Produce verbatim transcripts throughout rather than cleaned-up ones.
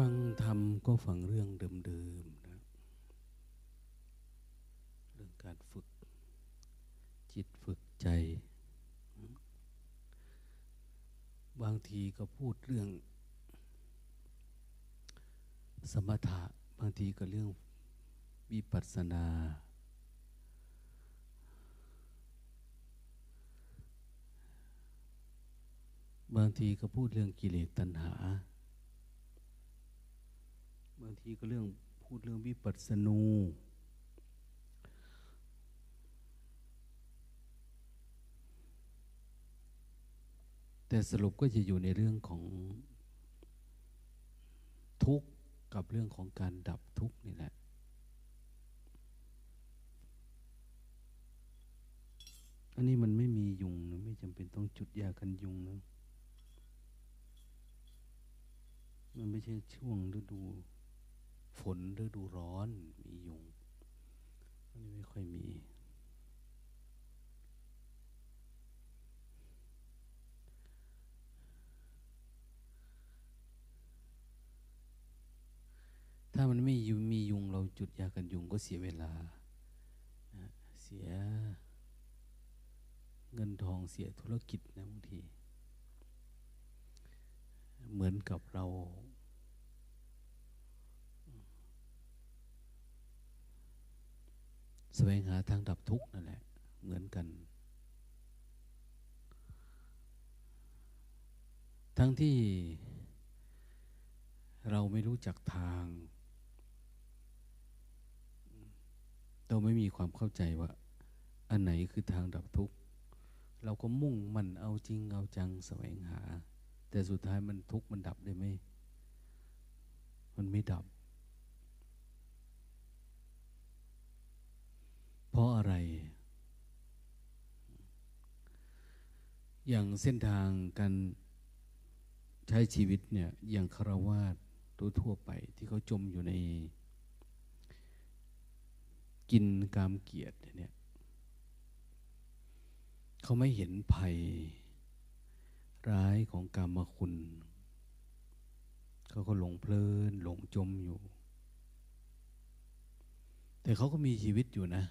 ฟังธรรมก็ฟังเรื่องเดิมๆนะเรื่องการฝึกจิตฝึกใจนะบางทีก็พูดเรื่องสมถะบางทีก็เรื่องวิปัสสนาบางทีก็พูดเรื่องกิเลสตัณหาบางทีก็เรื่องพูดเรื่องวิปัสสนูแต่สรุปก็จะอยู่ในเรื่องของทุกข์กับเรื่องของการดับทุกข์นี่แหละอันนี้มันไม่มียุงนะไม่จำเป็นต้องจุดยากันยุงนะมันไม่ใช่ช่วงฤดูฝนฤดูร้อนมียุงอันนี้ไม่ค่อยมีถ้ามันไม่มียุงเราจุดยากันยุงก็เสียเวลานะเสียเงินทองเสียธุรกิจนะบางทีเหมือนกับเราแสวงหาทางดับทุกข์นั่นแหละเหมือนกันทั้งที่เราไม่รู้จักทางเราไม่มีความเข้าใจว่าอันไหนคือทางดับทุกข์เราก็มุ่งมันเอาจริงเอาจังแสวงหาแต่สุดท้ายมันทุกข์มันดับได้ไหมมันไม่ดับเพราะอะไรอย่างเส้นทางการใช้ชีวิตเนี่ยอย่างฆราวาสทั่วไปที่เขาจมอยู่ในกินกามเกียรติเนี่ยเขาไม่เห็นภัยร้ายของกามคุณเขาก็หลงเพลินหลงจมอยู่แต่เขาก็มีชีวิตอยู่นะ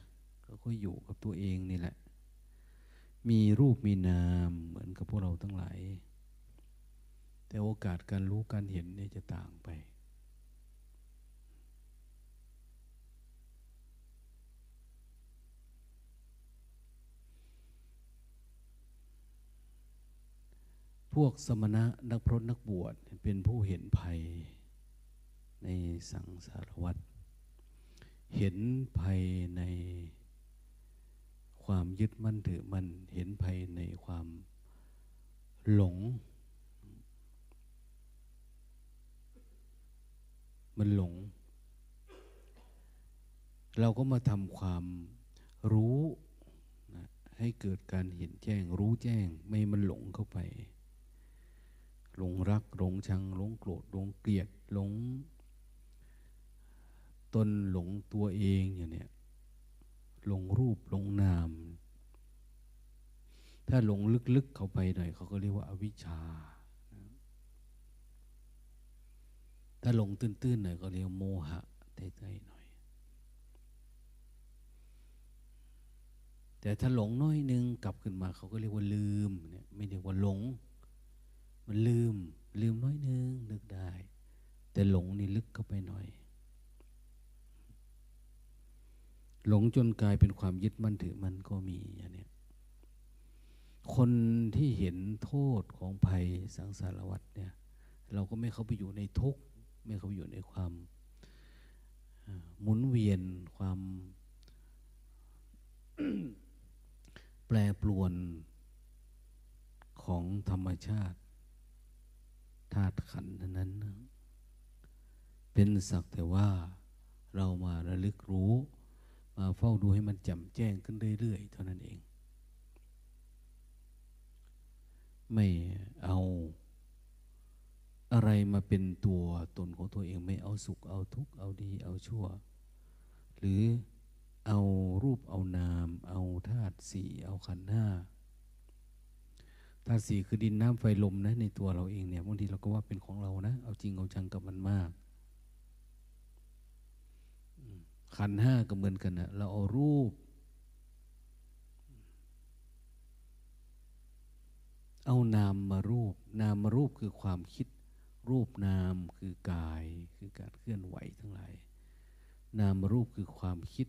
เขาก็อยู่กับตัวเองนี่แหละมีรูปมีนามเหมือนกับพวกเราทั้งหลายแต่โอกาสการรู้การเห็นเนี่ยจะต่างไปพวกสมณะนักพรตนักบวชเป็นผู้เห็นภัยในสังสารวัฏเห็นภัยในความยึดมั่นถือมั่นเห็นภัยในความหลงมันหลงเราก็มาทำความรู้นะให้เกิดการเห็นแจ้งรู้แจ้งไม่มันหลงเข้าไปหลงรักหลงชังหลงโกรธหลงเกลียดหลงตนหลงตัวเองอย่างเนี้ยหลงรูปหลงนามถ้าหลงลึกๆเข้าไปหน่อยเขาก็เรียกว่าอวิชชาถ้าหลงตื้นๆหน่อยก็เรียกโมหะใกล้ๆหน่อยแต่ถ้าหลงน้อยนึงกลับขึ้นมาเขาก็เรียกว่าลืมเนี่ยไม่เรียกว่าหลงมันลืมลืมน้อยนึงนึกได้แต่หลงนี่ลึกเข้าไปหน่อยหลงจนกลายเป็นความยึดมั่นถือมันก็มีอย่างเนี้ยคนที่เห็นโทษของภัยสังสารวัฏเนี่ยเราก็ไม่เข้าไปอยู่ในทุกข์ไม่เข้าไปอยู่ในความหมุนเวียนความ แปรปรวนของธรรมชาติธาตุขันธ์นั้นเป็นสักแต่ว่าเรามาระลึกรู้มาเฝ้าดูให้มันแจ่มแจ้งขึ้นเรื่อยๆเท่านั้นเองไม่เอาอะไรมาเป็นตัวตนของตัวเองไม่เอาสุขเอาทุกข์เอาดีเอาชั่วหรือเอารูปเอานามเอาธาตุสี่เอาขันธ์ห้า ธาตุสี่คือดินน้ำไฟลมนะในตัวเราเองเนี่ยบางทีเราก็ว่าเป็นของเรานะเอาจริงเอาจังกับมันมากขันห้าก็เหมือนกันนะเราเอารูปเอานามมารูปนามมารูปคือความคิดรูปนามคือกายคือการเคลื่อนไหวทั้งหลายนามมารูปคือความคิด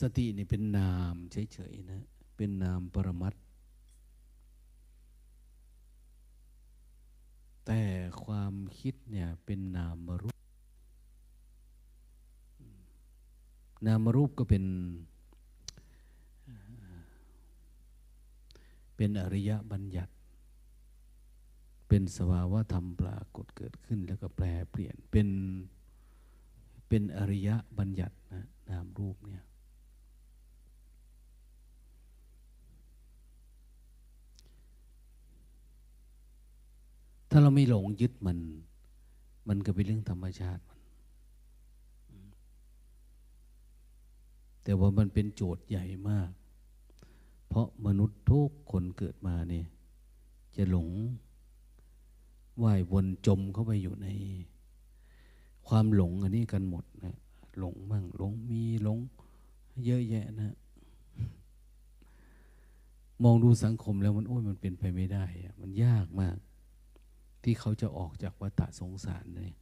สตินี่เป็นนามเฉยๆนะเป็นนามปรมัตถ์แต่ความคิดเนี่ยเป็นนามรูปนามรูปก็เป็นเป็นอริยบัญญัติเป็นสภาวะธรรมปรากฏเกิดขึ้นแล้วก็แปรเปลี่ยนเป็นเป็นอริยบัญญัตินะนามรูปเนี่ยถ้าเราไม่หลงยึดมันมันก็เป็นเรื่องธรรมชาติมันแต่ว่ามันเป็นโจทย์ใหญ่มากเพราะมนุษย์ทุกคนเกิดมาเนี่ยจะหลงว่ายวนจมเข้าไปอยู่ในความหลงอันนี้กันหมดนะหลงบ้างหลงมีหลงเยอะแยะนะมองดูสังคมแล้วมันโอ้ยมันเป็นไปไม่ได้มันยากมากที่เขาจะออกจากวัฏสงสารเนี่ย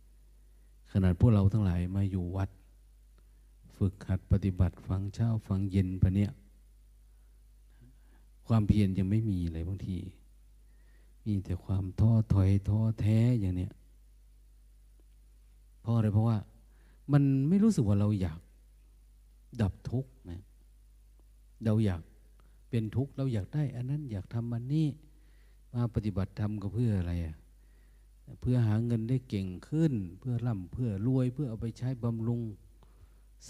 ขนาดพวกเราทั้งหลายมาอยู่วัดฝึกหัดปฏิบัติฟังเช้าฟังเย็นปะเนี่ยความเพียรยังไม่มีเลยบางทีมีแต่ความท้อถอยท้อแท้อย่างเนี้ยเพราะอะไรเพราะว่ามันไม่รู้สึกว่าเราอยากดับทุกข์นะเราอยากเป็นทุกข์เราอยากได้อันนั้นอยากทำอันนี้มาปฏิบัติธรรมก็เพื่ออะไรอ่ะเพื่อหาเงินได้เก่งขึ้นเพื่อร่ำเพื่อรวยเพื่อเอาไปใช้บำรุง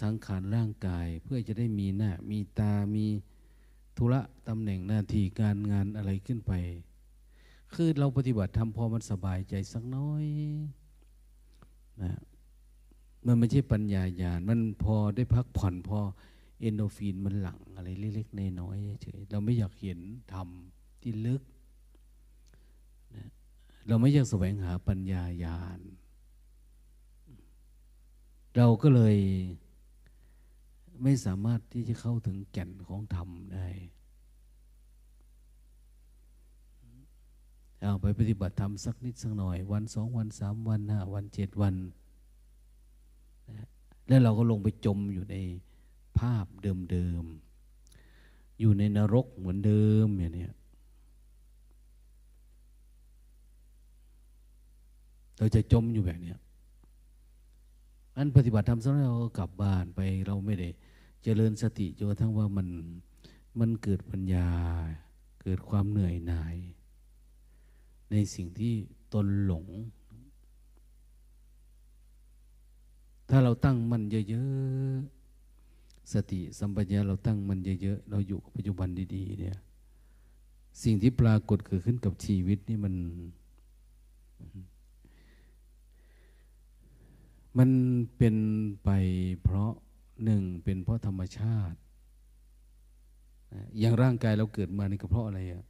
สังขารร่างกายเพื่อจะได้มีหน้ามีตามีธุระตำแหน่งหน้าที่การงานอะไรขึ้นไปคือเราปฏิบัติธรรมพอมันสบายใจสักน้อยนะมันไม่ใช่ปัญญาญาณมันพอได้พักผ่อนพอเอนโดรฟินมันหลั่งอะไรเล็กๆน้อยๆเฉยเราไม่อยากเห็นธรรมที่ลึกเราไม่อยากแสวงหาปัญญาญาณเราก็เลยไม่สามารถที่จะเข้าถึงแก่นของธรรมได้เอาไปปฏิบัติธรรมสักนิดสักหน่อยวันสองวันสามวันห้าวันเจ็ดวันแล้วเราก็ลงไปจมอยู่ในภาพเดิมๆอยู่ในนรกเหมือนเดิมอย่างนี้เราจะจมอยู่แบบนี้อันปฏิบัติธรรมสำหรับเรากลับบ้านไปเราไม่ได้เจริญสติจนกระทั่งว่ามันมันเกิดปัญญาเกิดความเหนื่อยหน่ายในสิ่งที่ตนหลงถ้าเราตั้งมั่นเยอะๆสติสัมปชัญญะเราตั้งมั่นเยอะๆเราอยู่กับปัจจุบันดีๆเนี่ยสิ่งที่ปรากฏเกิดขึ้นกับชีวิตนี่มันมันเป็นไปเพราะหนึ่งเป็นเพราะธรรมชาติอย่างร่างกายเราเกิดมานี่ก็เพราะอะไรอะ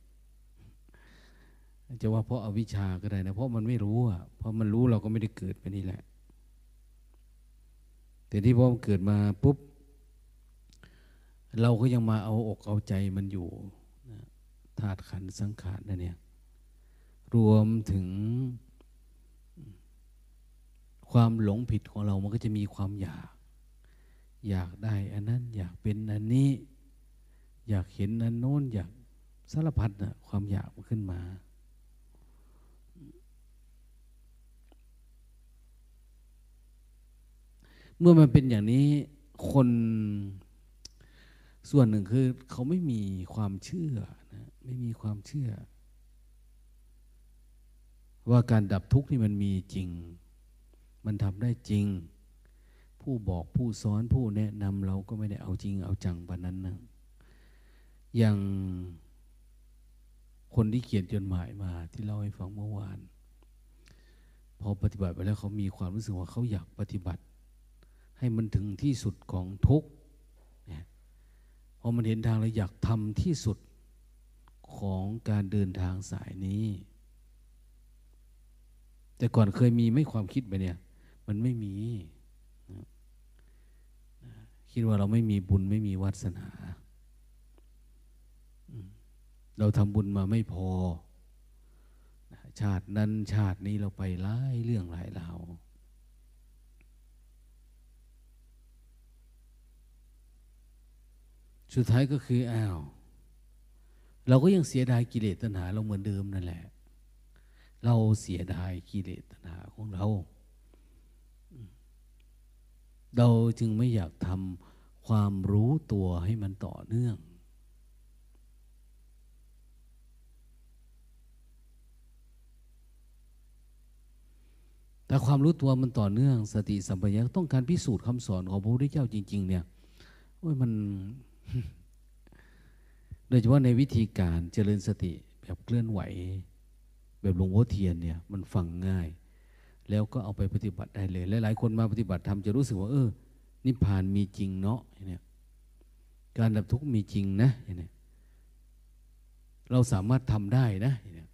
จะว่าเพราะอวิชชาก็ได้นะเพราะมันไม่รู้อะเพราะมันรู้เราก็ไม่ได้เกิดไปนี่แหละแต่ที่พอเกิดมาปุ๊บเราก็ยังมาเอาอกเอาใจมันอยู่ธาตุขันธ์สังขารนั่นเนี่ยรวมถึงความหลงผิดของเรามันก็จะมีความอยากอยากได้อันนั้นอยากเป็นอันนี้อยากเห็นอันโน้นอยากสารพัดนะความอยากมันขึ้นมาเมื่อมันเป็นอย่างนี้คนส่วนหนึ่งคือเขาไม่มีความเชื่อนะไม่มีความเชื่อว่าการดับทุกข์นี่มันมีจริงมันทำได้จริงผู้บอกผู้สอนผู้แนะนำเราก็ไม่ได้เอาจริงเอาจังปานนั้นนะอย่างคนที่เขียนจดหมายมาที่เล่าให้ฟังเมื่อวานพอปฏิบัติไปแล้วเขามีความรู้สึกว่าเขาอยากปฏิบัติให้มันถึงที่สุดของทุกข์เนี่ย พอมันเห็นทางเราอยากทำที่สุดของการเดินทางสายนี้แต่ก่อนเคยมีไม่ความคิดไปเนี่ยมันไม่มีคิดว่าเราไม่มีบุญไม่มีวาสนาเราทำบุญมาไม่พอชาตินั้นชาตินี้เราไปหลายเรื่องหลายราวสุดท้ายก็คืออ้าวเราก็ยังเสียดายกิเลสตัณหาเราเหมือนเดิมนั่นแหละเราเสียดายกิเลสตัณหาของเราเราจึงไม่อยากทำความรู้ตัวให้มันต่อเนื่องแต่ความรู้ตัวมันต่อเนื่องสติสัมปชัญญะต้องการพิสูจน์คำสอนของพระพุทธเจ้าจริงๆเนี่ยโอ้ยมันโดยเฉพาะในวิธีการเจริญสติแบบเคลื่อนไหวแบบหลวงพ่อเทียนเนี่ยมันฟังง่ายแล้วก็เอาไปปฏิบัติได้เลยหลายๆคนมาปฏิบัติธรรมจะรู้สึกว่าเออนิพพานมีจริงเนาะเนี่ยการดับทุกข์มีจริงนะเนี่ยเราสามารถทำได้นะเนี่ย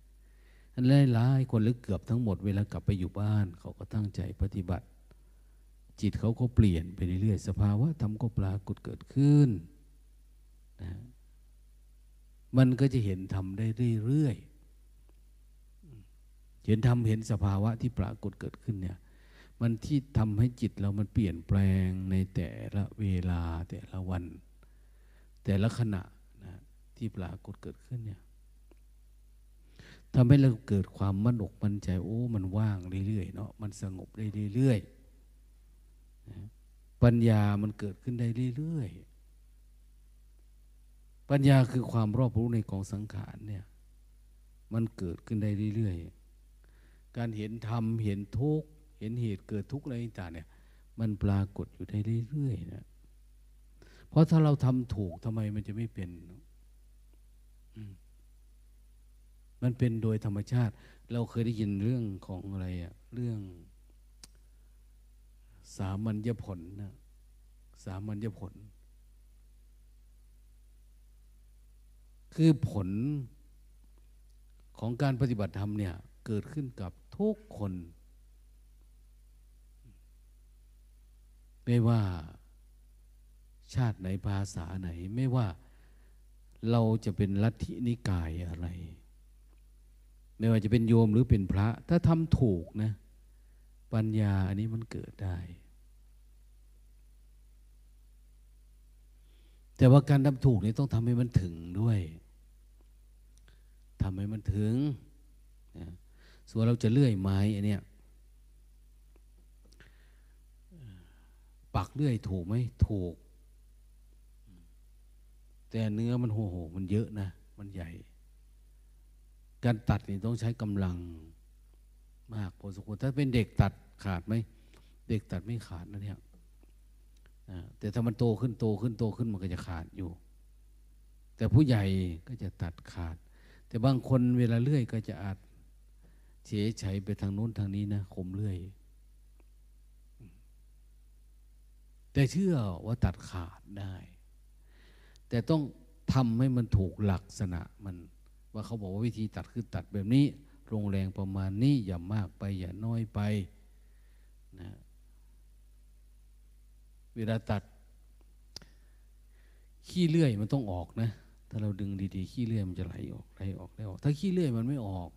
หลายๆคนหรือเกือบทั้งหมดเวลากลับไปอยู่บ้านเขาก็ตั้งใจปฏิบัติจิตเขาก็เปลี่ยนไปเรื่อยๆสภาวะธรรมก็ปรากฏเกิดขึ้นนะมันก็จะเห็นธรรมได้เรื่อยๆเห็นธรรมเห็นสภาวะที่ปรากฏเกิดขึ้นเนี่ยมันที่ทำให้จิตเรามันเปลี่ยนแปลงในแต่ละเวลาแต่ละวันแต่ละขณะนะที่ปรากฏเกิดขึ้นเนี่ยทำให้เราเกิดความมั่นอกมั่นใจโอ้มันว่างเรื่อยๆเนาะมันสงบได้เรื่อยๆนะปัญญามันเกิดขึ้นได้เรื่อยๆปัญญาคือความรอบรู้ในกองสังขารเนี่ยมันเกิดขึ้นได้เรื่อยๆการเห็นธรรมเห็นทุกข์เห็นเหตุเกิดทุกข์อะไรต่างๆเนี่ยมันปรากฏอยู่ได้เรื่อยๆนะเพราะถ้าเราทำถูกทำไมมันจะไม่เป็นมันเป็นโดยธรรมชาติเราเคยได้ยินเรื่องของอะไรอะเรื่องสามัญญผลนะสามัญญผลคือผลของการปฏิบัติธรรมเนี่ยเกิดขึ้นกับทุกคนไม่ว่าชาติไหนภาษาไหนไม่ว่าเราจะเป็นลัทธินิกายอะไรไม่ว่าจะเป็นโยมหรือเป็นพระถ้าทำถูกนะปัญญาอันนี้มันเกิดได้แต่ว่าการทำถูกนี่ต้องทำให้มันถึงด้วยทำให้มันถึงนะส่วนเราจะเลื่อยไม้อันเนี้ยปักเลื่อยถูกไหมถูกแต่เนื้อมันโหโหมันเยอะนะมันใหญ่การตัดนี่ต้องใช้กำลังมากพอสมควรถ้าเป็นเด็กตัดขาดไหมเด็กตัดไม่ขาดนะเนี่ยแต่ถ้ามันโตขึ้นโตขึ้นโตขึ้นมันก็จะขาดอยู่แต่ผู้ใหญ่ก็จะตัดขาดแต่บางคนเวลาเลื่อยก็จะอาจเฉยเฉยไปทางโน้นทางนี้นะคมเลื่อยแต่เชื่อว่าตัดขาดได้แต่ต้องทำให้มันถูกลักษณะมันว่าเขาบอกว่าวิธีตัดคือตัดแบบนี้ลงแรงประมาณนี้อย่ามากไปอย่าน้อยไปนะเวลาตัดขี้เลื่อยมันต้องออกนะถ้าเราดึงดีๆขี้เลื่อยมันจะไหลออกไหลออกไหลออกถ้าขี้เลื่อยมันไม่ออก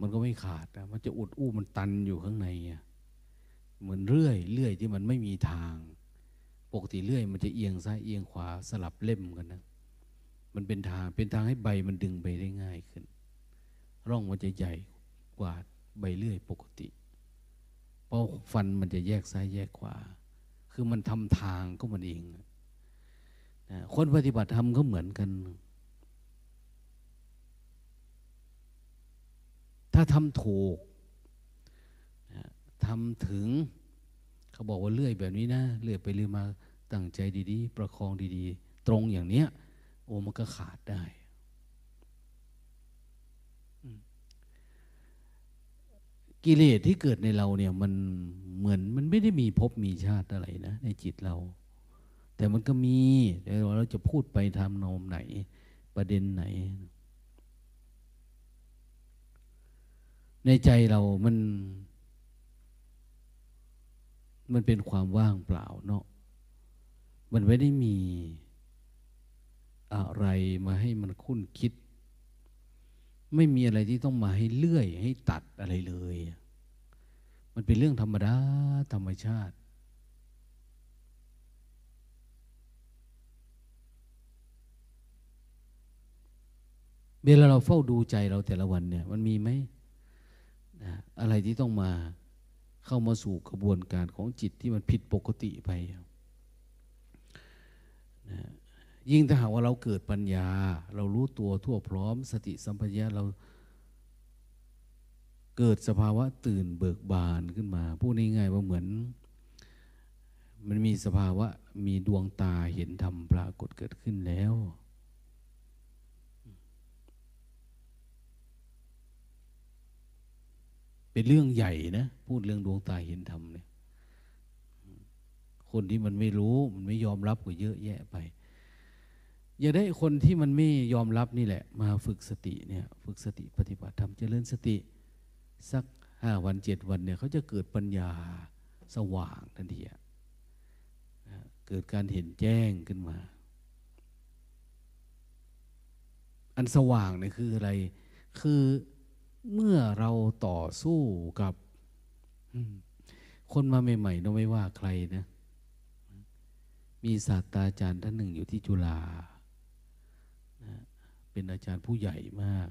มันก็ไม่ขาดนะมันจะอุดอู้มันตันอยู่ข้างในเหมือนเลื่อยเลื่อยที่มันไม่มีทางปกติเลื่อยมันจะเอียงซ้ายเอียงขวาสลับเล่มกันนะมันเป็นทางเป็นทางให้ใบมันดึงไปได้ง่ายขึ้นร่องมันจะใหญ่กว่าใบเลื่อยปกติเพราะฟันมันจะแยกซ้ายแยกขวาคือมันทำทางก็มันเองนะคนปฏิบัติธรรมก็เหมือนกันถ้าทำถูกนะทำถึงเขาบอกว่าเลื่อยแบบนี้นะเลื่อยไปเลื่อยมาตั้งใจดีๆประคองดีๆตรงอย่างเนี้ยโอ้มันก็ขาดได้กิเลสที่เกิดในเราเนี่ยมันเหมือนมันไม่ได้มีภพมีชาติอะไรนะในจิตเรา แต่มันก็มีแต่เราจะพูดไปทำนองไหนประเด็นไหนในใจเรามันมันเป็นความว่างเปล่าเนาะมันไม่ได้มีอะไรมาให้มันคุ้นคิดไม่มีอะไรที่ต้องมาให้เลื่อยให้ตัดอะไรเลยมันเป็นเรื่องธรรมดาธรรมชาติเวลาเราเฝ้าดูใจเราแต่ละวันเนี่ยมันมีไหมอะไรที่ต้องมาเข้ามาสู่กระบวนการของจิตที่มันผิดปกติไปนะยิ่งถ้าหากว่าเราเกิดปัญญาเรารู้ตัวทั่วพร้อมสติสัมปชัญญะเราเกิดสภาวะตื่นเบิกบานขึ้นมาพูดง่ายๆว่าเหมือนมันมีสภาวะมีดวงตาเห็นธรรมปรากฏเกิดขึ้นแล้วเป็นเรื่องใหญ่นะพูดเรื่องดวงตาเห็นธรรมเนี่ยคนที่มันไม่รู้มันไม่ยอมรับก็เยอะแยะไปอย่าได้คนที่มันไม่ยอมรับนี่แหละมาฝึกสติเนี่ยฝึกสติปฏิบัติธรรมเจริญสติสักห้าวันเจ็ดวันเนี่ยเขาจะเกิดปัญญาสว่างทันทีนะเกิดการเห็นแจ้งขึ้นมาอันสว่างเนี่ยคืออะไรคือเมื่อเราต่อสู้กับคนมาใหม่ๆเราไม่ว่าใครนะมีศาสตราจารย์ท่านหนึ่งอยู่ที่จุฬาเป็นอาจารย์ผู้ใหญ่มาก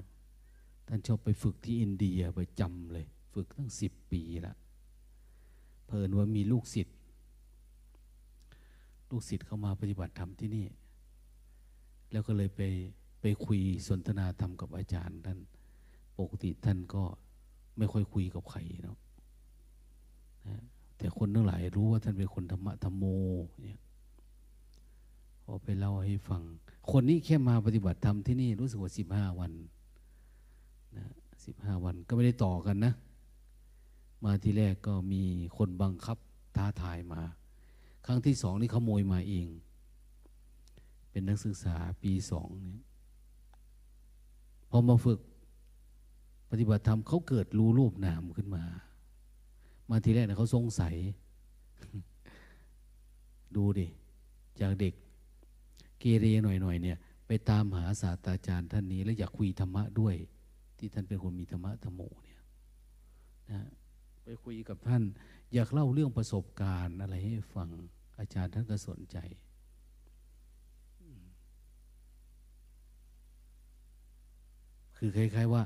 ท่านชอบไปฝึกที่อินเดียไปจำเลยฝึกตั้งสิบปีละเพิ่นว่ามีลูกศิษย์ลูกศิษย์เข้ามาปฏิบัติธรรมที่นี่แล้วก็เลยไปไปคุยสนทนาธรรมกับอาจารย์ท่านปกติท่านก็ไม่ค่อยคุยกับใครเนาะแต่คนทั้งหลายรู้ว่าท่านเป็นคนธรรมะธรรมโมเนี่ยพอไปเล่าให้ฟังคนนี้แค่มาปฏิบัติธรรมที่นี่รู้สึกว่าสิบห้าวันนะสิบห้าวันก็ไม่ได้ต่อกันนะมาที่แรกก็มีคนบังคับท้าทายมาครั้งที่สองนี่ขโมยมาเองเป็นนักศึกษาปีสองเนี่ยพอมาฝึกปฏิบัติธรรมเขาเกิดรู้รูปนามขึ้นมามาทีแรกนะเขาสงสัย ดูดิจากเด็กเกเรหน่อยๆเนี่ยไปตามหาศาสตราจารย์ท่านนี้แล้วอยากคุยธรรมะด้วยที่ท่านเป็นคนมีธรรมะธรรมโมเนี่ยนะไปคุยกับท่านอยากเล่าเรื่องประสบการณ์อะไรให้ฟังอาจารย์ท่านก็สนใจคือคล้ายๆว่า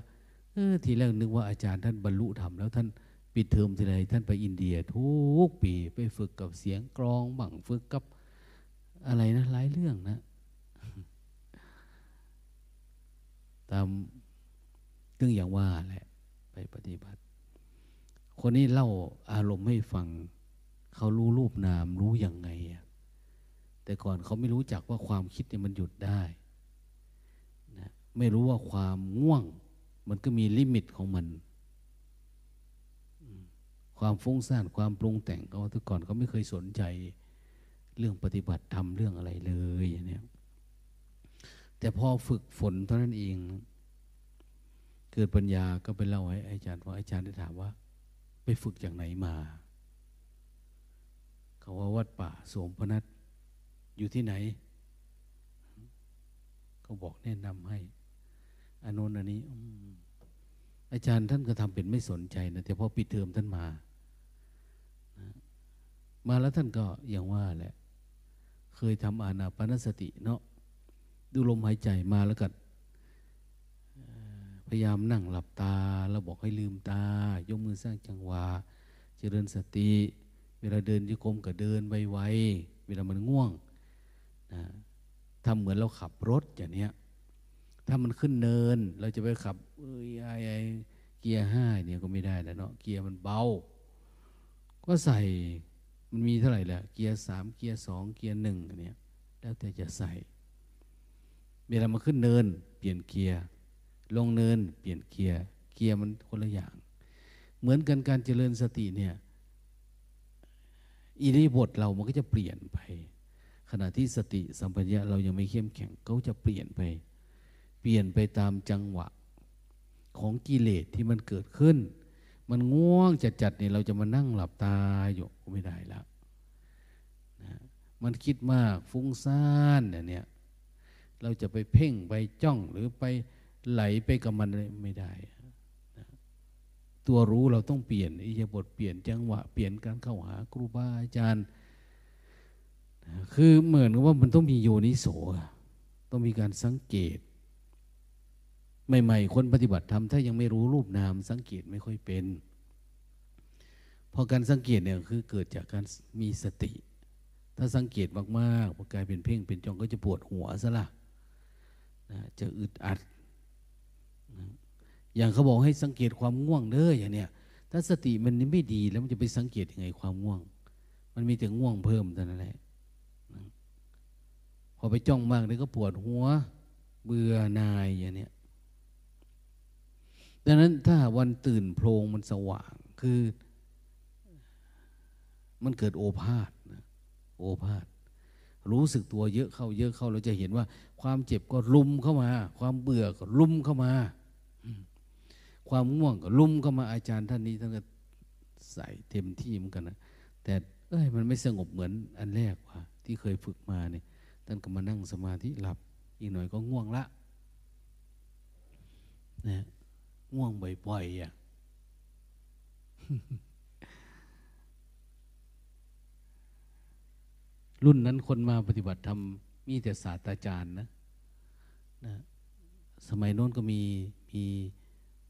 เออทีแรกนึกว่าอาจารย์ท่านบรรลุธรรมแล้วท่านปิดเทอมทีไรท่านไปอินเดียทุกปีไปฝึกกับเสียงกลองบั่งฝึกกับอะไรนะหลายเรื่องนะตามเรื่องอย่างว่าแหละไปปฏิบัติคนนี้เล่าอารมณ์ให้ฟังเขารู้รูปนามรู้ยังไงแต่ก่อนเขาไม่รู้จักว่าความคิดเนี่ยมันหยุดได้นะไม่รู้ว่าความง่วงมันก็มีลิมิตของมันความฟุ้งซ่านความปรุงแต่งเขาแต่ก่อนเขาไม่เคยสนใจเรื่องปฏิบัติธรรมเรื่องอะไรเลยเนี่ยแต่พอฝึกฝนเท่านั้นเองเกิดปัญญาก็ไปเล่าให้อาจารย์ฟังอาจารย์ได้ถามว่าไปฝึกจากไหนมาเขาว่าวัดป่าโสมพนัสอยู่ที่ไหนเขาบอกแนะนำให้อันโน้นอันนี้อาจารย์ท่านก็ทำเป็นไม่สนใจนะแต่พอปิดเทอมท่านมานะมาแล้วท่านก็อย่างว่าแหละเคยทำอานาปานสติเนาะดูลมหายใจมาแล้วก็พยายามนั่งหลับตาแล้วบอกให้ลืมตายกมือสร้างจังหวะเจริญสติเวลาเดินโยกมก็เดินไวๆเวลามันง่วงนะทำเหมือนเราขับรถอย่างเนี้ยถ้ามันขึ้นเนินเราจะไปขับเอ้ยไอ้เกียร์ห้าเนี่ยก็ไม่ได้แล้วเนาะเกียร์มันเบาก็ใส่มันมีเท่าไหร่แหละเกียร์สามเกียร์สองเกียร์หนึ่งเนี่ยแล้วแต่จะใส่เวลามาขึ้นเนินเปลี่ยนเกียร์ลงเนินเปลี่ยนเกียร์เกียร์มันคนละอย่างเหมือนกันการเจริญสติเนี่ยอิริยาบถเรามันก็จะเปลี่ยนไปข ณะที่สติสัมปชัญญะเรายังไม่เข้มแข็งเขาจะเปลี่ยนไปเปลี่ยนไปตามจังหวะของกิเลสที่มันเกิดขึ้นมันง่วงจัดๆเนี่ยเราจะมานั่งหลับตาอยู่ไม่ได้แล้วนะมันคิดมากฟุ้งซ่านเนี่ยเราจะไปเพ่งไปจ้องหรือไปไหลไปกับมันไม่ได้นะตัวรู้เราต้องเปลี่ยนอิริยาบถเปลี่ยนจังหวะเปลี่ยนการเข้าหาครูบาอาจารย์นะคือเหมือนกับว่ามันต้องมีโยนิโสต้องมีการสังเกตใหม่ๆคนปฏิบัติธรรมถ้ายังไม่รู้รูปนามสังเกตไม่ค่อยเป็นพอการสังเกตเนี่ยคือเกิดจากการมีสติถ้าสังเกตมากๆพอกลายเป็นเพ่งเป็นจ้องก็จะปวดหัวซะละนะจะอึดอัดนะอย่างเขาบอกให้สังเกตความง่วงเด้ออย่างเนี้ยถ้าสติมันไม่ดีแล้วมันจะไปสังเกตยังไงความง่วงมันมีแต่ง่วงเพิ่มเท่านั้นแหละนะพอไปจ้องมากเลยก็ปวดหัวเบื่อหน่ายอย่างเนี้ยดังนั้นถ้าวันตื่นโพลงมันสว่างคือมันเกิดโอภาษนะโอภาษรู้สึกตัวเยอะเข้าเยอะเข้าเราจะเห็นว่าความเจ็บก็ลุมเข้ามาความเบื่อก็ลุมเข้ามาความง่วงก็ลุมเข้ามาอาจารย์ท่านนี้ท่านก็ใส่เต็มที่เหมือนกันนะแต่เอ้ยมันไม่สงบเหมือนอันแรกว่ะที่เคยฝึกมาเนี่ยท่านก็มานั่งสมาธิหลับอีกหน่อยก็ง่วงละนะง่วงบ่อยๆอ่ะรุ่นนั้นคนมาปฏิบัติธรรมมีแต่ศาสตราจารย์นะนะสมัยโน้นก็มีมี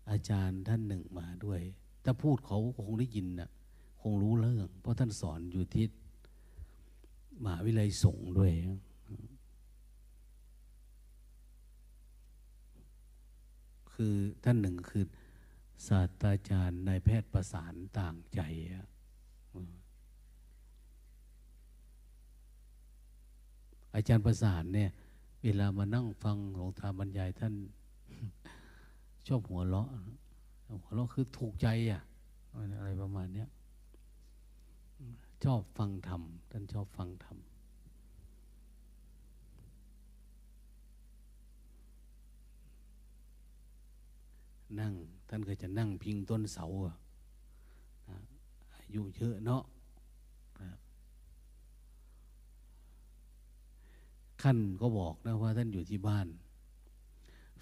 อาจารย์ท่านหนึ่งมาด้วยถ้าพูดเขาคงได้ยินนะคงรู้เรื่องเพราะท่านสอนอยู่ที่มหาวิทยาลัยสงฆ์ด้วยคือท่านหนึ่งคือศาสตราจารย์นายแพทย์ประสานต่างใจอาจารย์ประสานเนี่ยเวลามานั่งฟังหลวงตาบรรยายท่านชอบหัวเราะหัวเราะคือถูกใจอะอะไรประมาณเนี้ยชอบฟังธรรมท่านชอบฟังธรรมนั่งท่านก็จะนั่งพิงต้นเสาอะอายุเยอะเนาะท่านก็บอกนะว่าท่านอยู่ที่บ้าน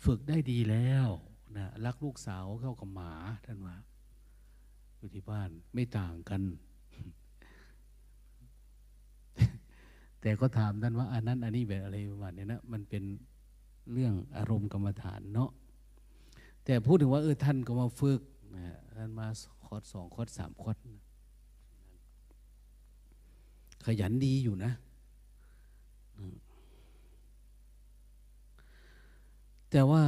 ฝึกได้ดีแล้วนะรักลูกสาวเข้ากับหมาท่านว่าอยู่ที่บ้านไม่ต่างกัน แต่ก็ถามท่านว่าอันนั้นอันนี้แบบอะไรประมาณนี้นะมันเป็นเรื่องอารมณ์กรรมฐานเนาะแต่พูดถึงว่าเออท่านก็มาฝึกนะท่านมาคอร์สสองคอร์สสามคอร์สขยันดีอยู่นะแต่ว่า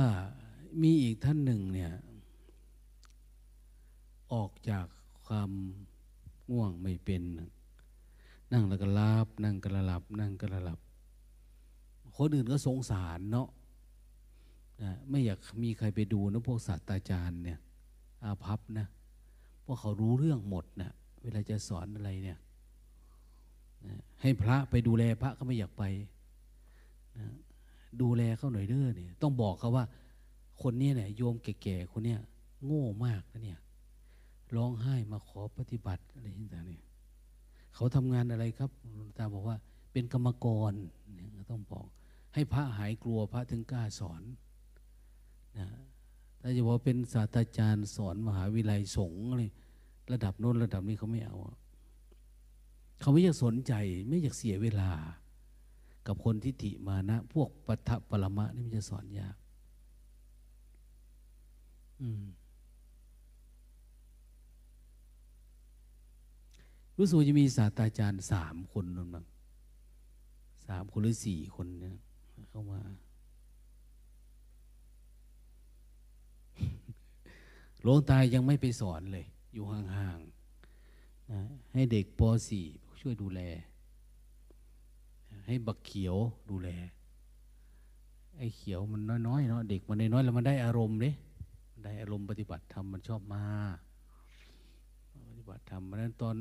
มีอีกท่านหนึ่งเนี่ยออกจากความง่วงไม่เป็นนั่งแล้วก็หลับนั่งก็หลับนั่งก็หลับคนอื่นก็สงสารเนาะไม่อยากมีใครไปดูนะพวกศาสตราจารย์เนี่ยอาภัพนะพวกเขารู้เรื่องหมดนะเวลาจะสอนอะไรเนี่ยให้พระไปดูแลพระก็ไม่อยากไปนะดูแลเขาหน่อยเด้อเนี่ยต้องบอกเขาว่าคนนี้เนี่ยโยมแก่ๆคนเนี้ยโง่มากนะเนี่ยร้องไห้มาขอปฏิบัติอะไรต่างๆเนี่ยเขาทำงานอะไรครับหลวงตาบอกว่าเป็นกรรมกรเนี่ยต้องบอกให้พระหายกลัวพระถึงกล้าสอนนะถ้าจะบอกเป็นศาสตราจารย์สอนมหาวิทยาลัยสงฆ์อะไรระดับโน้นระดับนี้เขาไม่เอาเขาไม่อยากสนใจไม่อยากเสียเวลากับคนทิฏฐิมานะพวกปัทถปรมะนี่มันจะสอนยากรู้สึกจะมีศาสตราจารย์สามคนนั่นบ้างสามคนหรือสี่คนเนี่ยเข้ามา หลวงตายังไม่ไปสอนเลยอยู่ห่างๆนะให้เด็กป.สี่ ช่วยดูแลให้บักเขียวดูแลไอ้เขียวมันน้อยๆเนาะเด็กมันน้อยๆแล้วมันได้อารมณ์เลยได้อารมณ์ปฏิบัติธรรมมันชอบมาปฏิบัติธรรมมันนั้นตอน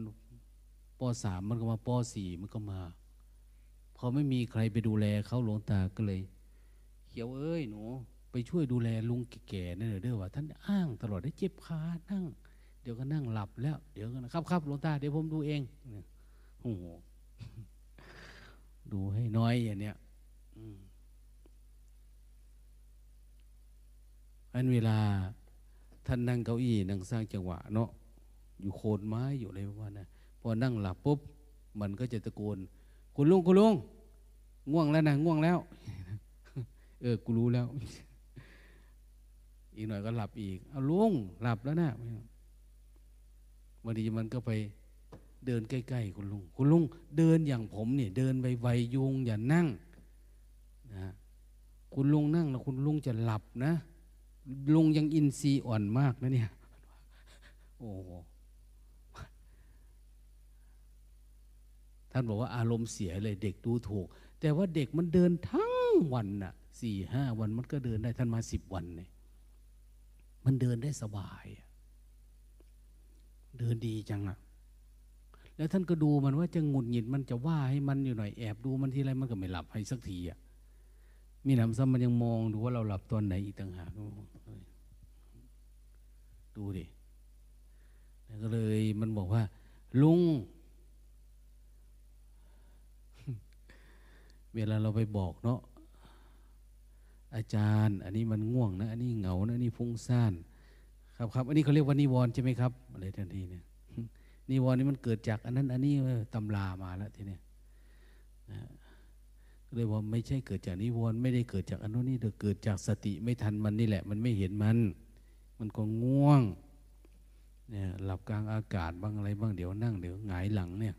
ป.สาม มันก็มาป.สี่ มันก็มา พอไม่มีใครไปดูแลเขาหลวงตาก็เลยเขียวเอ้ยหนูไปช่วยดูแลลุงแก่ๆนั่นเลยเด้อว่าท่านอ้างตลอดได้เจ็บขานั่งเดี๋ยวก็นั่งหลับแล้วเดี๋ยวก็นะครับครับหลวงตาเดี๋ยวผมดูเองโอ้โหดูให้น้อยอย่างเนี้ยอันเวลาท่านนั่งเก้าอี้นั่งสร้างจังหวะเนาะอยู่โคนไม้อยู่อะไรประมาณนั้นพอนั่งหลับปุ๊บมันก็จะตะโกนคุณลุงคุณลุงง่วงแล้วนะง่วงแล้วเออกูรู้แล้วอีกหน่อยก็หลับอีกเอาลุงหลับแล้วนะวันนี้มันก็ไปเดินใกล้ๆคุณลุงคุณลุงเดินอย่างผมเนี่ยเดินไวๆยุงอย่านั่งนะคุณลุงนั่งแล้วคุณลุงจะหลับนะลุงยังอินทรีย์อ่อนมากนะเนี่ยโอ้ท่านบอกว่าอารมณ์เสียเลยเด็กดูถูกแต่ว่าเด็กมันเดินทั้งวันน่ะสี่ห้าวันมันก็เดินได้ท่านมาสิบวันเนี่ยมันเดินได้สบายเดินดีจังอ่ะแล้วท่านก็ดูมันว่าจะหงุดหงิดมันจะว่าให้มันอยู่หน่อยแอบดูมันทีไรมันก็ไม่หลับให้สักทีอ่ะมีหนำซ้ำมันยังมองดูว่าเราหลับตอนไหนอีกต่างหากดูดิแล้วก็เลยมันบอกว่าลุงเวลาเราไปบอกเนาะอาจารย์อันนี้มันง่วงนะอันนี้เหงานะอันนี้ฟุ้งซ่านครับครับอันนี้เขาเรียกว่านิวรณ์ใช่ไหมครับอะไรทันทีเนี่ยนิวรณ์นี่มันเกิดจากอันนั้นอันนี้ตำรามาแล้วทีเนี้ยนะเลยว่าไม่ใช่เกิดจากนิวรณ์ไม่ได้เกิดจากอันนู้นนี่แต่เกิดจากสติไม่ทันมันนี่แหละมันไม่เห็นมันมันก็ง่วงเนี่ยหลับกลางอากาศบ้างอะไรบ้างเดี๋ยวนั่งเดี๋ยวหงายหลังเนี่ย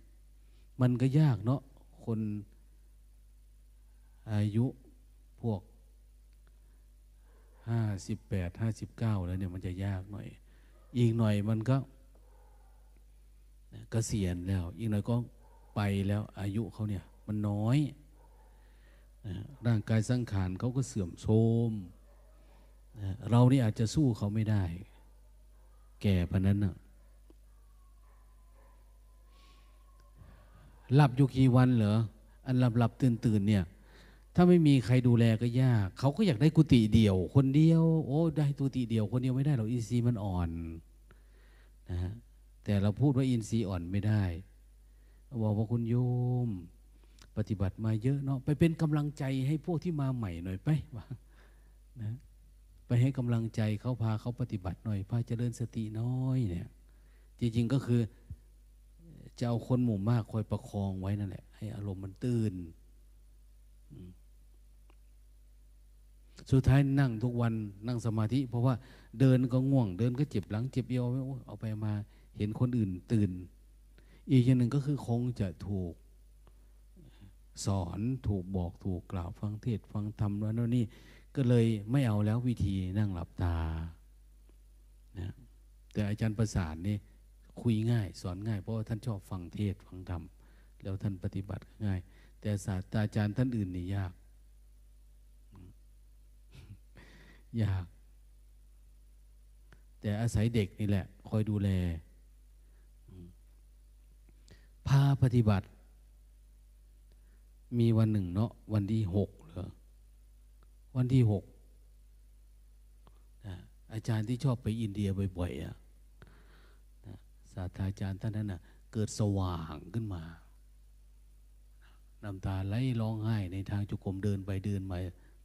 มันก็ยากเนาะคนอายุพวกห้าสิบแปดห้าสิบเก้าแล้วเนี่ยมันจะยากหน่อยอีกหน่อยมันก็เกษียณแล้วอีกหน่อยก็ไปแล้วอายุเขาเนี่ยมันน้อยร่างกายสังขารเขาก็เสื่อมโทรมเรานี่อาจจะสู้เขาไม่ได้แก่พะนั้นน่ะหลับอยู่กี่วันเหรออันหลับหลับตื่นตื่นเนี่ยถ้าไม่มีใครดูแลก็ยากเขาก็อยากได้กุฏิเดียวคนเดียวโอ้ได้กุฏิเดียวคนเดียวไม่ได้หรอกอินทรีย์มันอ่อนนะฮะแต่เราพูดว่าอินทรีย์อ่อนไม่ได้บอกว่าคุณโยมปฏิบัติมาเยอะเนาะไปเป็นกำลังใจให้พวกที่มาใหม่หน่อยไปว่านะไปให้กำลังใจเขาพาเขาปฏิบัติหน่อยพาเจริญสติน้อยเนี่ยจริงๆก็คือจะเอาคนหมู่มากคอยประคองไว้นั่นแหละให้อารมณ์มันตื่นสุดท้ายนั่งทุกวันนั่งสมาธิเพราะว่าเดินก็ง่วงเดินก็เจ็บหลังเจ็บเอวเอาไปมาเห็นคนอื่นตื่นอีกอย่างหนึ่งก็คือคงจะถูกสอนถูกบอกถูกกล่าวฟังเทศฟังธรรมแล้วนั่นนี่ก็เลยไม่เอาแล้ววิธีนั่งหลับตานะแต่อาจารย์ประสานนี่คุยง่ายสอนง่ายเพราะว่าท่านชอบฟังเทศฟังธรรมแล้วท่านปฏิบัติง่ายแต่ศาสตราจารย์ท่านอื่นนี่ยากยากแต่อาศัยเด็กนี่แหละคอยดูแลพาปฏิบัติมีวันหนึ่งเนาะวันที่หกเหรอวันที่หกนะอาจารย์ที่ชอบไปอินเดียบ่อยๆอ่ะนะศาสตราจารย์ท่านนั้นน่ะเกิดสว่างขึ้นมาน้ำตาไหลร้องไห้ในทางจุกมเดินไปเดินมา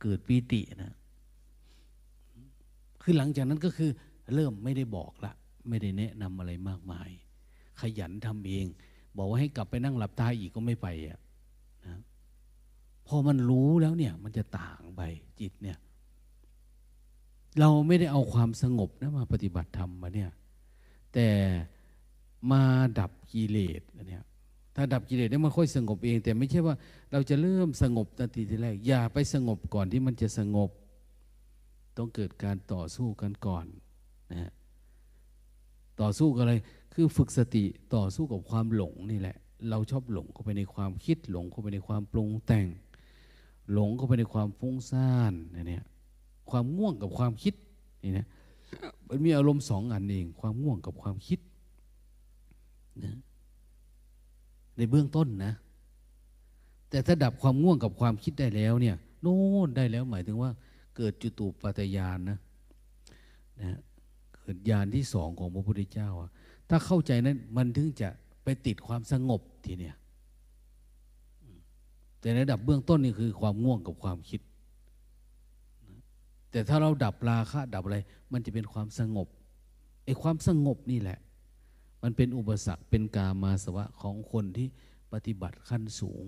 เกิดปีตินะคือหลังจากนั้นก็คือเริ่มไม่ได้บอกละไม่ได้แนะนำอะไรมากมายขยันทำเองบอกว่าให้กลับไปนั่งหลับตาอีกก็ไม่ไปอ่ะนะพอมันรู้แล้วเนี่ยมันจะต่างไปจิตเนี่ยเราไม่ได้เอาความสงบนะมาปฏิบัติธรรมมาเนี่ยแต่มาดับกิเลสเนี่ยถ้าดับกิเลสเนี่ยมันค่อยสงบเองแต่ไม่ใช่ว่าเราจะเริ่มสงบตั้งแต่ทีแรกอย่าไปสงบก่อนที่มันจะสงบต้องเกิดการต่อสู้กันก่อนนะต่อสู้กับอะไรคือฝึกสติต่อสู้กับความหลงนี่แหละเราชอบหลงเข้าไปในความคิดหลงเข้าไปในความปรุงแต่งหลงเข้าไปในความฟุ้งซ่านเนี่ยความง่วงกับความคิดนี่นะมันมีอารมณ์สองอันเองความง่วงกับความคิดนะในเบื้องต้นนะ แต่ถ้าดับความง่วงกับความคิดได้แล้วเนี่ยโน่นได้แล้วหมายถึงว่าเกิดจตุปาตยานนะนะเกิดญาณที่สองของพระพุทธเจ้าถ้าเข้าใจนั้นมันถึงจะไปติดความสงบทีเนี่ยแต่ในระดับเบื้องต้นนี่คือความง่วงกับความคิดแต่ถ้าเราดับราคะดับอะไรมันจะเป็นความสงบไอ้ความสงบนี่แหละมันเป็นอุปสรรคเป็นกามาสวะของคนที่ปฏิบัติขั้นสูง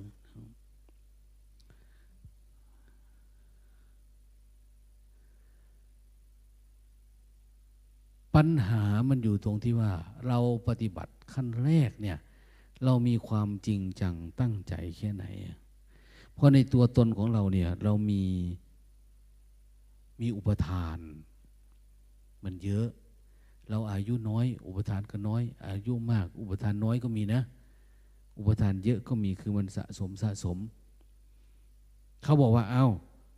ปัญหามันอยู่ตรงที่ว่าเราปฏิบัติขั้นแรกเนี่ยเรามีความจริงจังตั้งใจแค่ไหนเพราะในตัวตนของเราเนี่ยเรามีมีอุปทานมันเยอะเราอายุน้อยอุปทานก็น้อยอายุมากอุปทานน้อยก็มีนะอุปทานเยอะก็มีคือมันสะสมสะสมเขาบอกว่าเอ้า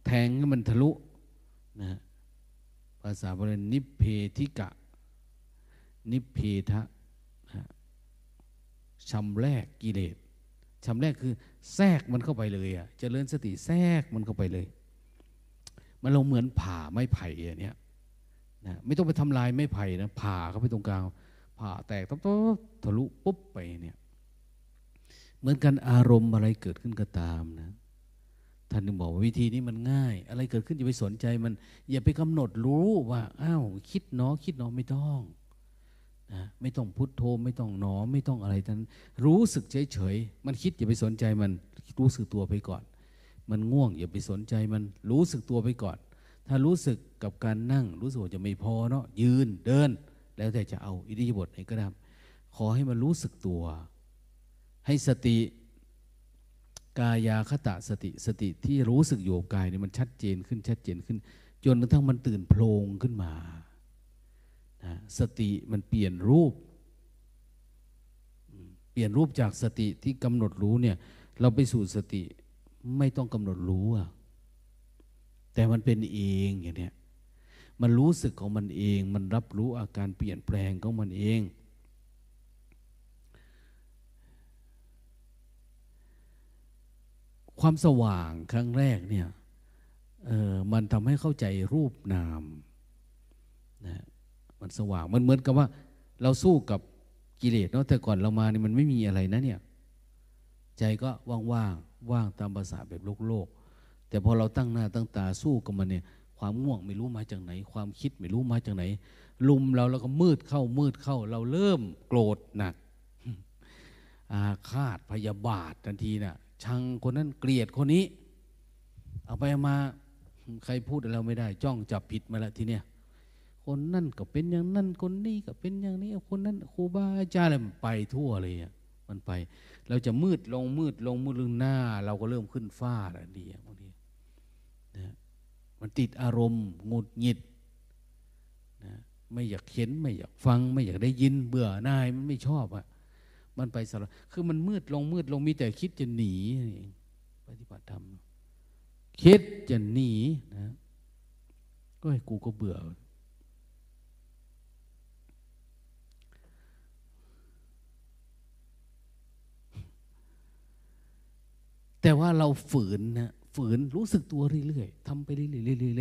แทงให้มันทะลุนะภาษาบาลีนิพเพธิกะนิพเพทะชำแรกกิเลสชำแรกคือแทรกมันเข้าไปเลยอ่ะเจริญสติแทรกมันเข้าไปเลยมันเราเหมือนผ่าไม้ไผ่อย่างเนี้ยนะไม่ต้องไปทำลายไม้ไผ่นะผ่าเข้าไปตรงกลางผ่าแตกตับทะลุปุ๊บไปเนี่ยเหมือนกันอารมณ์อะไรเกิดขึ้นก็ตามนะท่านถึงบอกว่าวิธีนี้มันง่ายอะไรเกิดขึ้นอย่าไปสนใจมันอย่าไปกำหนดรู้ว่าอ้าวคิดเนาะคิดเนาะไม่ต้องนะไม่ต้องพุทโธไม่ต้องหนอไม่ต้องอะไรทั้งรู้สึกเฉยๆมันคิดอย่าไปสนใจมันรู้สึกตัวไปก่อนมันง่วงอย่าไปสนใจมันรู้สึกตัวไปก่อนถ้ารู้สึกกับการนั่งรู้สึกว่าจะไม่พอเนาะยืนเดินแล้วแต่จะเอาอิริยาบถไหนก็ได้ขอให้มันรู้สึกตัวให้สติกายาคตะสติสติที่รู้สึกอยู่กับกายเนี่ยมันชัดเจนขึ้นชัดเจนขึ้นจนกระทั่งมันตื่นโพลงขึ้นมานะสติมันเปลี่ยนรูปเปลี่ยนรูปจากสติที่กำหนดรู้เนี่ยเราไปสู่สติไม่ต้องกำหนดรู้อะแต่มันเป็นเองอย่างเนี้ยมันรู้สึกของมันเองมันรับรู้อาการเปลี่ยนแปลงของมันเองความสว่างครั้งแรกเนี่ยเออมันทำให้เข้าใจรูปนามนะมันสว่างมันเหมือนกับว่าเราสู้กับกิเลสเนาะแต่ก่อนเรามาเนี่ยมันไม่มีอะไรนะเนี่ยใจก็ว่างๆ ว่าง ว่างตามภาษาแบบโลกโลกแต่พอเราตั้งหน้าตั้งตาสู้กับมันเนี่ยความง่วงไม่รู้มาจากไหนความคิดไม่รู้มาจากไหนลุมเราแล้วก็มืดเข้ามืดเข้าเราเริ่มโกรธหนักอาฆาตพยาบาททันทีน่ะชังคนนั้นเกลียดคนนี้เอาไปมาใครพูดอะไรไม่ได้จ้องจับผิดมาละทีเนี้ยคนนั่นก็เป็นอย่างนั่นคนนี้ก็เป็นอย่างนี้คนนั้นครูบาอาจารย์อะไรมันไปทั่วเลยอ่ะมันไปเราจะมืดลงมืดลงมืดลงหน้าเราก็เริ่มขึ้นฟ้าละดีอ่ะพวกนี้นะมันติดอารมณ์หงุดหงิดนะไม่อยากเห็นไม่อยากฟังไม่อยากได้ยินเบื่อหน่ายมันไม่ชอบอ่ะมันไปสารคือมันมืดลงมืดลงมีแต่คิดจะหนีเองปฏิบัติธรรมคิดจะหนีนะก็ให้กูก็เบื่อแต่ว่าเราฝืนนะฝืนรู้สึกตัวเรื่อยๆทำไปเรื่อ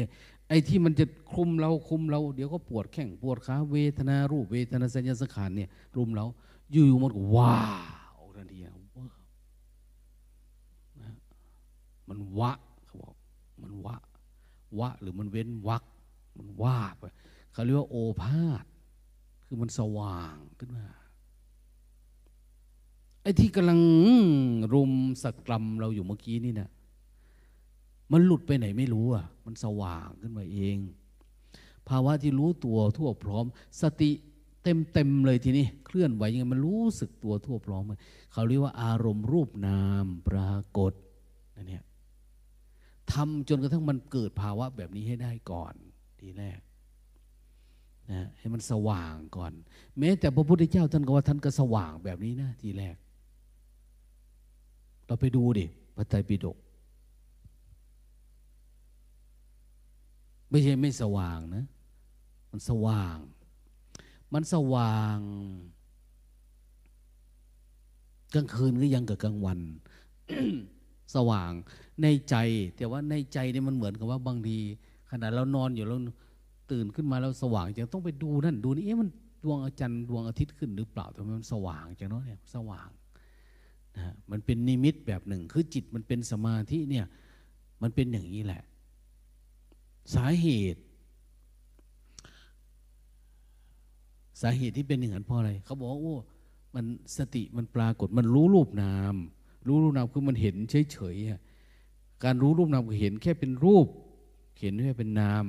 ยๆๆไอ้ที่มันจะคุมเราคุมเราเดี๋ยวก็ปวดแข้งปวดขาเวทนารูปเวทนาสัญญาสังขารเนี่ยรุมเราอยู่ๆมันก็ว้าออกทันทีนะมันวะเขาบอกมันวะวะหรือมันเว้นวักมันว่าไปเขาเรียกว่าโอภาสคือมันสว่างขึ้นมาไอ้ที่กำลังรุมสกรัมเราอยู่เมื่อกี้นี่นะมันหลุดไปไหนไม่รู้อ่ะมันสว่างขึ้นมาเองภาวะที่รู้ตัวทั่วพร้อมสติเต็มเต็มเลยทีนี้เคลื่อนไหวยังไงมันรู้สึกตัวทั่วพร้อมเขาเรียกว่าอารมณ์รูปนามปรากฏนั่นเนี่ยทำจนกระทั่งมันเกิดภาวะแบบนี้ให้ได้ก่อนทีแรกนะให้มันสว่างก่อนแม้แต่พระพุทธเจ้าท่านก็ว่าท่านก็สว่างแบบนี้นะทีแรกเราไปดูดิพระไตรปิฎกไม่ใช่ไม่สว่างนะมันสว่างมันสว่างกลางคืนก็ยังกับกลางวัน สว่างในใจแต่ว่าในใจเนี่ยมันเหมือนกับว่าบางทีขณะเรานอนอยู่เราตื่นขึ้นมาเราสว่างจังต้องไปดูนั่นดูนี่เอ๊ะมันดวงอาจารย์ดวงอาทิตย์ขึ้นหรือเปล่าทำไมมันสว่างจังเนาะเนี่ยสว่างนะมันเป็นนิมิตแบบหนึ่งคือจิตมันเป็นสมาธิเนี่ยมันเป็นอย่างนี้แหละสาเหตุสาเหตุที่เป็นอย่างนั้นเพราะอะไรเขาบอกว่าโอ้มันสติมันปรากฏมันรู้รูปนามรู้รูปนามคือมันเห็นเฉยๆการรู้รูปนามคือเห็นแค่เป็นรูปเห็นแค่เป็นนาม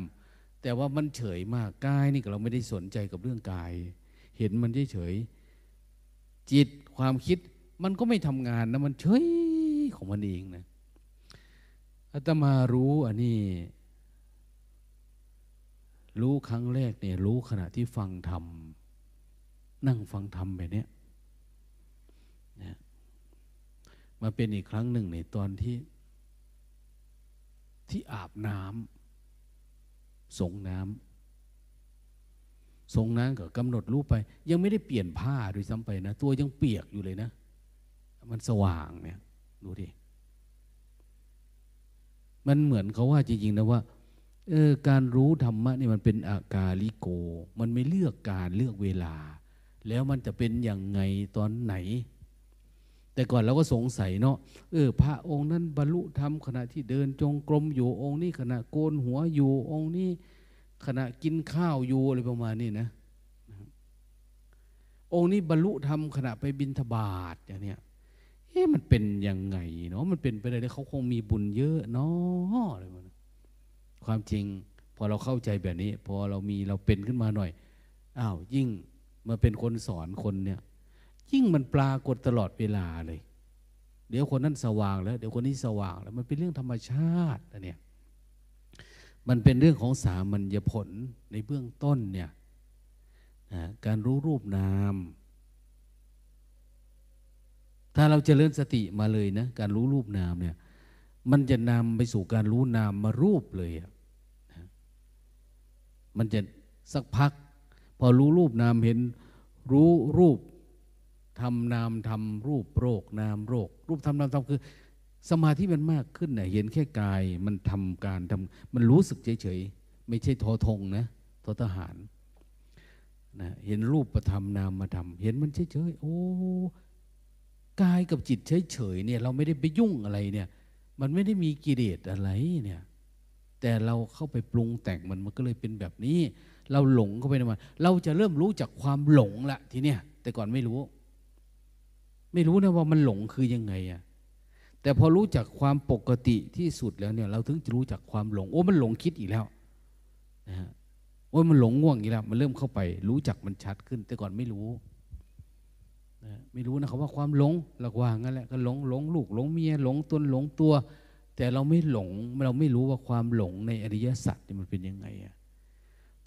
แต่ว่ามันเฉยมากกายนี่เราไม่ได้สนใจกับเรื่องกายเห็นมันเฉยๆจิตความคิดมันก็ไม่ทำงานนะมันเฉยของมันเองนะอาตมารู้อันนี้รู้ครั้งแรกเนี่ยรู้ขณะที่ฟังธรรมนั่งฟังธรรมแบบนี้นะมาเป็นอีกครั้งหนึ่งในตอนที่ที่อาบน้ำสงน้ำสงน้ำก็กำหนดรู้ไปยังไม่ได้เปลี่ยนผ้าด้วยซ้ำไปนะตัวยังเปียกอยู่เลยนะมันสว่างเนี่ยดูดิมันเหมือนเขาว่าจริงๆนะว่าเออการรู้ธรรมะนี่มันเป็นอากาลิโกมันไม่เลือกการเลือกเวลาแล้วมันจะเป็นอย่างไงตอนไหนแต่ก่อนเราก็สงสัยเนาะเออพระองค์นั้นบรรลุธรรมขณะที่เดินจงกรมอยู่องค์นี้ขณะโกนหัวอยู่องค์นี้ขณะกินข้าวอยู่อะไรประมาณนี้นะองค์นี้บรรลุธรรมขณะไปบิณฑบาตอย่างเนี้ยเอ๊ะมันเป็นยังไงเนาะมันเป็นไปได้เลยเขาคงมีบุญเยอะเนาะอะไรประมาณความจริงพอเราเข้าใจแบบนี้พอเรามีเราเป็นขึ้นมาหน่อยอ้าวยิ่งมาเป็นคนสอนคนเนี่ยยิ่งมันปรากฏตลอดเวลาเลยเดี๋ยวคนนั้นสว่างแล้วเดี๋ยวคนนี้สว่างแล้วมันเป็นเรื่องธรรมชาตินะเนี่ยมันเป็นเรื่องของสามัญญผลในเบื้องต้นเนี่ยนะการรู้รูปนามถ้าเราเจริญสติมาเลยนะการรู้รูปนามเนี่ยมันจะนำไปสู่การรู้นามมารูปเลยนะมันจะสักพักพอรู้รูปนามเห็นรู้รูปทำนามทำรูปโรคนามโรครูปทำนามทำคือสมาธิมันมากขึ้นเนี่ยเห็นแค่กายมันทำการทำมันรู้สึกเฉยๆไม่ใช่ทอทงนะทอทหารนะเห็นรูปประธรรมนามมาทำเห็นมันเฉยๆโอ้กายกับจิตเฉยๆเนี่ยเราไม่ได้ไปยุ่งอะไรเนี่ยมันไม่ได้มีกิเลสอะไรเนี่ยแต่เราเข้าไปปรุงแต่งมันมันก็เลยเป็นแบบนี้เราหลงเข้าไปในมันเราจะเริ่มรู้จากความหลงละทีเนี้ยแต่ก่อนไม่รู้ไม่รู้นะว่ามันหลงคือยังไงอะแต่พอรู้จากความปกติที่สุดแล้วเนี่ยเราถึงจะรู้จากความหลงโอ้มันหลงคิดอีกแล้วนะฮะโอ้มันหลงง่วงอีกแล้วมันเริ่มเข้าไปรู้จักมันชัดขึ้นแต่ก่อนไม่รู้ไม่รู้นะครับว่าความหลงหลักว่างั้นแหละก็หลงหลงลูกหลงเมียหลงตนหลงตัวแต่เราไม่หลงเราไม่รู้ว่าความหลงในอริยสัจนี่มันเป็นยังไงอะ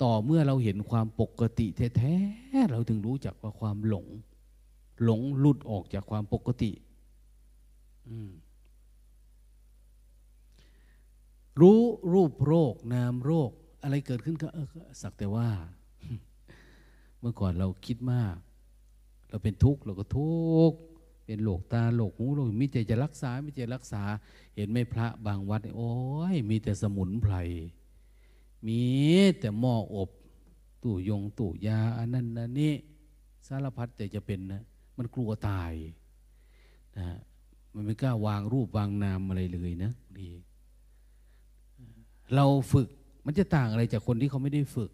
ต่อเมื่อเราเห็นความปกติแท้ๆเราถึงรู้จักว่าความหลงหลงหลุดออกจากความปกติรู้รูปโรคนามโรคอะไรเกิดขึ้นก็สักแต่ว่าเมื่อก่อนเราคิดมากเราเป็นทุกข์เราก็ทุกข์เป็นโรคตาโรคหูโรคมีแต่จะรักษามีแต่รักษาเห็นไหมพระบางวัดโอ้ยมีแต่สมุนไพรมีแต่หม้ออบตู้ยงตู้ยาอันนั้นอันนี้สารพัดแต่จะเป็นนะมันกลัวตายนะมันไม่กล้าวางรูปวางนามอะไรเลยนะดีเราฝึกมันจะต่างอะไรจากคนที่เขาไม่ได้ฝึก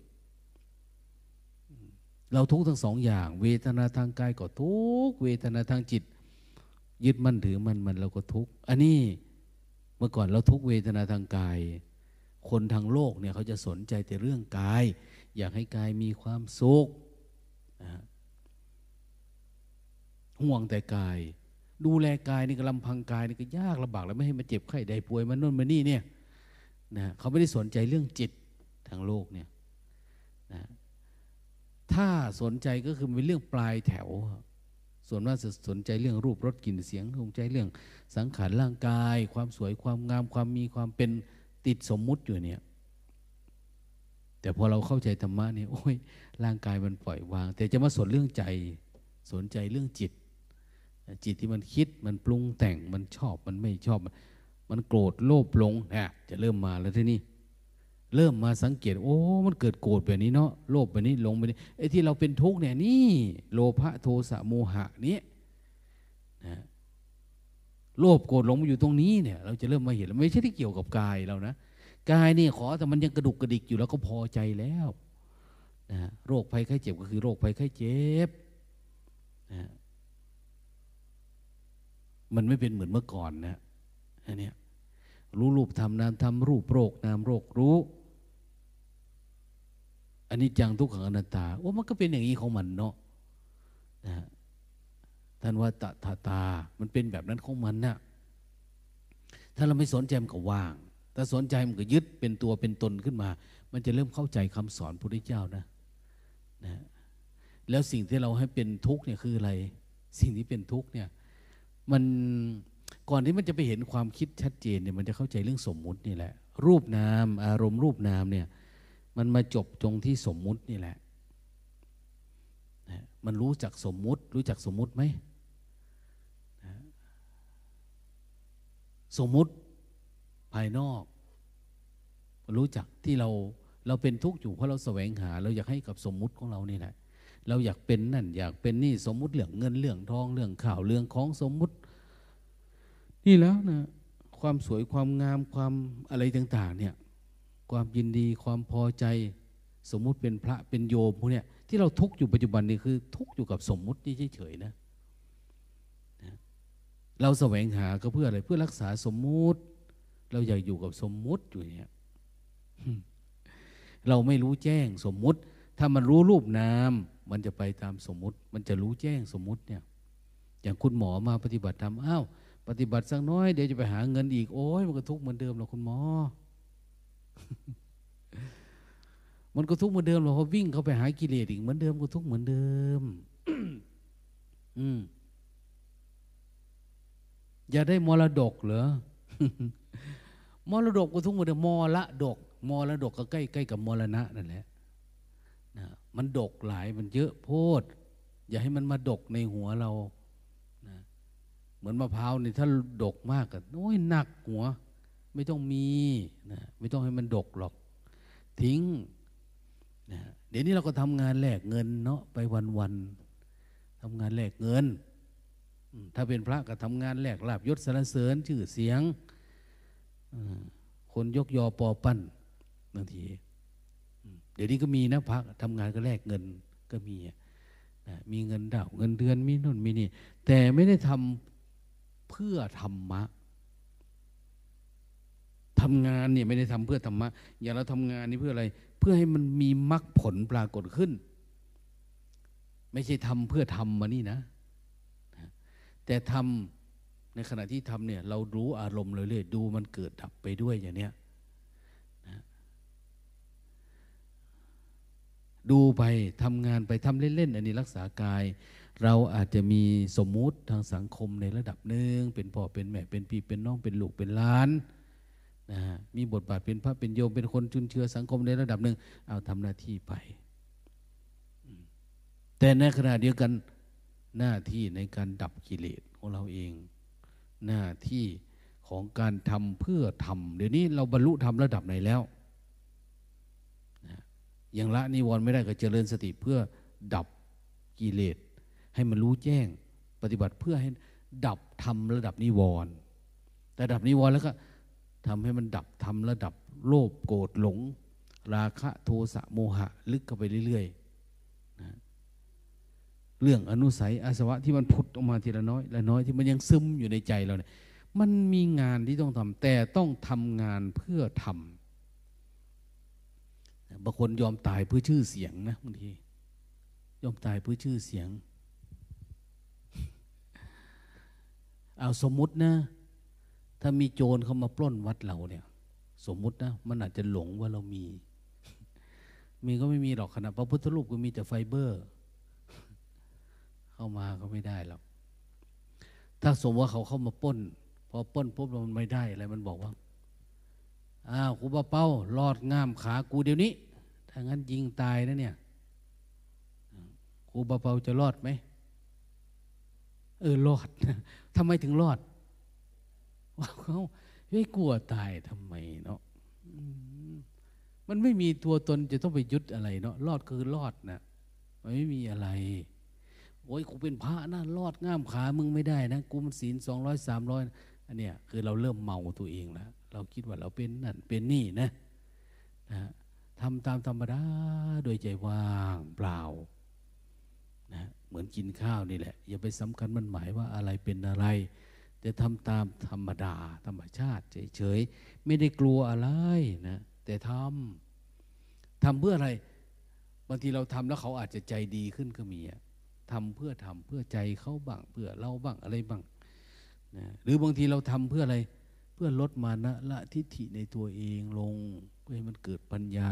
เราทุกทั้งสองอย่างเวทนาทางกายก็ทุกเวทนาทางจิตยึดมั่นถือมันมันเราก็ทุกอันนี้เมื่อก่อนเราทุกเวทนาทางกายคนทางโลกเนี่ยเขาจะสนใจแต่เรื่องกายอยากให้กายมีความสุขห่วงแต่กายดูแลกายนี่ก็ลำพังกายนี่ก็ยากลำบากแล้วไม่ให้มันเจ็บไข้ได้ป่วยมันนู่นมันนี่เนี่ยนะเขาไม่ได้สนใจเรื่องจิตทางโลกเนี่ยนะถ้าสนใจก็คือเป็นเรื่องปลายแถวส่วนมากจะสนใจเรื่องรูปรสกลิ่นเสียงสนใจเรื่องสังขารร่างกายความสวยความงามความมีความเป็นติดสมมุติอยู่เนี่ยแต่พอเราเข้าใจธรรมะเนี่ยโอ้ยร่างกายมันปล่อยวางแต่จะมาสนเรื่องใจสนใจเรื่องจิต จิตที่มันคิดมันปรุงแต่งมันชอบมันไม่ชอบมันโกรธโลภหลงนะจะเริ่มมาแล้วที่นี่เริ่มมาสังเกตโอ้มันเกิดโกรธแบบนี้เนาะโลภแบบนี้หลงแบบนี้ไอ้ที่เราเป็นทุกข์เนี่ยนี่โลภะโทสะโมหะนี้นะโลภโกรธหลงมันอยู่ตรงนี้เนี่ยเราจะเริ่มมาเห็นแล้วไม่ใช่ที่เกี่ยวกับกายเรานะกายนี่ขอแต่มันยังกระดุกกระดิกอยู่แล้วก็พอใจแล้วนะโรคภัยไข้เจ็บก็คือโรคภัยไข้เจ็บนะมันไม่เป็นเหมือนเมื่อก่อนนะอันนี้รู้รูปธรรมนามธรรมรูปโรคนามโรครู้อันนี้จังทุกขังอนัตตาโอ้มันก็เป็นอย่างนี้ของมันเนาะนะท่านว่าตถาตามันเป็นแบบนั้นของมันนะถ้าเราไม่สนใจมันก็ว่างถ้าสนใจมันก็ยึดเป็นตัวเป็นตนขึ้นมามันจะเริ่มเข้าใจคำสอนพระพุทธเจ้านะนะแล้วสิ่งที่เราให้เป็นทุกข์เนี่ยคืออะไรสิ่งที่เป็นทุกข์เนี่ยมันก่อนที่มันจะไปเห็นความคิดชัดเจนเนี่ยมันจะเข้าใจเรื่องสมมุตินี่แหละรูปนามอารมณ์รูปนามเนี่ยมันมาจบตรงที่สมมุตินี่แหละนะมันรู้จักสมมุติรู้จักสมมุติไหมนะสมมุติภายนอกรู้จักที่เราเราเป็นทุกข์อยู่เพราะเราแสวงหาเราอยากให้กับสมมุติของเรานี่แหละเราอยากเป็นนั่นอยากเป็นนี่สมมุติเรื่องเงินเรื่องทองเรื่องข่าวเรื่องของสมมุตินี่แล้วนะความสวยความงามความอะไรต่างๆเนี่ยความยินดีความพอใจสมมุติเป็นพระเป็นโยมพวกเนี่ยที่เราทุกข์อยู่ปัจจุบันนี่คือทุกข์อยู่กับสมมุตินี่เฉยๆนะเราแสวงหาก็เพื่ออะไรเพื่อรักษาสมมุติเราอยากอยู่กับสมมุติอยู่เนี่ยเราไม่รู้แจ้งสมมุติถ้ามันรู้รูปนามมันจะไปตามสมมุติมันจะรู้แจ้งสมมุติเนี่ยอย่างคุณหมอมาปฏิบัติธรรมอ้าวปฏิบัติสักน้อยเดี๋ยวจะไปหาเงินอีกโอ้ยมันก็ทุกข์เหมือนเดิมหรอกคุณหมอ มันก็ทุกข์เหมือนเดิมหรอกเขาวิ่งเขาไปหากิเลสอีกเหมือนเดิมก็ทุกข์เหมือนเดิม อืมอย่าได้มรดกเหรอ มรดกก็ทุกข์เหมือนเดิมมรดกมรดกก็ใกล้ๆกับมรณะนั่นแหละนะมันดกหลายมันเยอะโพดอย่าให้มันมาดกในหัวเรานะเหมือนมะพร้าวนี่ถ้าดกมากก็โอ้ยหนักหัวไม่ต้องมีนะไม่ต้องให้มันดกหรอกทิ้งนะเดี๋ยวนี้เราก็ทำงานแลกเงินเนาะไปวันๆทำงานแลกเงินถ้าเป็นพระก็ทำงานแลกลาภยศสรรเสริญชื่อเสียงคนยกยอปอปั้นบางทีเดี๋ยวนี้ก็มีนะพระทำงานก็แลกเงินก็มีนะมีเงินดาวเงินเดือนมีนู่นมีนี่แต่ไม่ได้ทำเพื่อธรรมะทำงานเนี่ยไม่ได้ทำเพื่อธรรมะอย่างเราทำงานนี่เพื่ออะไรเพื่อให้มันมีมรรคผลปรากฏขึ้นไม่ใช่ทำเพื่อธรรมมานี่นะแต่ทำในขณะที่ทำเนี่ยเรารู้อารมณ์เรื่อยๆดูมันเกิดดับไปด้วยอย่างเนี้ยดูไปทำงานไปทำเล่นๆอันนี้รักษากายเราอาจจะมีสมมุติทางสังคมในระดับหนึ่งเป็นพ่อเป็นแม่เป็นพี่เป็นน้องเป็นลูกเป็นหลานนะฮะมีบทบาทเป็นพระเป็นโยมเป็นคนจุนเชื้อสังคมในระดับหนึ่งเอาทำหน้าที่ไปแต่ในขณะเดียวกันหน้าที่ในการดับกิเลสของเราเองหน้าที่ของการทำเพื่อทำเดี๋ยวนี้เราบรรลุธรรมระดับไหนแล้วอย่างละนิวรณ์ไม่ได้ก็เจริญสติเพื่อดับกิเลสให้มันรู้แจ้งปฏิบัติเพื่อให้ดับธรรมระดับนิวรณ์ระดับนิวรณ์แล้วก็ทำให้มันดับธรรมระดับโลภโกรธหลงราคะโทสะโมหะลึกเข้าไปเรื่อยๆนะเรื่องอนุสัยอาสวะที่มันผุดออกมาทีละน้อยละน้อยที่มันยังซึมอยู่ในใจเราเนี่ยมันมีงานที่ต้องทำแต่ต้องทำงานเพื่อทำบางคนยอมตายเพื่อชื่อเสียงนะบางทียอมตายเพื่อชื่อเสียงเอาสมมุตินะถ้ามีโจรเขามาปล้นวัดเราเนี่ยสมมุตินะมันอาจจะหลงว่าเรามีมีก็ไม่มีหรอกขณะพระพุทธรูปก็มีแต่ไฟเบอร์เข้ามาก็ไม่ได้หรอกถ้าสมมติว่าเขาเข้ามาปล้นพอปล้นปุ๊บมันไม่ได้อะไรมันบอกว่าอ้าวกูบ้าเป้ารอดง่ามขากูเดี๋ยวนี้ถ้างั้นยิงตายนะเนี่ยกูบ้าเป้าจะรอดไหม เออรอดทำไมถึงรอดว่าเขาเฮ้ยกลัวตายทำไมเนาะมันไม่มีตัวตนจะต้องไปยึดอะไรเนาะรอดคือรอดนะมันไม่มีอะไรโอ้ยกูเป็นพระนะรอดง่ามขามึงไม่ได้นะกูมันศีลสองร้อยสามร้อยอันเนี้ยคือเราเริ่มเมาตัวเองแล้วเราคิดว่าเราเป็นนั่นเป็นนี่นะนะทำตามธรรมดาโดยใจว่างเปล่านะเหมือนกินข้าวนี่แหละอย่าไปสำคัญมันหมายว่าอะไรเป็นอะไรแต่ทำตามธรรมดาธรรมชาติเฉยๆไม่ได้กลัวอะไรนะแต่ทำทำเพื่ออะไรบางทีเราทำแล้วเขาอาจจะใจดีขึ้นก็มีอะทำเพื่อทำเพื่อใจเขาบ้างเพื่อเราบ้างอะไรบ้างนะหรือบางทีเราทำเพื่ออะไรเพื่อลดมานะละทิฐิในตัวเองลงเพื่อให้มันเกิดปัญญา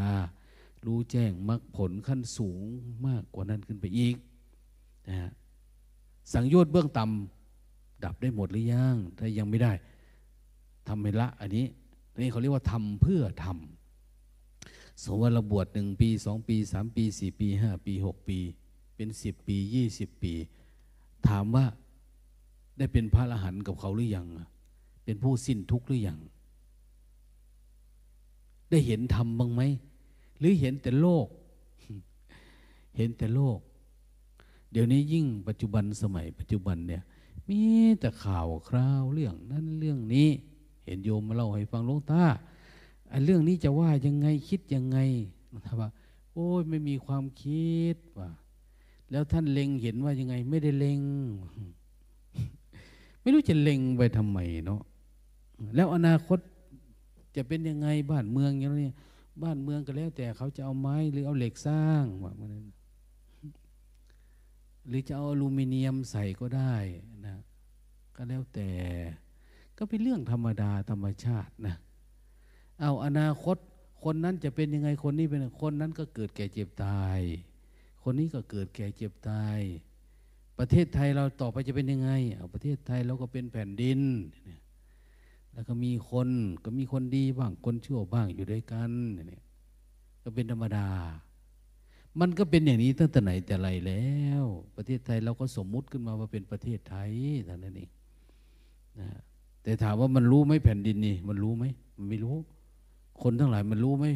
รู้แจ้งมรรคผลขั้นสูงมากกว่านั้นขึ้นไปอีกนะฮะสังโยชน์เบื้องต่ำดับได้หมดหรือยังถ้ายังไม่ได้ทำให้ละอันนี้นี่เขาเรียกว่าทำเพื่อทำสมมติว่าเราบวชหนึ่งปีสองปีสามปีสี่ปีห้าปีหกปีเป็นสิบปียี่สิบปีถามว่าได้เป็นพระอรหันต์กับเขาหรือยังเป็นผู้สิ้นทุกข์หรือยังได้เห็นธรรมบ้างไหมหรือเห็นแต่โลกเห็นแต่โลกเดี๋ยวนี้ยิ่งปัจจุบันสมัยปัจจุบันเนี่ยมีแต่ข่าวคราวเรื่องนั้นเรื่องนี้เห็นโยมมาเล่าให้ฟังหลวงตาอันเรื่องนี้จะว่ายังไงคิดยังไงนะครับว่าโอ้ยไม่มีความคิดว่าแล้วท่านเล็งเห็นว่ายังไงไม่ได้เล็งไม่รู้จะเล็งไปทำไมเนาะแล้วอนาคตจะเป็นยังไงบ้านเมืองอย่างนี้บ้านเมืองก็แล้วแต่เขาจะเอาไม้หรือเอาเหล็กสร้างว่ามันหรือจะเอาอลูมิเนียมใส่ก็ได้นะก็แล้วแต่ก็เป็นเรื่องธรรมดาธรรมชาตินะเอาอนาคตคนนั้นจะเป็นยังไงคนนี้เป็นคนนั้นก็เกิดแก่เจ็บตายคนนี้ก็เกิดแก่เจ็บตายประเทศไทยเราต่อไปจะเป็นยังไงเอาประเทศไทยเราก็เป็นแผ่นดินแล้วก็มีคนก็มีคนดีบ้างคนชั่วบ้างอยู่ด้วยกันเนี่ยก็เป็นธรรมดามันก็เป็นอย่างนี้ตั้งแต่ไหนแต่ไรแล้วประเทศไทยเราก็สมมุติขึ้นมาว่าเป็นประเทศไทยเท่านั้นเองนะแต่ถามว่ามันรู้ไหมแผ่นดินนี่มันรู้ไหมมันไม่รู้คนทั้งหลายมันรู้ไหม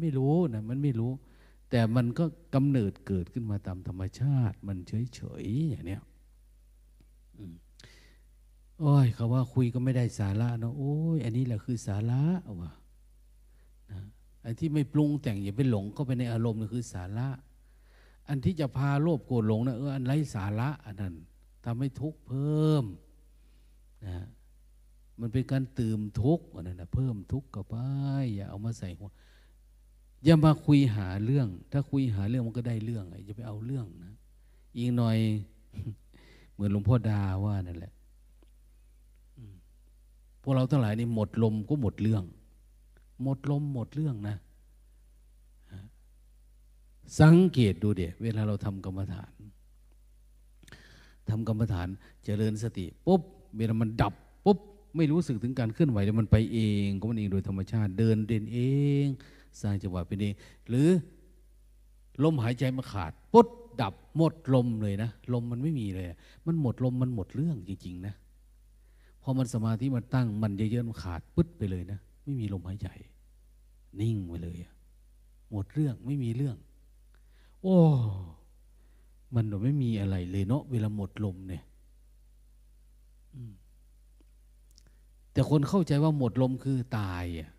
ไม่รู้นะมันไม่รู้แต่มันก็กำเนิดเกิดขึ้นมาตามธรรมชาติมันเฉยๆอย่างเนี้ยโอ้ยเขาว่าคุยก็ไม่ได้สาระเนาะโอ้ยอันนี้แหละคือสาระว่ะนะอันที่ไม่ปรุงแต่งอย่าไปหลงเข้าไปในอารมณ์นั่นคือสาระอันที่จะพาโลภโกรธหลงนะเอออันไร้สาระอันนั้นทำให้ทุกข์เพิ่มนะมันเป็นการตื่มทุกข์อันนั้นนะเพิ่มทุกข์เข้าไปอย่าเอามาใส่หัวอย่ามาคุยหาเรื่องถ้าคุยหาเรื่องมันก็ได้เรื่องอย่าไปเอาเรื่องนะอีกหน่อย เหมือนหลวงพ่อดาว่านั่นแหละพวกเราทั้งหลายนี่หมดลมก็หมดเรื่องหมดลมหมดเรื่องนะสังเกตดูเดี๋ยวเวลาเราทำกรรมฐานทำกรรมฐานเจริญสติปุ๊บเวลามันดับปุ๊บไม่รู้สึกถึงการเคลื่อนไหวแต่มันไปเองก็มันเองโดยธรรมชาติเดินเดินเองสร้างจังหวะเป็นเองหรือลมหายใจมาขาดปุ๊บดับหมดลมเลยนะลมมันไม่มีเลยมันหมดลมมันหมดเรื่องจริงๆนะพอมันสมาธิมันตั้งมันเยอะๆมันขาดปึ๊ดไปเลยนะไม่มีลมหายใจนิ่งไปเลยหมดเรื่องไม่มีเรื่องโอ้มันโดยไม่มีอะไรเลยเนาะเวลาหมดลมเนี่ยแต่คนเข้าใจว่าหมดลมคือตายอะ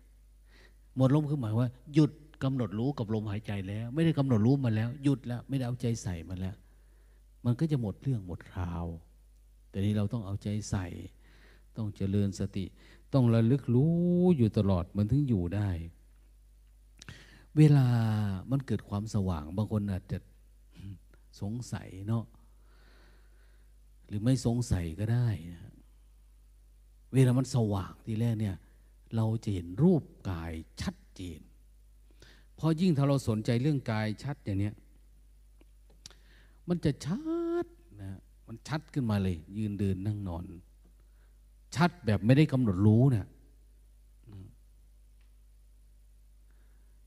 หมดลมคือหมายว่าหยุดกำหนดรู้กับลมหายใจแล้วไม่ได้กำหนดรู้มาแล้วหยุดแล้วไม่ได้เอาใจใส่มันแล้วมันก็จะหมดเรื่องหมดราวแต่นี้เราต้องเอาใจใส่ต้องเจริญสติต้องระลึกรู้อยู่ตลอดมันถึงอยู่ได้เวลามันเกิดความสว่างบางคนอาจจะสงสัยเนาะหรือไม่สงสัยก็ได้นะเวลามันสว่างทีแรกเนี่ยเราจะเห็นรูปกายชัดเจนพอยิ่งถ้าเราสนใจเรื่องกายชัดอย่างเนี้ยมันจะชัดนะมันชัดขึ้นมาเลยยืนเดินนั่งนอนชัดแบบไม่ได้กำหนดรู้นะ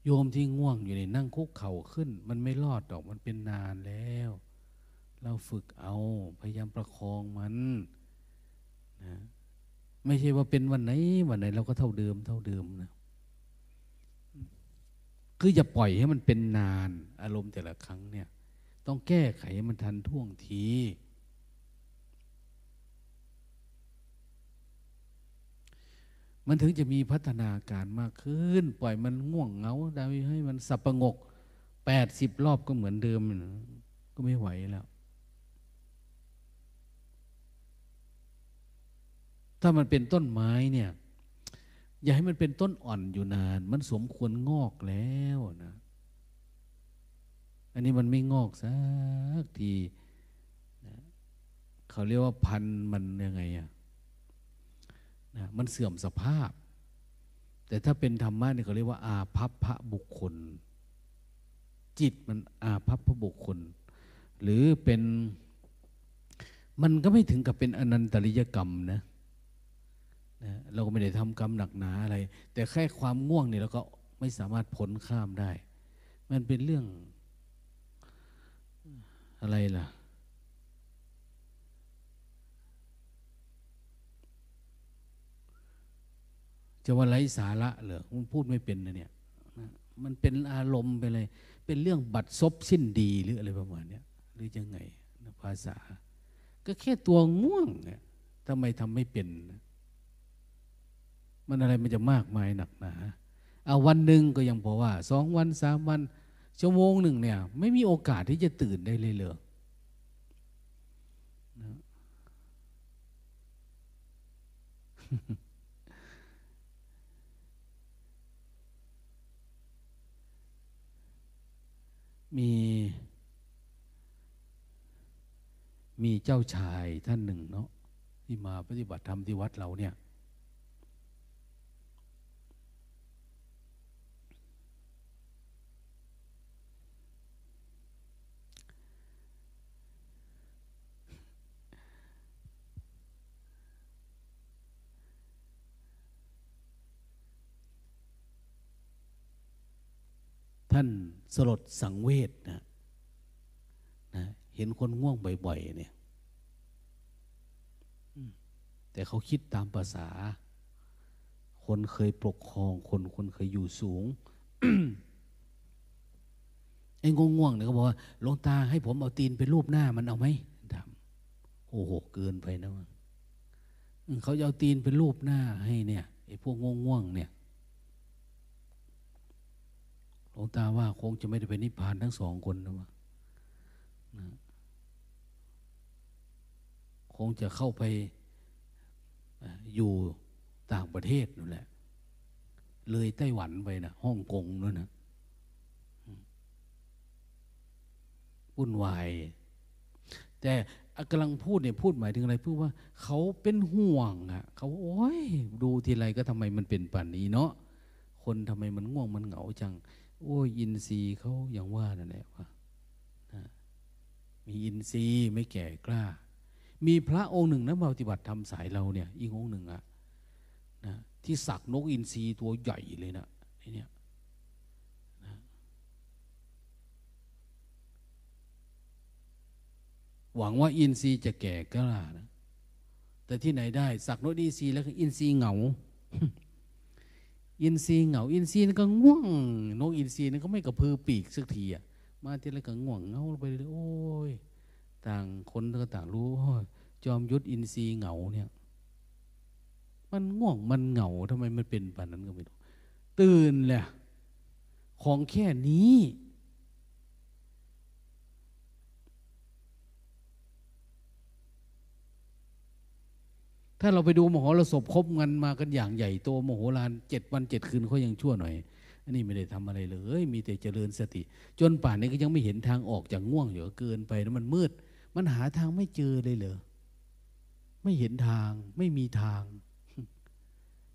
โยมที่ง่วงอยู่นี่นั่งคุกเข่าขึ้นมันไม่รอดหรอกมันเป็นนานแล้ว เราฝึกเอาพยายามประคองมันนะไม่ใช่ว่าเป็นวันไหนวันไหนเราก็เท่าเดิมเท่าเดิมนะคืออย่าปล่อยให้มันเป็นนานอารมณ์แต่ละครั้งเนี่ยต้องแก้ไขให้มันทันท่วงทีมันถึงจะมีพัฒนาการมากขึ้นปล่อยมันง่วงเหงาได้ให้มันสับประงกแปดสิบรอบก็เหมือนเดิมก็ไม่ไหวแล้วถ้ามันเป็นต้นไม้เนี่ยอย่าให้มันเป็นต้นอ่อนอยู่นานมันสมควรงอกแล้วนะอันนี้มันไม่งอกสักทีนะเขาเรียกว่าพันธุ์มันยังไงอะนะมันเสื่อมสภาพแต่ถ้าเป็นธรรมะเนี่ยเขาเรียกว่าอาภัพพระบุคคลจิตมันอาภัพพระบุคคลหรือเป็นมันก็ไม่ถึงกับเป็นอนันตริยกรรมนะนะเราก็ไม่ได้ทำกรรมหนักหนาอะไรแต่แค่ความง่วงเนี่ยเราก็ไม่สามารถพ้นข้ามได้มันเป็นเรื่องอะไรล่ะจะว่าไร้สาระเหรอมันพูดไม่เป็นนะเนี่ยมันเป็นอารมณ์ไปเลยเป็นเรื่องบัดซบสิ้นดีหรืออะไรประมาณนี้หรือยังไงภาษาก็แค่ตัวง่วงเนี่ยทำไมทำไม่เป็นมันอะไรมันจะมากมายหนักหนาเอาวันหนึ่งก็ยังพอว่าสองวันสามวันชั่วโมงหนึ่งเนี่ยไม่มีโอกาสที่จะตื่นได้เลยเหรอนะมีมีเจ้าชายท่านหนึ่งเนาะที่มาปฏิบัติธรรมที่วัดเราเนี่ยท่านสลดสังเวชนะนะเห็นคนง่วงบ่อยๆเนี่ยแต่เขาคิดตามภาษาคนเคยปกครองคนคนเคยอยู่สูง ไอ้ง่วงๆเนี่ยเขาบอกว่าหลวงตาให้ผมเอาตีนไปลูบหน้ามันเอาไหมทำโอ้โหเกินไปนะเขาจะเอาตีนไปลูบหน้าให้เนี่ยไอ้พวกง่วงๆเนี่ยหลวงตาว่าคงจะไม่ได้ไปนิพพานทั้งสองคนนะวะนะคงจะเข้าไปอยู่ต่างประเทศนั่นแหละเลยไต้หวันไปนะฮ่องกงด้วยนะวุ่นวายแต่กำลังพูดเนี่ยพูดหมายถึงอะไรพูดว่าเขาเป็นห่วงอ่ะเขาโอ้ยดูทีไรก็ทำไมมันเป็นป่านนี้เนาะคนทำไมมันง่วงมันเหงาจังโอ้ยอินทรีย์เขาอย่างว่านั่นแหละว่ามีอินทรีย์ไม่แก่กล้ามีพระองค์หนึ่งนะปฏิบัติธรรมสายเราเนี่ยอีกองค์หนึ่งอะนะที่สักนกอินทรีย์ตัวใหญ่เลยนะไอ้เนี่ยนะหวังว่าอินทรีย์จะแก่กล้านะแต่ที่ไหนได้สักนกอินทรีย์แล้วอินทรีย์เหงา อินทรีย์เหงาอินทรีย์ก็ง่วงนกอินทรีย์ก็ไม่กระพือปีกสักทีอ่ะมาทีไรก็ง่วงเงาไปเลยโอ้ยต่างคนก็ต่างรู้จอมยุทธอินทรีย์เหงาเนี่ยมันง่วงมันเหงาทำไมมันเป็นป่านนั้นก็ไม่รู้ตื่นแหละของแค่นี้ถ้าเราไปดูมโหรสพคบกันมากันอย่างใหญ่โตมโหฬารเจ็ดวันเจ็ดคืนเขายังชั่วหน่อยอันนี้ไม่ได้ทำอะไรเลยมีแต่เจริญสติจนป่านนี้ก็ยังไม่เห็นทางออกจากง่วงเหลือเกินไปแล้วมันมืดมันหาทางไม่เจอเลยเหรอไม่เห็นทางไม่มีทาง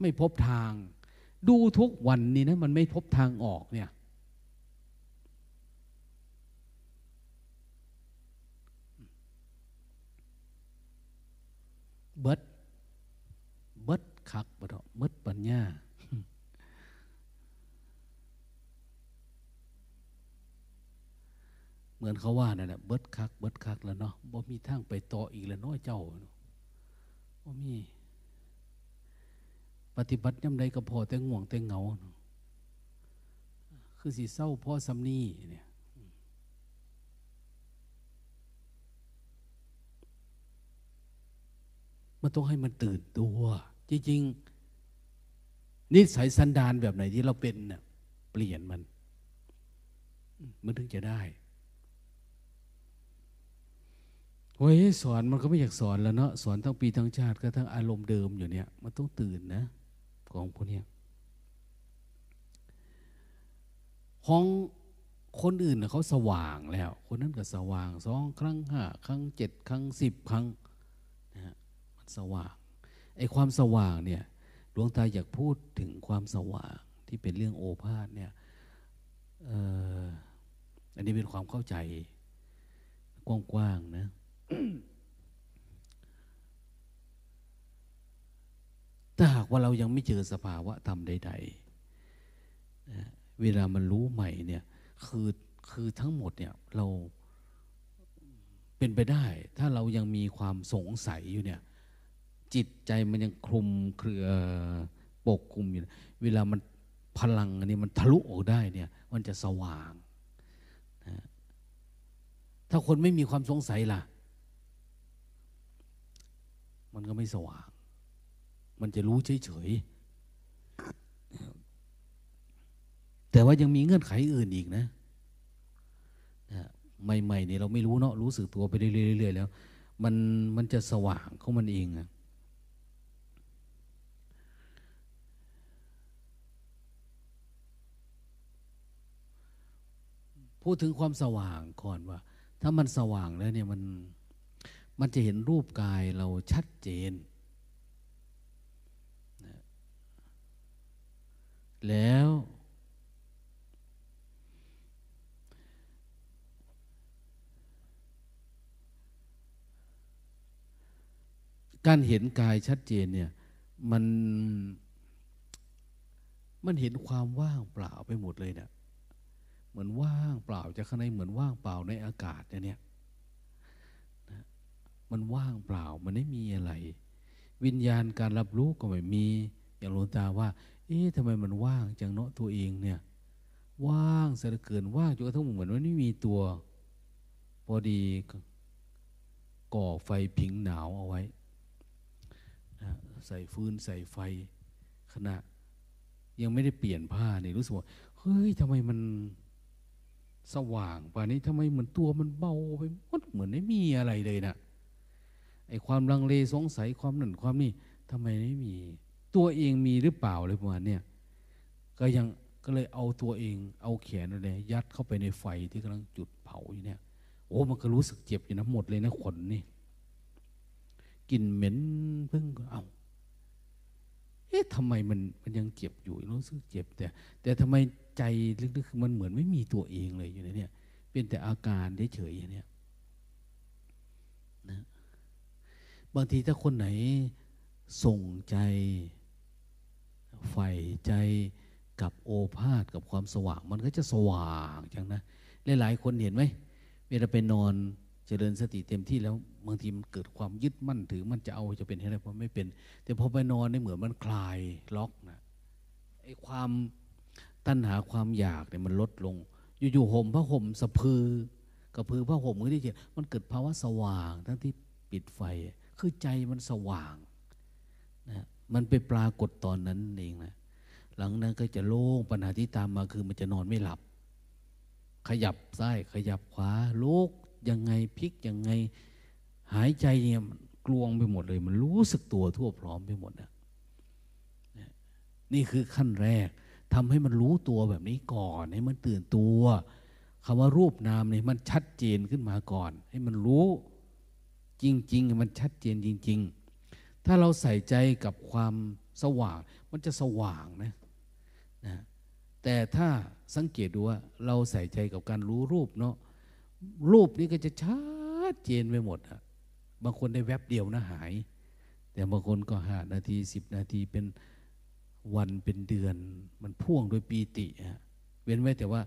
ไม่พบทางดูทุกวันนี่นะมันไม่พบทางออกเนี่ยเบิดเบิดคักบ่เถาะเบิดปัญญา เหมือนเขาว่านั่นแหละเบิดคักเบิดคักแล้วเนาะบ่มีทางไปต่ออีกแล้วน้อยเจ้าบ่มีปฏิบัติย่ำใดก็พอแต่ง่วงแต่เหงาคือสิเศร้าพ่อสำนีเนี่ยมันต้องให้มันตื่นตัวจริงๆนิสัยสันดานแบบไหนที่เราเป็นเนี่ยเปลี่ยนมันมันถึงจะได้โอ้ยสอนมันก็ไม่อยากสอนแล้วเนาะสอนทั้งปีทั้งชาติก็ทั้งอารมณ์เดิมอยู่เนี่ยมันต้องตื่นนะของพวกเนี้ยของคนอื่นเขาสว่างแล้วคนนั้นก็สว่างสองครั้งห้าครั้งเจ็ดครั้งสิบครั้งนะฮะมันสว่างไอ้ความสว่างเนี่ยหลวงตาอยากพูดถึงความสว่างที่เป็นเรื่องโอภาสเนี่ยเอ่ออันนี้เป็นความเข้าใจกว้างๆนะถ้าหากว่าเรายังไม่เจอสภาวะธรรมใดๆนะเวลามันรู้ใหม่เนี่ยคือคือทั้งหมดเนี่ยเราเป็นไปได้ถ้าเรายังมีความสงสัยอยู่เนี่ยจิตใจมันยังคลุมเครือปกคลุมอยู่เวลามันพลังอันนี้มันทะลุออกได้เนี่ยมันจะสว่างนะถ้าคนไม่มีความสงสัยล่ะมันก็ไม่สว่างมันจะรู้เฉยๆแต่ว่ายังมีเงื่อนไขอื่นอีกนะนะใหม่ๆเนี่ยเราไม่รู้เนาะรู้สึกตัวไปเรื่อยๆแล้วมันมันจะสว่างของมันเองอะพูดถึงความสว่างก่อนว่าถ้ามันสว่างแล้วเนี่ยมันมันจะเห็นรูปกายเราชัดเจนนะแล้วการเห็นกายชัดเจนเนี่ยมันมันเห็นความว่างเปล่าไปหมดเลยเนี่ยเหมือนว่างเปล่าจากข้างในเหมือนว่างเปล่าในอากาศเนี่ยมันว่างเปล่ามันไม่มีอะไรวิญญาณการรับรู้ก็ไม่มีอย่างหลวงตาว่าเอ๊ะทำไมมันว่างจังเนาะตัวเองเนี่ยว่างเสียเหลือเกินว่างจนกระทั่งเหมือนว่าไม่มีตัวพอดีก่อไฟผิงหนาวเอาไว้นะใส่ฟืนใส่ไฟขณะยังไม่ได้เปลี่ยนผ้านี่รู้สึกว่าเฮ้ยทำไมมันสว่างป่านนี้ทำไมเหมือนตัวมันเบาไปหมดเหมือนไม่มีอะไรเลยนะไอ้ความลังเลสงสัยความหนึ่งความนี่ทำไมไม่มีตัวเองมีหรือเปล่าเลยประมาณเนี่ยก็ยังก็เลยเอาตัวเองเอาแขนอะไรยัดเข้าไปในไฟที่กำลังจุดเผาอยู่เนี่ยโอ้มันก็รู้สึกเจ็บอยู่นะหมดเลยนะขนนี่กลิ่นเหม็นพึ่งก็เอาเอ๊ะทำไมมันมันยังเจ็บอยู่รู้สึกเจ็บแต่แต่ทำไมใจลึกๆมันเหมือนไม่มีตัวเองเลยอยู่ในเนี่ยเป็นแต่อาการเฉยๆอย่างเนี้ยนะบางทีถ้าคนไหนส่งใจใฝ่ใจกับโอภาสกับความสว่างมันก็จะสว่างจังนะหลายๆคนเห็นไหมเวลาไปนอนเจริญสติเต็มที่แล้วบางทีมันเกิดความยึดมั่นถือมันจะเอาจะเป็นอะไรเพราะไม่เป็นแต่พอไปนอนเนี่ยเหมือนมันคลายล็อกนะไอ้ความตัณหาความอยากเนี่ยมันลดลงอยู่ๆห่มผ้าห่มสะพือกระพือผ้าห่มก็ได้เห็นมันเกิดภาวะสว่างทั้งที่ปิดไฟคือใจมันสว่างนะมันไปปรากฏตอนนั้นเองนะหลังนั้นก็จะโล่งปัญหาที่ตามมาคือมันจะนอนไม่หลับขยับซ้ายขยับขวาลุกยังไงพลิกยังไงหายใจเนี่ยมันกลวงไปหมดเลยมันรู้สึกตัวทั่วพร้อมไปหมดนะนี่คือขั้นแรกทำให้มันรู้ตัวแบบนี้ก่อนให้มันตื่นตัวคำว่ารูปนามเนี่ยมันชัดเจนขึ้นมาก่อนให้มันรู้จริงๆมันชัดเจนจริงๆถ้าเราใส่ใจกับความสว่างมันจะสว่างนะนะแต่ถ้าสังเกตดูว่าเราใส่ใจกับการรู้รูปเนาะรูปนี้ก็จะชัดเจนไปหมดอะบางคนได้แวบเดียวนะหายแต่บางคนก็ห้านาทีสิบนาทีเป็นวันเป็นเดือนมันพ่วงโดยปีติฮะเว้นไว้แต่ว่า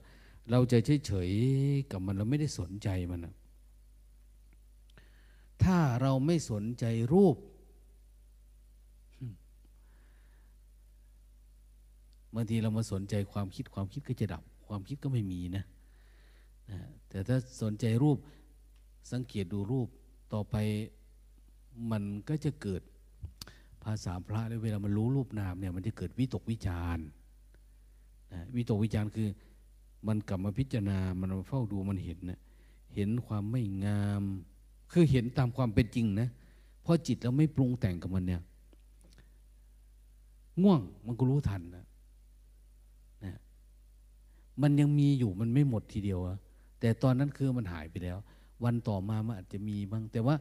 เราจะเฉยๆกับมันเราไม่ได้สนใจมันนะถ้าเราไม่สนใจรูปบางทีเรามาสนใจความคิดความคิดก็จะดับความคิดก็ไม่มีนะแต่ถ้าสนใจรูปสังเกตดูรูปต่อไปมันก็จะเกิดภาษาพระในเวลามันรู้รูปนามเนี่ยมันจะเกิดวิตกวิจารณ์วิตกวิจารณ์คือมันกลับมาพิจารณามันมาเฝ้าดูมันเห็นนะเห็นความไม่งามคือเห็นตามความเป็นจริงนะเพราะจิตเราไม่ปรุงแต่งกับมันเนี่ยง่วงมันก็รู้ทันนะนะมันยังมีอยู่มันไม่หมดทีเดียวอะแต่ตอนนั้นคือมันหายไปแล้ววันต่อมามันอาจจะมีบ้างแต่ว่า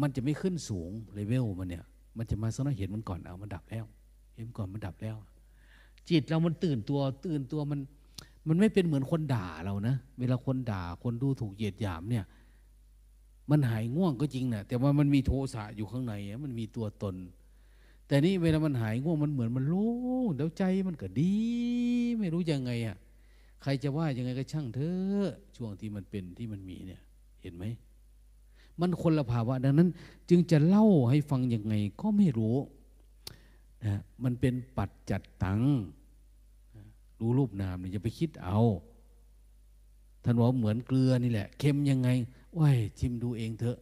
มันจะไม่ขึ้นสูงเลเวลมันเนี่ยมันจะมาสักหน่อยเห็นมันก่อนเอามันดับแล้วเห็นก่อนมันดับแล้วจิตเรามันตื่นตัวตื่นตัวมันมันไม่เป็นเหมือนคนด่าเรานะเวลาคนด่าคนดูถูกเหยียดหยามเนี่ยมันหายง่วงก็จริงนะแต่ว่ามันมีโทสะอยู่ข้างในมันมีตัวตนแต่นี่เวลามันหายง่วงมันเหมือนมันโล่งแล้วใจมันก็ดีไม่รู้ยังไงอ่ะใครจะว่ายังไงก็ช่างเถอะช่วงที่มันเป็นที่มันมีเนี่ยเห็นไหมมันคนละภาวะดังนั้นจึงจะเล่าให้ฟังยังไงก็ไม่รู้นะมันเป็นปัจจัตตังรู้รูปนามเนี่ยจะไปคิดเอาท่านว่าเหมือนเกลือนี่แหละเค็มยังไงว้ายชิมดูเองเถอะ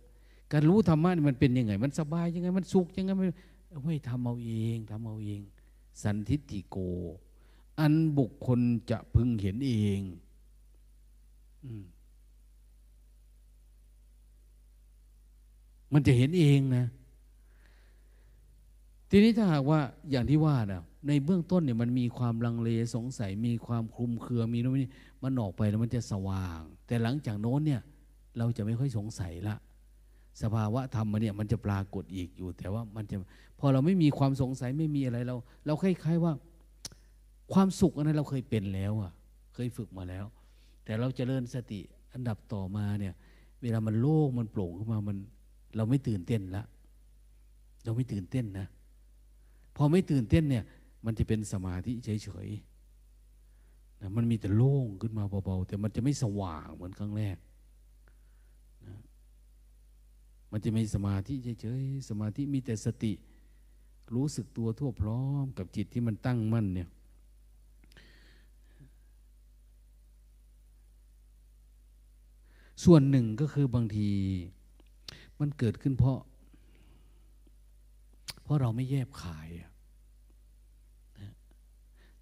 การรู้ธรรมะมันเป็นยังไงมันสบายยังไงมันสุขยังไงไม่ว้ายทำเอาเองทำเอาเองสันทิฏฐิโกอันบุคคลจะพึงเห็นเองอืมมันจะเห็นเองนะทีนี้ถ้าหากว่าอย่างที่ว่านะในเบื้องต้นเนี่ยมันมีความลังเลสงสัยมีความคลุมเครือมีโน่นนี่มันออกไปแล้วมันจะสว่างแต่หลังจากโน้นเนี่ยเราจะไม่ค่อยสงสัยละสภาวะธรรมมันเนี่ยมันจะปรากฏอีกอยู่แต่ว่ามันจะพอเราไม่มีความสงสัยไม่มีอะไรเราเราคล้ายๆว่าความสุขอันนั้นเราเคยเป็นแล้วอ่ะเคยฝึกมาแล้วแต่เราเจริญสติอันดับต่อมาเนี่ยเวลามันโล่งมันโปร่งขึ้นมามันเราไม่ตื่นเต้นละเราไม่ตื่นเต้นนะพอไม่ตื่นเต้นเนี่ยมันจะเป็นสมาธิเฉยๆนะมันมีแต่โล่งขึ้นมาเบาๆแต่มันจะไม่สว่างเหมือนครั้งแรกนะมันจะมีสมาธิเฉยๆสมาธิมีแต่สติรู้สึกตัวทั่วพร้อมกับจิตที่มันตั้งมั่นเนี่ยส่วนหนึ่งก็คือบางทีมันเกิดขึ้นเพราะเพราะเราไม่แยบคายนะ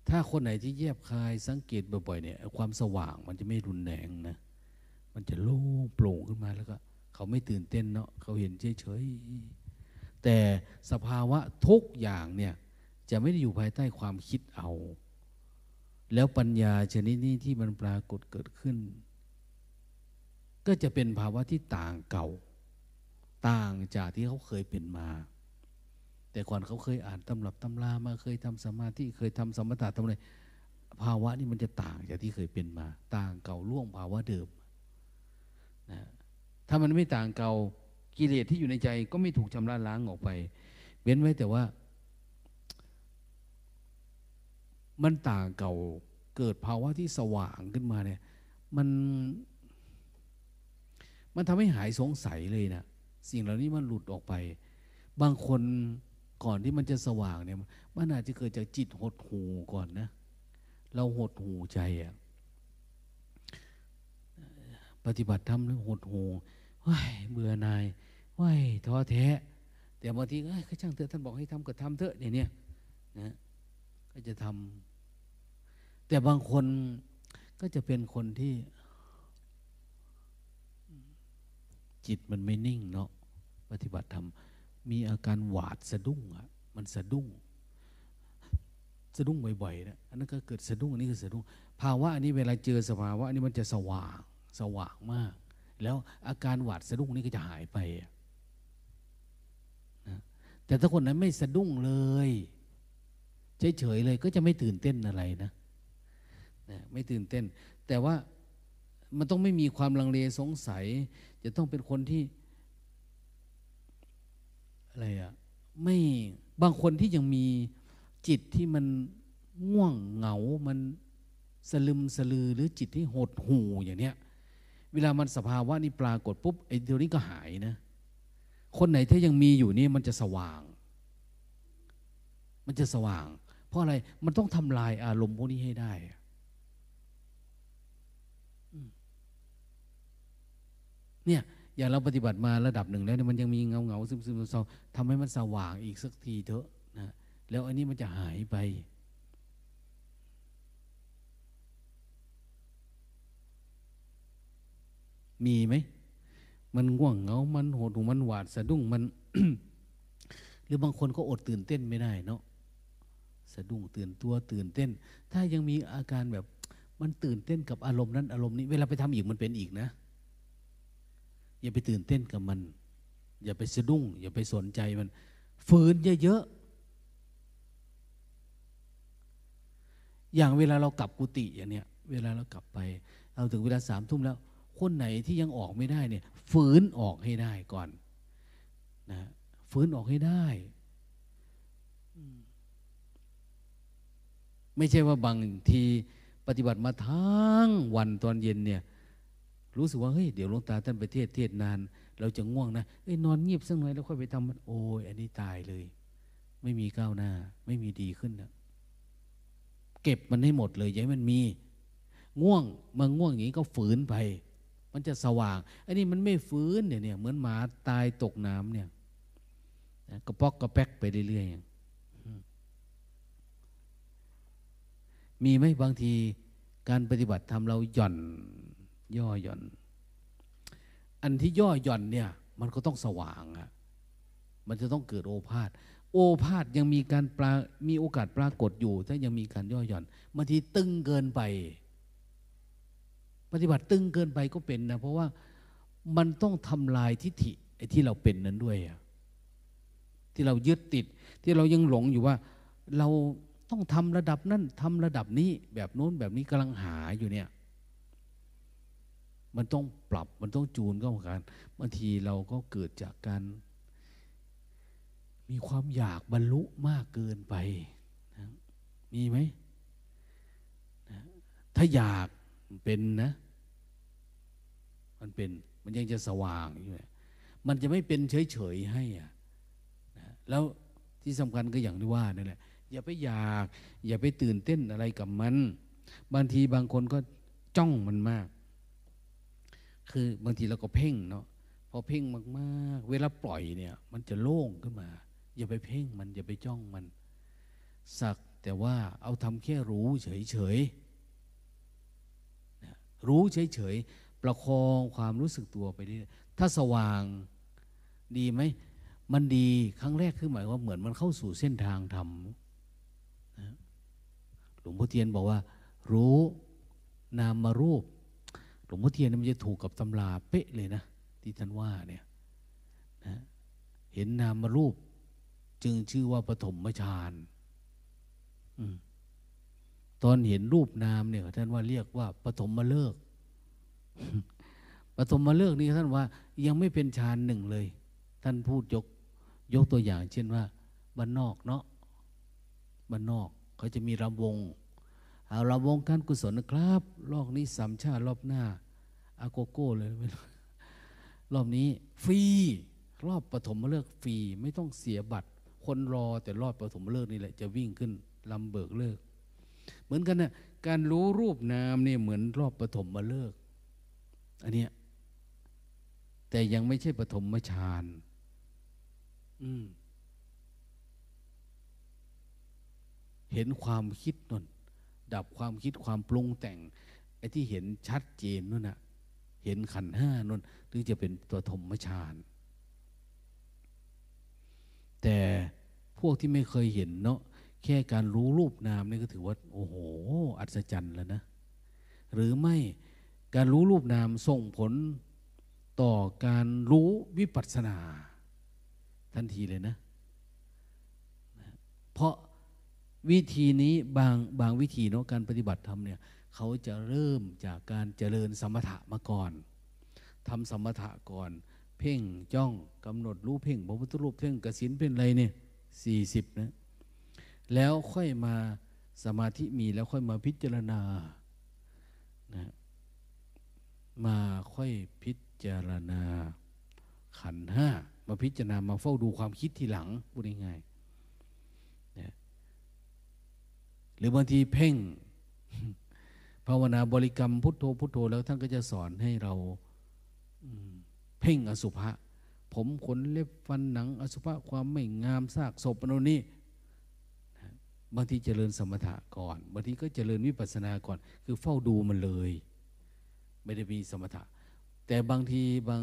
ถ้าคนไหนที่แยบคายสังเกตบ่อยๆเนี่ยความสว่างมันจะไม่รุนแรงนะมันจะโล่งโปร่งขึ้นมาแล้วก็เขาไม่ตื่นเต้นเนาะเขาเห็นเฉยๆแต่สภาวะทุกอย่างเนี่ยจะไม่ได้อยู่ภายใต้ความคิดเอาแล้วปัญญาชนิดนี้ที่มันปรากฏเกิดขึ้นก็จะเป็นภาวะที่ต่างเก่าต่างจากที่เขาเคยเป็นมาแต่ก่อนเขาเคยอ่านตำรับตำรามาเคยทำสมาธิเคยทำสมถะทำอะไรภาวะนี้มันจะต่างจากที่เคยเป็นมาต่างเก่าล่วงภาวะเดิมนะถ้ามันไม่ต่างเก่ากิเลสที่อยู่ในใจก็ไม่ถูกชำระล้างออกไปเว้นไว้แต่ว่ามันต่างเก่าเกิดภาวะที่สว่างขึ้นมาเนี่ยมันมันทำให้หายสงสัยเลยนะสิ่งเหล่านี้มันหลุดออกไปบางคนก่อนที่มันจะสว่างเนี่ยมันอาจจะเกิดจากจิตหดหู่ก่อนนะเราหดหู่ใจอ่ะปฏิบัติธรรมแล้วหดหู่ว้ายเบื่อหน่ายว้ายท้อแท้แต่บางทีเอ้ยก็ช่างเถอะท่านบอกให้ทำก็ทำเถอะเนี่ยเนี่ยนะก็จะทำแต่บางคนก็จะเป็นคนที่จิตมันไม่นิ่งเนาะปฏิบัติธรรมมีอาการหวาดสะดุ้งอะมันสะดุ้งสะดุ้งบ่อยๆนะอันนั้นก็เกิดสะดุ้งอันนี้ก็สะดุ้งภาวะอันนี้เวลาเจอสภาวะอันนี้มันจะสว่างสว่างมากแล้วอาการหวาดสะดุ้งนี่ก็จะหายไปนะแต่ถ้าคนนั้นไม่สะดุ้งเลยเฉยๆเลยก็จะไม่ตื่นเต้นอะไรนะนะไม่ตื่นเต้นแต่ว่ามันต้องไม่มีความลังเลสงสัยจะต้องเป็นคนที่อะไรอะไม่บางคนที่ยังมีจิตที่มันง่วงเหงามัน สลึมสลือหรือจิตที่หดหู่อย่างเนี้ยเวลามันสภาวะนี้ปรากฏปุ๊บไอ้ตัวนี้ก็หายนะคนไหนที่ยังมีอยู่นี่มันจะสว่างมันจะสว่างเพราะอะไรมันต้องทำลายอารมณ์พวกนี้ให้ได้เนี่ยอย่างเราปฏิบัติมาระดับหนึ่งแล้วเนี่ยมันยังมีเงาเงาซึมซึมเศร้าทำให้มันสว่างอีกสักทีเถอะนะแล้วอันนี้มันจะหายไปมีไหมมันง่วงเงามันโหดหูมันหวาดสะดุ้งมัน หรือบางคนก็อดตื่นเต้นไม่ได้เนาะสะดุ้งตื่นตัวตื่นเต้นถ้ายังมีอาการแบบมันตื่นเต้นกับอารมณ์นั้นอารมณ์นี้เวลาไปทำอีกมันเป็นอีกนะอย่าไปตื่นเต้นกับมันอย่าไปสะดุ้งอย่าไปสนใจมันฝืนเยอะๆอย่างเวลาเรากลับกุฏิอย่างเนี้ยเวลาเรากลับไปเอาถึงเวลาสามทุ่มแล้วคนไหนที่ยังออกไม่ได้เนี่ยฝืนออกให้ได้ก่อนนะฝืนออกให้ได้ไม่ใช่ว่าบางทีปฏิบัติมาทั้งวันตอนเย็นเนี่ยรู้สึกว่าเฮ้ยเดี๋ยวหลวงตาท่านไปเทศเทศนานเราจะง่วงนะเอ้ยนอนเงียบสักหน่อยแล้วค่อยไปทำมันโอ้ยอันนี้ตายเลยไม่มีก้าวหน้าไม่มีดีขึ้นนะเก็บมันให้หมดเลยอย่าให้มันมีง่วงมาง่วงอย่างนี้ก็ฝืนไปมันจะสว่างอันนี้มันไม่ฝืนเนี่ยเนี่ยเหมือนหมาตายตกน้ำเนี่ยกระปอกกระแป๊กไปเรื่อยๆมีไหมบางทีการปฏิบัติธรรมเราหย่อนย่อหย่อนอันที่ย่อหย่อนเนี่ยมันก็ต้องสว่างอะมันจะต้องเกิดโอภาสโอภาสยังมีการปลามีโอกาสปรากฏอยู่ถ้ายังมีการย่อหย่อนบางทีตึงเกินไปปฏิบัติตึงเกินไปก็เป็นนะเพราะว่ามันต้องทำลายทิฏฐิไอ้ที่เราเป็นนั้นด้วยอะที่เรายึดติดที่เรายังหลงอยู่ว่าเราต้องทำระดับนั้นทำระดับนี้แบบโน้นแบบนี้กำลังหาอยู่เนี่ยมันต้องปรับมันต้องจูนก็เหมือนกันบางทีเราก็เกิดจากการมีความอยากบรรลุมากเกินไปนะมีไหมนะถ้าอยากเป็นนะมันเป็นมันยังจะสว่างอยู่มันจะไม่เป็นเฉยๆให้อ่ะนะแล้วที่สำคัญก็อย่างที่ว่านั่นแหละอย่าไปอยากอย่าไปตื่นเต้นอะไรกับมันบางทีบางคนก็จ้องมันมากคือบางทีเราก็เพ่งเนาะพอเพ่งมากๆเวลาปล่อยเนี่ยมันจะโล่งขึ้นมาอย่าไปเพ่งมันอย่าไปจ้องมันสักแต่ว่าเอาทำแค่รู้เฉยๆรู้เฉยๆประคองความรู้สึกตัวไปเรื่อยๆถ้าสว่างดีไหมมันดีครั้งแรกคือหมายว่าเหมือนมันเข้าสู่เส้นทางธรรมหลวงพ่อเทียนบอกว่ารู้นามรูปหลวงพ่อเทียนมันจะถูกกับตำราเป๊ะเลยนะที่ท่านว่าเนี่ยนะเห็นนามรูปจึงชื่อว่าปฐมฌานตอนเห็นรูปนามเนี่ยท่านว่าเรียกว่าปฐมฤกษ์ ปฐมฤกษ์นี่ท่านว่ายังไม่เป็นฌานหนึ่งเลยท่านพูดยกยกตัวอย่างเช่นว่าบ้านนอกเนาะบ้านนอกเขาจะมีรำวงเอาเราวงการกุศลนะครับรอบนี้สามชาติรอบหน้าอาโกโก้เลยไม่รู้รอบนี้ฟรีรอบปฐมฤกษ์ฟรีไม่ต้องเสียบัตรคนรอแต่รอบปฐมฤกษ์นี่แหละจะวิ่งขึ้นลำเบิกเลิกเหมือนกันนะการรู้รูปนามเนี่ยเหมือนรอบปฐมฤกษ์อันเนี้ยแต่ยังไม่ใช่ปฐมฌานอืมเห็นความคิดนั่นดับความคิดความปรุงแต่งไอ้ที่เห็นชัดเจนนั่นน่ะเห็นขันธ์ห้านั่นถึงจะเป็นตัวปฐมฌานแต่พวกที่ไม่เคยเห็นเนาะแค่การรู้รูปนามนี่ก็ถือว่าโอ้โหอัศจรรย์แล้วนะหรือไม่การรู้รูปนามส่งผลต่อการรู้วิปัสสนาทันทีเลยนะเพราะวิธีนี้บางบางวิธีเนาะการปฏิบัติธรรมเนี่ยเขาจะเริ่มจากการเจริญสมถะมาก่อนทำสมถะก่อนเพ่งจ้องกำหนดรู้เพ่งพระพุทธรูปเพ่งกสิณเป็นอะไรเนี่ยสี่สิบนะแล้วค่อยมาสมาธิมีแล้วค่อยมาพิจารณา นะมาค่อยพิจารณาขันธ์ห้ามาพิจารณามาเฝ้าดูความคิดทีหลังพูดง่ายๆนะหรือบางทีเพ่ง ภาวนาบริกรรมพุทโธพุทโธแล้วท่านก็จะสอนให้เราเพ่งอสุภะผมขนเล็บฟันหนังอสุภะความไม่งามซากศพอะไรนี่บางทีเจริญสมถะก่อนบางทีก็เจริญวิปัสสนาก่อนคือเฝ้าดูมันเลยไม่ได้มีสมถะแต่บางทีบาง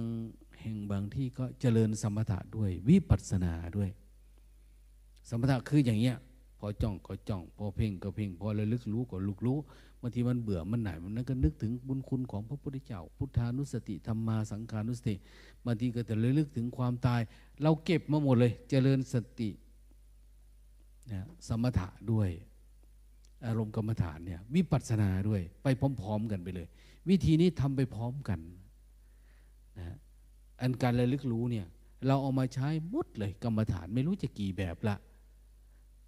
แห่งบางที่ก็เจริญสมถะด้วยวิปัสสนาด้วยสมถะคืออย่างเงี้ยพอจ้องก็จ้องพอเพ่งก็เพ่งพอระลึกรู้ก็ลึกรู้บางทีมันเบื่อมันหน่ายมันนั้นก็นึกถึงบุญคุณของพระพุทธเจ้าพุทธานุสติธรรมาสังขานุสติบางทีก็จะระลึกถึงความตายเราเก็บมาหมดเลยเจริญสตินะสมถะด้วยอารมณ์กรรมฐานเนี่ยวิปัสสนาด้วยไปพร้อมๆกันไปเลยวิธีนี้ทำไปพร้อมกันนะอันการระลึกรู้เนี่ยเราเอามาใช้หมดเลยกรรมฐานไม่รู้จะกี่แบบละ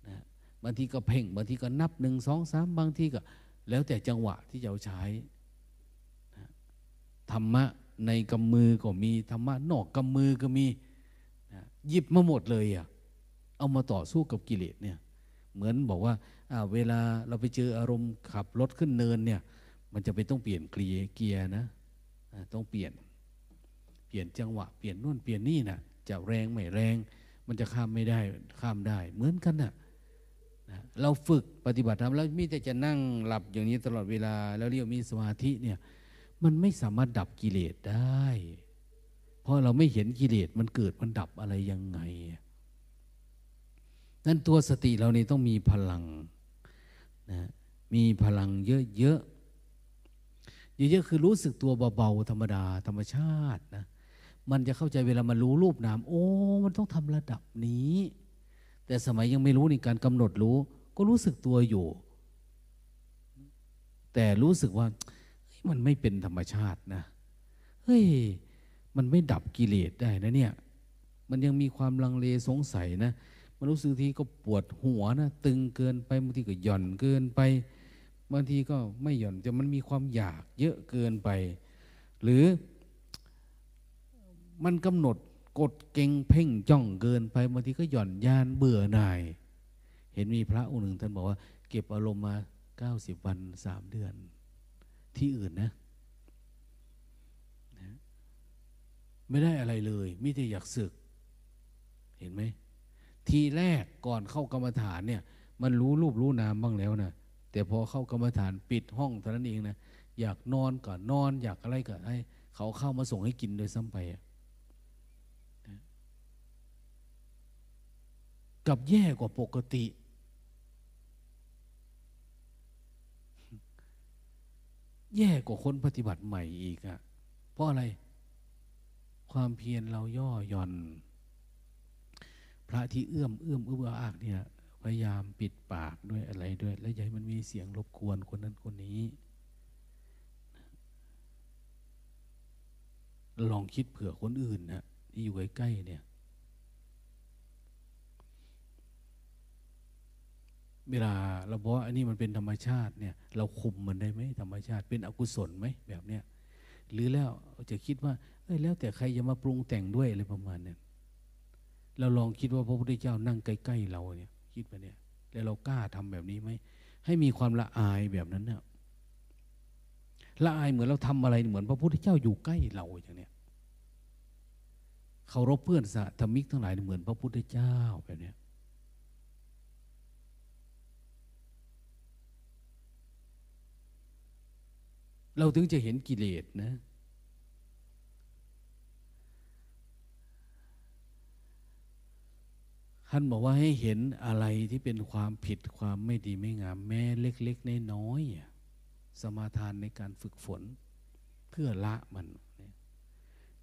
นะบางทีก็เพ่งบางทีก็นับหนึ่งสองสามบางทีก็แล้วแต่จังหวะที่จะเอาใช้นะธรรมะในกำมือก็มีธรรมะนอกกำมือก็มีนะหยิบมาหมดเลยอ่ะเอามาต่อสู้กับกิเลสเนี่ยเหมือนบอกว่าเวลาเราไปเจออารมณ์ขับรถขึ้นเนินเนี่ยมันจะไปต้องเปลี่ยนเกียร์นะต้องเปลี่ยนเปลี่ยนจังหวะเปลี่ยนนู่นเปลี่ยนนี่นะจะแรงไม่แรงมันจะข้ามไม่ได้ข้ามได้เหมือนกันนะเราฝึกปฏิบัติทำแล้วมิแต่จะนั่งหลับอย่างนี้ตลอดเวลาแล้วเรียกมีสมาธิเนี่ยมันไม่สามารถดับกิเลสได้เพราะเราไม่เห็นกิเลสมันเกิดมันดับอะไรยังไงนั่นตัวสติเรานี่ต้องมีพลังนะมีพลังเยอะๆเยอะๆคือรู้สึกตัวเบาๆธรรมดาธรรมชาตินะมันจะเข้าใจเวลามันรู้รูปนามโอ้มันต้องทำระดับนี้แต่สมัยยังไม่รู้ในการกำหนดรู้ก็รู้สึกตัวอยู่แต่รู้สึกว่ามันไม่เป็นธรรมชาตินะเฮ้ยมันไม่ดับกิเลสได้นะเนี่ยมันยังมีความลังเลสงสัยนะมันรู้สึกทีก็ปวดหัวนะตึงเกินไปบางทีก็หย่อนเกินไปบางทีก็ไม่หย่อนแต่มันมีความอยากเยอะเกินไปหรือมันกำหนดกดเก่งเพ่งจ้องเกินไปบางทีก็หย่อนยานเบื่อหน่ายเห็นมีพระองค์หนึ่งท่านบอกว่าเก็บอารมณ์มาเก้าสิบวันสามเดือนที่อื่นนะไม่ได้อะไรเลยมิได้อยากสึกเห็นไหมทีแรกก่อนเข้ากรรมฐานเนี่ยมันรู้รูปรู้นามบ้างแล้วนะแต่พอเข้ากรรมฐานปิดห้องเท่านั้นเองนะอยากนอนก็นอนอยากอะไรก็ให้เขาเข้ามาส่งให้กินโดยซ้ำไปกับแย่กว่าปกติแย่กว่าคนปฏิบัติใหม่อีกอ่ะเพราะอะไรความเพียรเราย่อหย่อนพระที่เอื้อมเอื้อมเอื้อมอากเนี่ยพยายามปิดปากด้วยอะไรด้วยแล้วยัยมันมีเสียงรบกวนคนนั้นคนนี้ลองคิดเผื่อคนอื่นนะที่อยู่ใกล้ๆเนี่ยเวลาเราบอกว่าอันนี้มันเป็นธรรมชาติเนี่ยเราคุมมันได้ไหมธรรมชาติเป็นอกุศลไหมแบบเนี้ยหรือแล้วจะคิดว่าเอ้ยแล้วแต่ใครจะมาปรุงแต่งด้วยอะไรประมาณนั้นเราลองคิดว่าพระพุทธเจ้านั่งใกล้ๆเราเนี่ยคิดไปเนี่ยแล้วเรากล้าทำแบบนี้ไหมให้มีความละอายแบบนั้นเนี่ยละอายเหมือนเราทำอะไรเหมือนพระพุทธเจ้าอยู่ใกล้เราอย่างเนี้ยเคารพเพื่อนสหธรรมิกทั้งหลายเหมือนพระพุทธเจ้าแบบเนี้ยเราถึงจะเห็นกิเลสนะท่านบอกว่าให้เห็นอะไรที่เป็นความผิดความไม่ดีไม่งามแม้เล็กๆน้อยๆสมาทานในการฝึกฝนเพื่อละมัน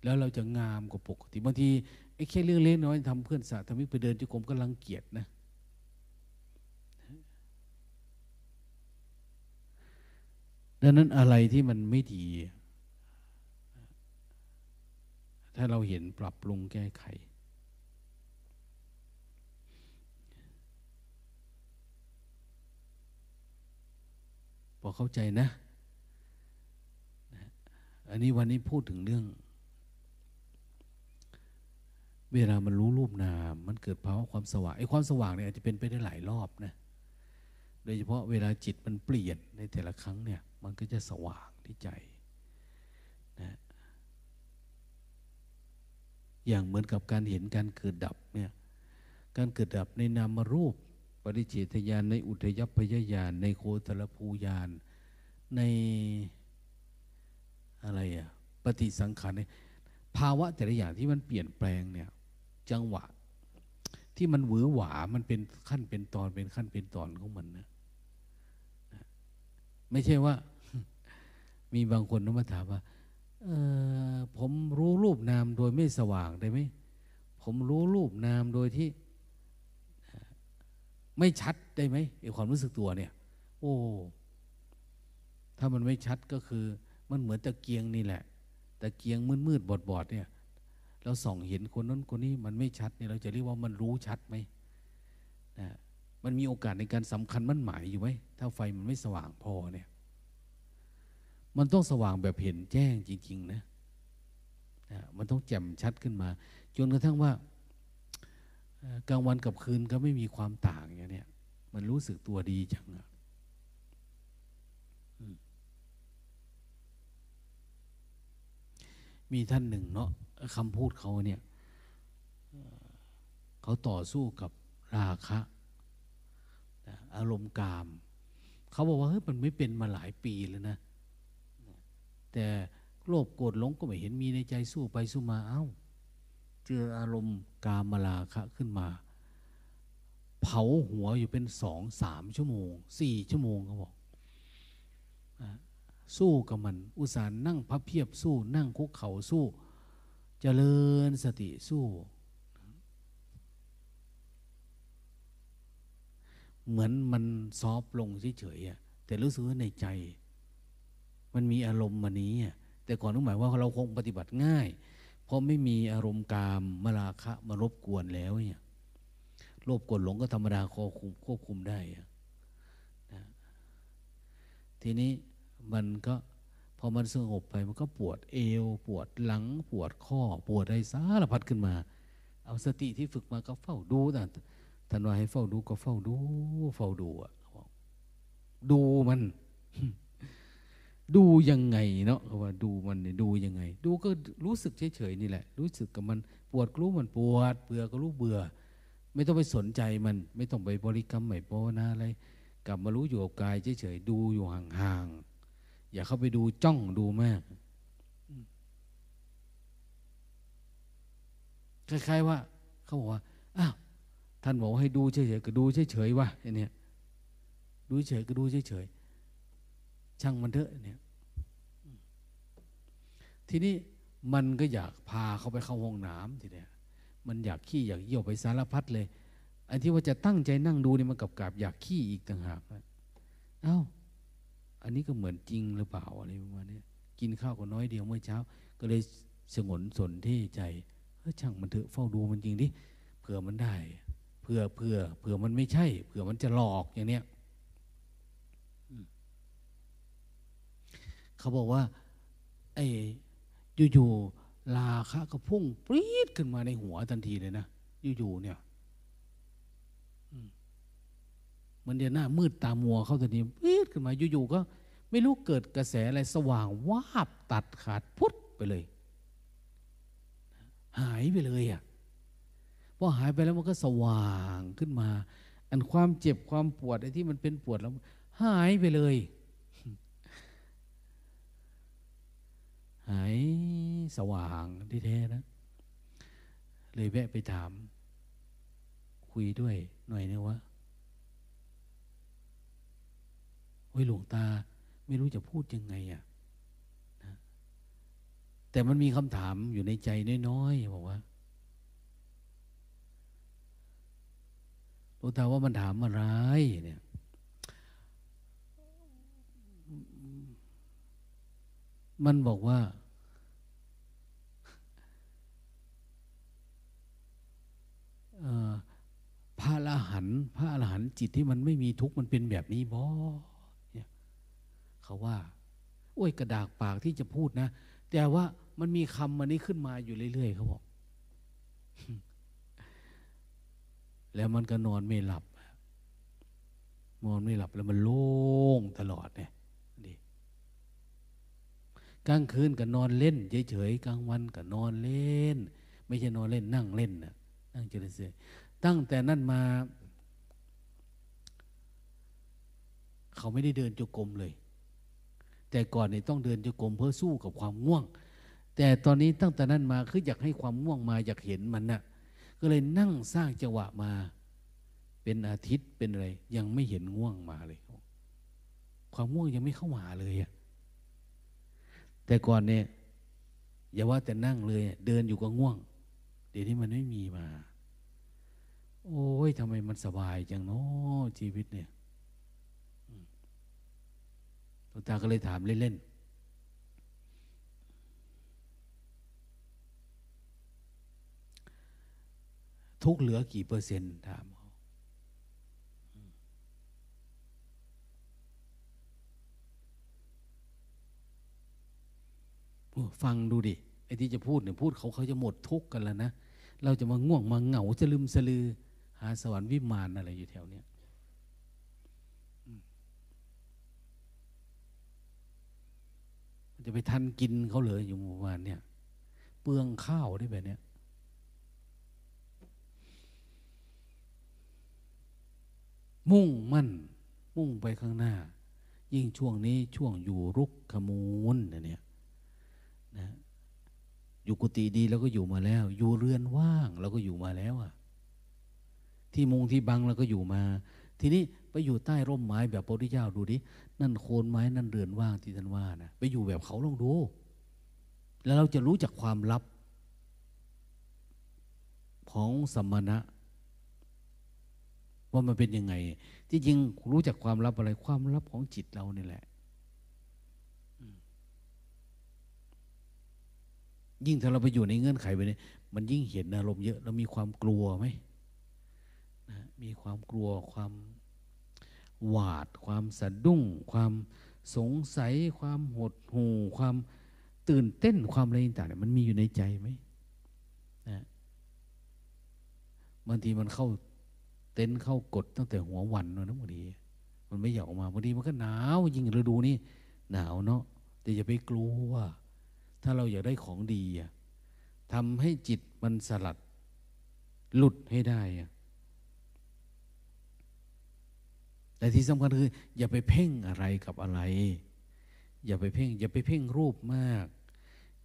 แล้วเราจะงามกว่าปกติบางทีไอ้แค่เรื่องเล็กน้อยทำเพื่อนสาธมิกไปเดินจงกรมก็รังเกียจนะดังนั้นอะไรที่มันไม่ดีถ้าเราเห็นปรับปรุงแก้ไขพอเข้าใจนะ อันนี้วันนี้พูดถึงเรื่องเวลามันรู้รูปนามมันเกิดภาวะความสว่างไอ้ความสว่างเนี่ยอาจจะเป็นไปได้หลายรอบนะโดยเฉพาะเวลาจิตมันเปลี่ยนในแต่ละครั้งเนี่ยมันก็จะสว่างที่ใจนะอย่างเหมือนกับการเห็นการเกิดดับเนี่ยการเกิดดับในนามรูปปริเฉทญาณในอุทยัพพยญาณในโคตรภูญาณในอะไรอะปฏิสังขารเนี่ยภาวะแต่ละอย่างที่มันเปลี่ยนแปลงเนี่ยจังหวะที่มันหวือหวามันเป็นขั้นเป็นตอนเป็นขั้นเป็นตอนของมันนะไม่ใช่ว่ามีบางคนมาถามว่าเอ่อผมรู้รูปนามโดยไม่สว่างได้ไหมผมรู้รูปนามโดยที่ไม่ชัดได้ไหมไอ้ความรู้สึกตัวเนี่ยโอ้ถ้ามันไม่ชัดก็คือมันเหมือนตะเกียงนี่แหละตะเกียงมืดๆบอดๆเนี่ยเราส่องเห็นคนนั้นคนนี้มันไม่ชัดเนี่ยเราจะเรียกว่ามันรู้ชัดไหมนะมันมีโอกาสในการสำคัญมั่นหมายอยู่ไหมถ้าไฟมันไม่สว่างพอเนี่ยมันต้องสว่างแบบเห็นแจ้งจริงๆนะนะมันต้องแจ่มชัดขึ้นมาจนกระทั่งว่ากลางวันกับคืนก็ไม่มีความต่างอย่างเนี้ยมันรู้สึกตัวดีจังอะมีท่านหนึ่งเนาะคำพูดเขาเนี่ยเขาต่อสู้กับราคะอารมณ์กามเขาบอกว่าเฮ้ยมันไม่เป็นมาหลายปีแล้วนะแต่โลภโกรธหลงก็ไม่เห็นมีในใจสู้ไปสู้มาเอ้าเจออารมณ์กามราคะขึ้นมาเผาหัวอยู่เป็นสองสามชั่วโมงสี่ชั่วโมงเขาบอกสู้กับมันอุตส่าห์นั่งพับเพียบสู้นั่งคุกเข่าสู้เจริญสติสู้เหมือนมันซอฟลงเฉยๆแต่รู้สึกว่าในใจมันมีอารมณ์มานี้แต่ก่อนนึกหมายว่าเราคงปฏิบัติง่ายเพราะไม่มีอารมณ์กามมาราคะมารบกวนแล้วเนี่ยโลภกวนหลงก็ธรรมดาควบคุมควบคุมได้นะทีนี้มันก็พอมันสงบไปมันก็ปวดเอวปวดหลังปวดข้อปวดอะไรสารพัดขึ้นมาเอาสติที่ฝึกมาก็เฝ้าดูนะท่านว่าให้เฝ้าดูก็เฝ้าดูเฝ้าดูอ่ะดูมันดูยังไงเนาะเขาว่าดูมันเนี่ยดูยังไงดูก็รู้สึกเฉยๆนี่แหละรู้สึกกับมันปวดก็รู้มันปวดเบื่อก็รู้เบื่อไม่ต้องไปสนใจมันไม่ต้องไปบริกรรมไม่ภาวนาอะไรกลับมารู้อยู่กับกายเฉยๆดูอยู่ห่างๆอย่าเข้าไปดูจ้องดูมากคล้ายๆว่าเขาบอกว่าอ้าวท่านบอกว่าให้ดูเฉยๆก็ดูเฉยๆวะเนี่ยดูเฉยก็ดูเฉยๆช่างมันเถอะเนี่ยทีนี้มันก็อยากพาเขาไปเข้าห้องน้ำทีเนี้ยมันอยากขี้อยากเยี่ยวไปสารพัดเลยไอ้ที่ว่าจะตั้งใจนั่งดูเนี่ยมันกลับกลับอยากขี้อีกต่างหากเอ้าอันนี้ก็เหมือนจริงหรือเปล่าอะไรประมาณนี้กินข้าวก็น้อยเดียวเมื่อเช้าก็เลยสงนสนเท่ใจเฮ้ยช่างมันเถอะเฝ้าดูมันจริงดิเผื่อมันได้เผื่อเผื่อเผื่อมันไม่ใช่เผื่อมันจะหลอกอย่างเนี้ยเขาบอกว่าไอ้อยู่ๆราคะก็พุ่งปรี๊ดขึ้นมาในหัวทันทีเลยนะอยู่ๆเนี่ยมันเดี๋ยวหน้ามืดตามัวเข้าทันทีปรี๊ดขึ้นมาอยู่ๆก็ไม่รู้เกิดกระแสอะไรสว่างวาบตัดขาดพุทธไปเลยหายไปเลยอ่ะพอหายไปแล้วมันก็สว่างขึ้นมาอันความเจ็บความปวดไอ้ที่มันเป็นปวดแล้วหายไปเลยหายสว่างที่แท้นะเลยแวะไปถามคุยด้วยหน่อยนะว่าโอ้ยหลวงตาไม่รู้จะพูดยังไงอ่ะนะแต่มันมีคำถามอยู่ในใจน้อยๆบอกว่าหลวงตาว่ามันถามอะไรเนี่ยมันบอกว่าพระอรหันต์พระอรหันต์จิตที่มันไม่มีทุกข์มันเป็นแบบนี้บ่เขาว่าโอ้ยกระดากปากที่จะพูดนะ แต่ว่ามันมีคำมันนี้ขึ้นมาอยู่เรื่อยๆเขาบอก แล้วมันก็นอนไม่หลับนอนไม่หลับแล้วมันโล่งตลอดเนี่ยกลางคืนก็นอนเล่นเฉยๆกลางวันก็นอนเล่นไม่ใช่นอนเล่นนั่งเล่นนะนั่งเฉยๆตั้งแต่นั้นมาเขาไม่ได้เดินจงกรมเลยแต่ก่อนนี่ต้องเดินจงกรมเพื่อสู้กับความง่วงแต่ตอนนี้ตั้งแต่นั้นมาคืออยากให้ความง่วงมาอยากเห็นมันน่ะก็เลยนั่งสร้างจังหวะมาเป็นอาทิตย์เป็นอะไรยังไม่เห็นง่วงมาเลยความง่วงยังไม่เข้ามาเลยอะแต่ก่อนเนี่ยอย่าว่าแต่นั่งเลยเดินอยู่ก็ง่วงเดี๋ยวนี้มันไม่มีมาโอ้ยทำไมมันสบายจังเนาะชีวิตเนี่ยหลวงตาก็เลยถามเล่นๆทุกเหลือกี่เปอร์เซ็นต์ถามฟังดูดิไอ้ที่จะพูดเนี่ยพูดเขาเขาจะหมดทุกข์กันแล้วนะเราจะมาง่วงมาเหงาจะลืมสลือหาสวรรค์วิมานอะไรอยู่แถวเนี้ยจะไปทันกินเขาเลยอยู่หมู่บ้านเนี่ยเปลืองข้าวได้แบบเนี้ยมุ่งมั่นมุ่งไปข้างหน้ายิ่งช่วงนี้ช่วงอยู่รุกขมูลเนี่ยนะอยู่กุฏิดีเราก็อยู่มาแล้วอยู่เรือนว่างเราก็อยู่มาแล้วอะที่มุงที่บังเราก็อยู่มาทีนี้ไปอยู่ใต้ร่มไม้แบบพระพุทธเจ้าดูดินั่นโคนไม้นั่นเรือนว่างที่ท่านว่านะไปอยู่แบบเขาลองดูแล้วเราจะรู้จักความลับของสมณะว่ามันเป็นยังไงที่จริงรู้จักความลับอะไรความลับของจิตเรานี่แหละยิ่งถ้าเราไปอยู่ในเงื่อนไขไปเนี่ยมันยิ่งเห็นอารมณ์เยอะเรามีความกลัวไหมนะมีความกลัวความหวาดความสะดุ้งความสงสัยความหดหู่ความตื่นเต้นความอะไรต่างๆมันมีอยู่ในใจไหมนะบางทีมันเข้าเต็นเข้ากดตั้งแต่หัววันเลยนะบางทีมันไม่อยากออกมาบางทีมันก็หนาวยิ่งฤดูนี้หนาวเนาะแต่อย่าไปกลัวถ้าเราอยากได้ของดีทำให้จิตมันสลัดหลุดให้ได้แต่ที่สำคัญคืออย่าไปเพ่งอะไรกับอะไรอย่าไปเพ่งอย่าไปเพ่งรูปมาก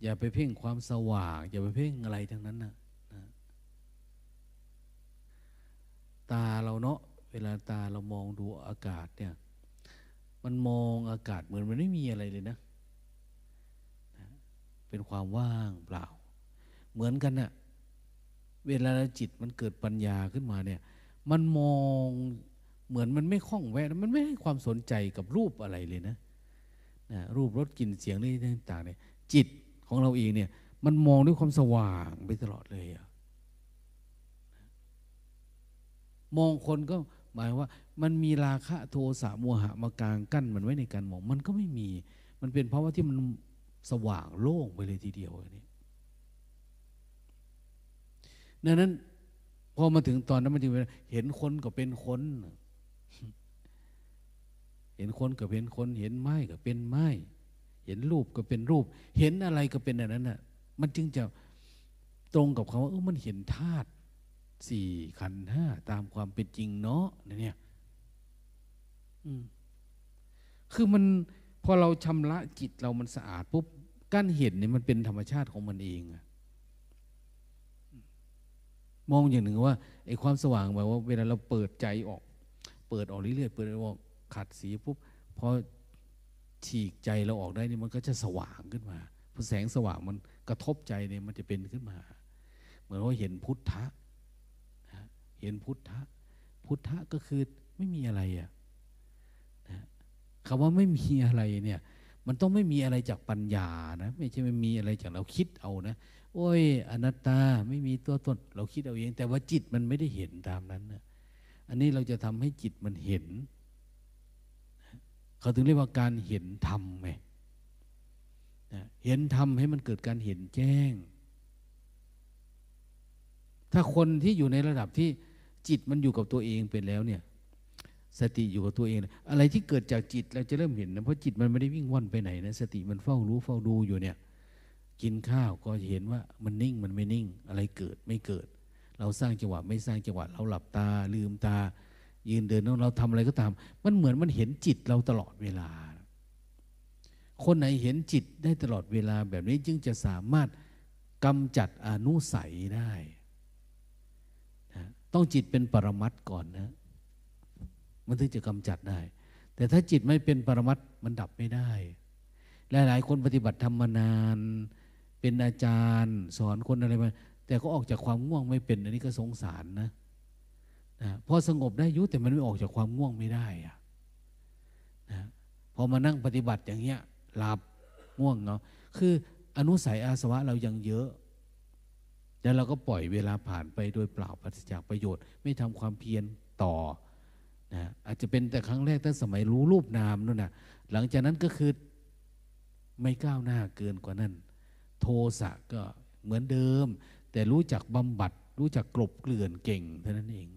อย่าไปเพ่งความสว่างอย่าไปเพ่งอะไรทั้งนั้นนะตาเราเนาะเวลาตาเรามองดูอากาศเนี่ยมันมองอากาศเหมือนมันไม่มีอะไรเลยนะเป็นความว่างเปล่าเหมือนกันน่ะเวลาจิตมันเกิดปัญญาขึ้นมาเนี่ยมันมองเหมือนมันไม่คล่องแวะมันไม่ให้ความสนใจกับรูปอะไรเลยนะนะรูปรสกลิ่นเสียงอะไรต่างๆเนี่ยจิตของเราเองเนี่ยมันมองด้วยความสว่างไปตลอดเลยอะมองคนก็หมายว่ามันมีราคะโทสะโมหะมากางกั้นมันไว้ในการมองมันก็ไม่มีมันเป็นเพราะว่าที่มันสว่างโล่งไปเลยทีเดียวอันนี้ดังนั้นพอมาถึงตอนนั้นมันถึงเห็นคนก็เป็นคนเห็นคนก็เป็นคนเห็นไม้ก็เป็นไม้เห็นรูปก็เป็นรูปเห็นอะไรก็เป็นอันนั้นน่ะมันจึงจะตรงกับคำว่าเออมันเห็นธาตุสี่ขันธ์ห้าตามความเป็นจริงเนาะเนี่ยคือมันพอเราชำระจิตเรามันสะอาดปุ๊บการเห็นเนี่ยมันเป็นธรรมชาติของมันเองมองอย่างหนึ่งว่าไอ้ความสว่างหมายว่าเวลาเราเปิดใจออกเปิดออกเรื่อยๆเปิดออกขัดสีปุ๊บพอฉีกใจเราออกได้นี่มันก็จะสว่างขึ้นมาพอแสงสว่างมันกระทบใจเนี่ยมันจะเป็นขึ้นมาเหมือนว่าเห็นพุทธะเห็นพุทธะพุทธะก็คือไม่มีอะไรอ่ะคำว่าไม่มีอะไรเนี่ยมันต้องไม่มีอะไรจากปัญญานะไม่ใช่ไม่มีอะไรจากเราคิดเอานะโอ้ยอนัตตาไม่มีตัวตนเราคิดเอาเองแต่ว่าจิตมันไม่ได้เห็นตามนั้นนะอันนี้เราจะทำให้จิตมันเห็นเขาถึงเรียกว่าการเห็นธรรมไง เห็นธรรมให้มันเกิดการเห็นแจ้งถ้าคนที่อยู่ในระดับที่จิตมันอยู่กับตัวเองเป็นแล้วเนี่ยสติอยู่กับตัวเองอะไรที่เกิดจากจิตเราจะเริ่มเห็นนะเพราะจิตมันไม่ได้วิ่งว่อนไปไหนนะสติมันเฝ้ารู้เฝ้าดูอยู่เนี่ยกินข้าวก็เห็นว่ามันนิ่งมันไม่นิ่งอะไรเกิดไม่เกิดเราสร้างจังหวะไม่สร้างจังหวะเราหลับตาลืมตายืนเดินเราทำอะไรก็ตามมันเหมือนมันเห็นจิตเราตลอดเวลาคนไหนเห็นจิตได้ตลอดเวลาแบบนี้จึงจะสามารถกำจัดอนุสัยได้นะต้องจิตเป็นปรมัตถ์ก่อนนะมันถึงจะกำจัดได้แต่ถ้าจิตไม่เป็นปรมัตถ์มันดับไม่ได้หลายๆคนปฏิบัติธรรมมานานเป็นอาจารย์สอนคนอะไรมาแต่ก็ออกจากความง่วงไม่เป็นอันนี้ก็สงสารนะนะพอสงบได้ยุแต่มันไม่ออกจากความง่วงไม่ได้อะนะพอมานั่งปฏิบัติอย่างเงี้ยหลับง่วงเนาะคืออนุสัยอาสวะเรายังเยอะแล้วเราก็ปล่อยเวลาผ่านไปโดยเปล่าปราศจากประโยชน์ไม่ทำความเพียรต่อนะอาจจะเป็นแต่ครั้งแรกตั้งสมัยรู้รูปนามนั่นนะหลังจากนั้นก็คือไม่ก้าวหน้าเกินกว่านั้นโทสะก็เหมือนเดิมแต่รู้จักบำบัดรู้จักกลบเกลื่อนเก่งเท่านั้นเอง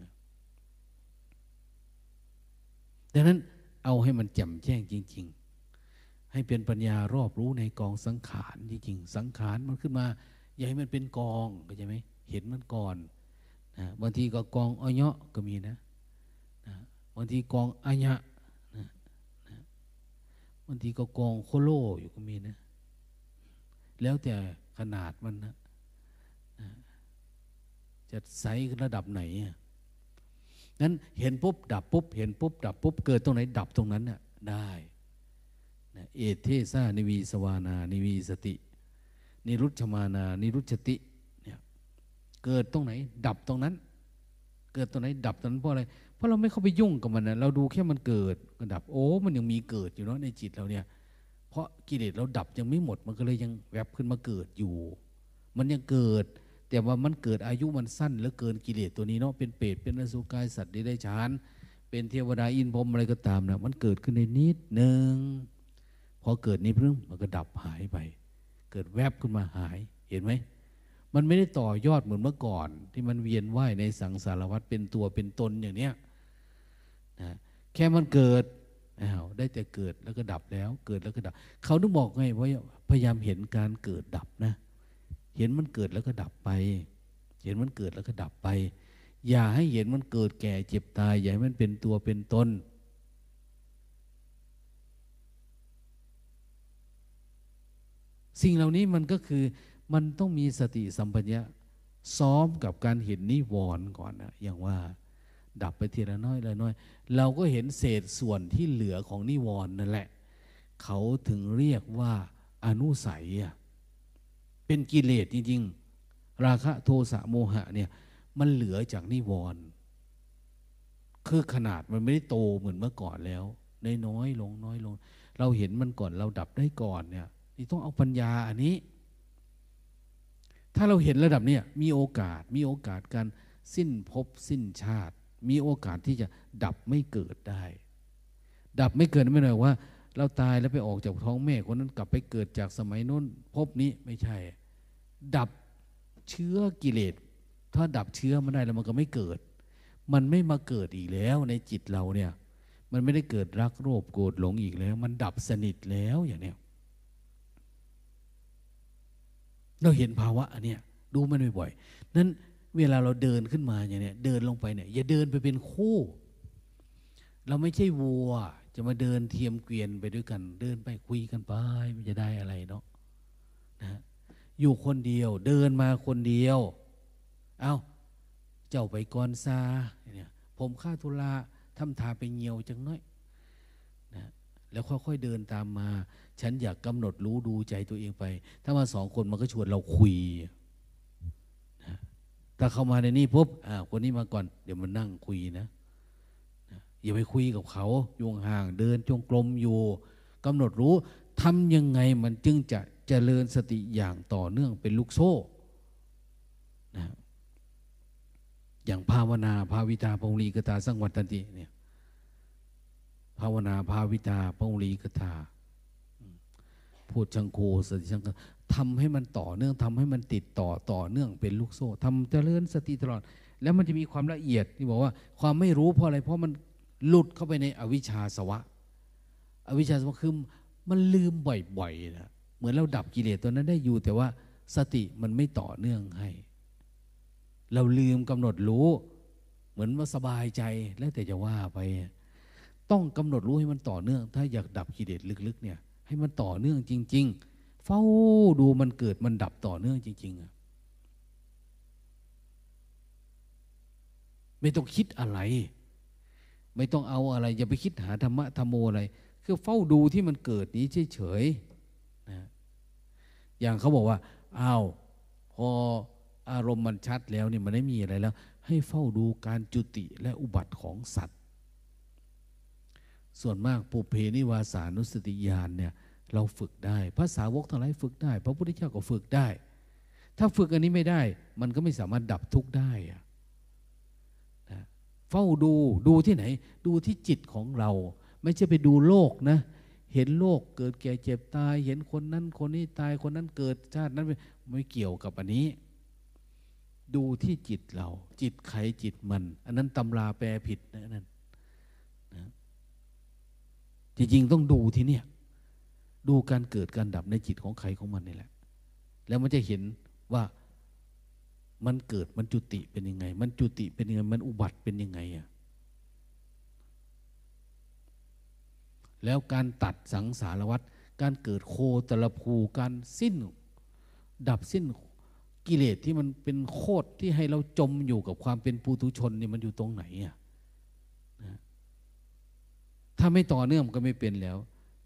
ดังนั้นเอาให้มันแจ่มแจ้งจริงๆให้เป็นปัญญารอบรู้ในกองสังขารจริงๆสังขารมันขึ้นมาอย่าให้มันเป็นกองเข้าใจไหมเห็นมันก่อนนะบางทีก็กองอ้อยก็มีนะนะบางทีกองอัญญะนะนะบางทีก็กองโคโลอยู่ก็มีนะแล้วแต่ขนาดมันนะนะจะใสระดับไหนนั้นเห็นปุ๊บดับปุ๊บเห็นปุ๊บดับปุ๊บเกิดตรงไหนดับตรงนั้นน่ะได้นะเอเทสานิวีสวานานิวีสตินิรุจฉมานานิรุจฉติเนี่ยเกิดตรงไหนดับตรงนั้นเกิดตรงไหนดับตรงนั้นเพราะอะไรเพราะเราไม่เข้าไปยุ่งกับมันนะเราดูแค่มันเกิดก็ดับโอ้มันยังมีเกิดอยู่เนาะในจิตเราเนี่ยเพราะกิเลสเราดับยังไม่หมดมันก็เลยยังแวบขึ้นมาเกิดอยู่มันยังเกิดแต่ว่ามันเกิดอายุมันสั้นเหลือเกินกิเลสตัวนี้เนาะเป็นเปรตเป็นอสุรกายสัตว์ได้ฌานเป็นเทวดาอินพรหมอะไรก็ตามนะมันเกิดขึ้นในนิดหนึ่งพอเกิดนิดนึงมันก็ดับหายไปเกิดแวบขึ้นมาหายเห็นไหมมันไม่ได้ต่อยอดเหมือนเมื่อก่อนที่มันเวียนว่ายในสังสารวัฏเป็นตัวเป็นตนอย่างเนี้ยนะแค่มันเกิดอ้าวได้แต่เกิดแล้วก็ดับแล้วเกิดแล้วก็ดับเขาต้องบอกไงว่าพยายามเห็นการเกิดดับนะเห็นมันเกิดแล้วก็ดับไปเห็นมันเกิดแล้วก็ดับไปอย่าให้เห็นมันเกิดแก่เจ็บตายอย่าให้มันเป็นตัวเป็นตนสิ่งเหล่านี้มันก็คือมันต้องมีสติสัมปชัญญะซ้อมกับการเห็นนิวรณ์ก่อนนะอย่างว่าดับไปทีละน้อยละน้อยเราก็เห็นเศษส่วนที่เหลือของนิวรณ์นั่นแหละเขาถึงเรียกว่าอนุสัยเป็นกิเลสจริงๆราคะโทสะโมหะเนี่ยมันเหลือจากนิวรณ์คือขนาดมันไม่ได้โตเหมือนเมื่อก่อนแล้วน้อยๆลงน้อยลงเราเห็นมันก่อนเราดับได้ก่อนเนี่ยนี่ต้องเอาปัญญาอันนี้ถ้าเราเห็นระดับเนี่ยมีโอกาสมีโอกาสการสิ้นภพสิ้นชาติมีโอกาสที่จะดับไม่เกิดได้ดับไม่เกิดไม่ได้ว่าเราตายแล้วไปออกจากท้องแม่คนนั้นกลับไปเกิดจากสมัยโน้นภพนี้ไม่ใช่ดับเชื้อกิเลสถ้าดับเชื้อมันได้แล้วมันก็ไม่เกิดมันไม่มาเกิดอีกแล้วในจิตเราเนี่ยมันไม่ได้เกิดรักโลภโกรธหลงอีกแล้วมันดับสนิทแล้วอย่างเนี้ยเราเห็นภาวะอันเนี้ยดูมันบ่อยๆนั้นเวลาเราเดินขึ้นมาอย่างเนี้ยเดินลงไปเนี่ยอย่าเดินไปเป็นคู่เราไม่ใช่วัวจะมาเดินเทียมเกวียนไปด้วยกันเดินไปคุยกันไปมันจะได้อะไรเนาะนะอยู่คนเดียวเดินมาคนเดียวเอาเจ้าไปก่อนซาเนี่ยผมข้าธุระทำทาไปเงียวจังน้อยนะแล้วค่อยๆเดินตามมาฉันอยากกำหนดรู้ดูใจตัวเองไปถ้ามาสองคนมันก็ชวนเราคุยนะถ้าเข้ามาในนี่ปุ๊บอ่าคนนี้มาก่อนเดี๋ยวมันนั่งคุยนะอย่าไปคุยกับเขาอยู่ห่างเดินจงกรมอยู่กำหนดรู้ทำยังไงมันจึงจะเจริญสติอย่างต่อเนื่องเป็นลูกโซ่นะอย่างภาวนาภาวิตาภาวลีกตาสังวัตตันติเนี่ยภาวนาภาวิตาภาวลีกตา พูดชังโคสติชังโคทำให้มันต่อเนื่องทำให้มันติดต่อต่อเนื่องเป็นลูกโซ่ทำเจริญสติตลอดแล้วมันจะมีความละเอียดที่บอกว่าความไม่รู้เพราะอะไรเพราะมันหลุดเข้าไปในอวิชชาสวะอวิชชาสวะคือมันลืมบ่อยๆนะเหมือนเราดับกิเลสตัวนั้นได้อยู่แต่ว่าสติมันไม่ต่อเนื่องให้เราลืมกำหนดรู้เหมือนว่าสบายใจแล้วแต่จะว่าไปต้องกำหนดรู้ให้มันต่อเนื่องถ้าอยากดับกิเลสลึกๆเนี่ยให้มันต่อเนื่องจริงๆเฝ้าดูมันเกิดมันดับต่อเนื่องจริงๆไม่ต้องคิดอะไรไม่ต้องเอาอะไรอย่าไปคิดหาธรรมะธรรมโมอะไรคือเฝ้าดูที่มันเกิดนี้เฉยๆนะอย่างเขาบอกว่าอ้าวพออารมณ์มันชัดแล้วเนี่ยมันไม่มีอะไรแล้วให้เฝ้าดูการจุติและอุบัติของสัตว์ส่วนมากปุเพนิวาสานุสติญาณเนี่ยเราฝึกได้พระสาวกทั้งหลายฝึกได้พระพุทธเจ้าก็ฝึกได้ถ้าฝึกอันนี้ไม่ได้มันก็ไม่สามารถดับทุกข์ได้อะเฝ้าดูดูที่ไหนดูที่จิตของเราไม่ใช่ไปดูโลกนะเห็นโลกเกิดแก่เจ็บตายเห็นคนนั้นคนนี้ตายคนนั้นเกิดชาตินั้นไม่เกี่ยวกับอันนี้ดูที่จิตเราจิตใครจิตมันอันนั้นตำราแปลผิดนะนั่นนะจริงๆต้องดูที่เนี่ยดูการเกิดการดับในจิตของใครของมันนี่แหละแล้วมันจะเห็นว่ามันเกิดมันจุติเป็นยังไงมันจุติเป็นยังไงมันอุบัติเป็นยังไงอ่ะแล้วการตัดสังสารวัฏการเกิดโคตรภูการสิ้นดับสิ้นกิเลสที่มันเป็นโคตรที่ให้เราจมอยู่กับความเป็นปุถุชนนี่มันอยู่ตรงไหนอ่ะนะถ้าไม่ต่อเนื่องก็ไม่เป็นแล้ว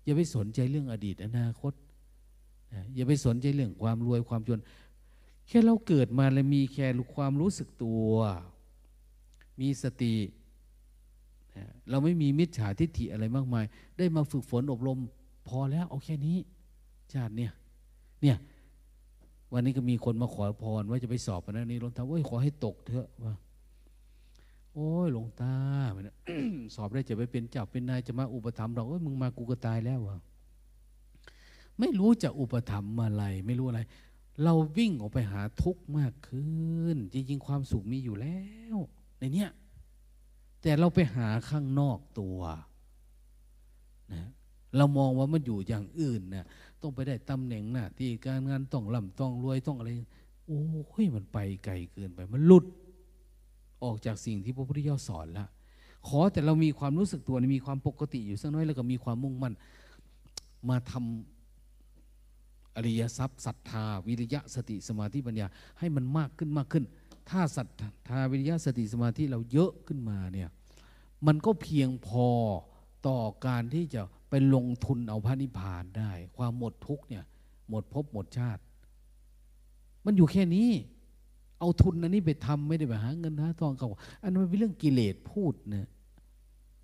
อย่าไปสนใจเรื่องอดีตอนาคตนะอย่าไปสนใจเรื่องความรวยความจนแค่เราเกิดมาแล้วมีแค่ความรู้สึกตัวมีสติเราไม่มีมิจฉาทิฏฐิอะไรมากมายได้มาฝึกฝนอบรมพอแล้วเอาแค่นี้ชาติเนี่ยเนี่ยวันนี้ก็มีคนมาขอพรว่าจะไปสอบนะนี่หลวงตาว่าขอให้ตกเถอะว่าโอ้ยหลวงตา สอบได้จะไปเป็นเจ้าเป็นนายจะมาอุปถัมภ์เราเอ้ยมึงมากูก็ตายแล้วว่ะไม่รู้จะอุปถัมภ์อะไรไม่รู้อะไรเราวิ่งออกไปหาทุกข์มากขึ้นจริงๆความสุขมีอยู่แล้วในเนี้ยแต่เราไปหาข้างนอกตัวนะเรามองว่ามันอยู่อย่างอื่นนะต้องไปได้ตำแหน่งหน้าที่การงานต้องร่ำต้องรวยต้องอะไรโอ้ยมันไปไกลเกินไปมันหลุดออกจากสิ่งที่พระพุทธเจ้าสอนละขอแต่เรามีความรู้สึกตัวมีความปกติอยู่สักน้อยแล้วก็มีความมุ่งมั่นมาทำอริยทรัพย์ศรัทธาวิริยะสติสมาธิปัญญาให้มันมากขึ้นมากขึ้นถ้าศรัทธาวิริยะสติสมาธิเราเยอะขึ้นมาเนี่ยมันก็เพียงพอต่อการที่จะไปลงทุนเอาพระนิพพานได้ความหมดทุกข์เนี่ยหมดภพหมดชาติมันอยู่แค่นี้เอาทุนอันนี้ไปทำไม่ได้ไปหาเงินหาทองเขาอันนั้นเป็นเรื่องกิเลสพูดนะ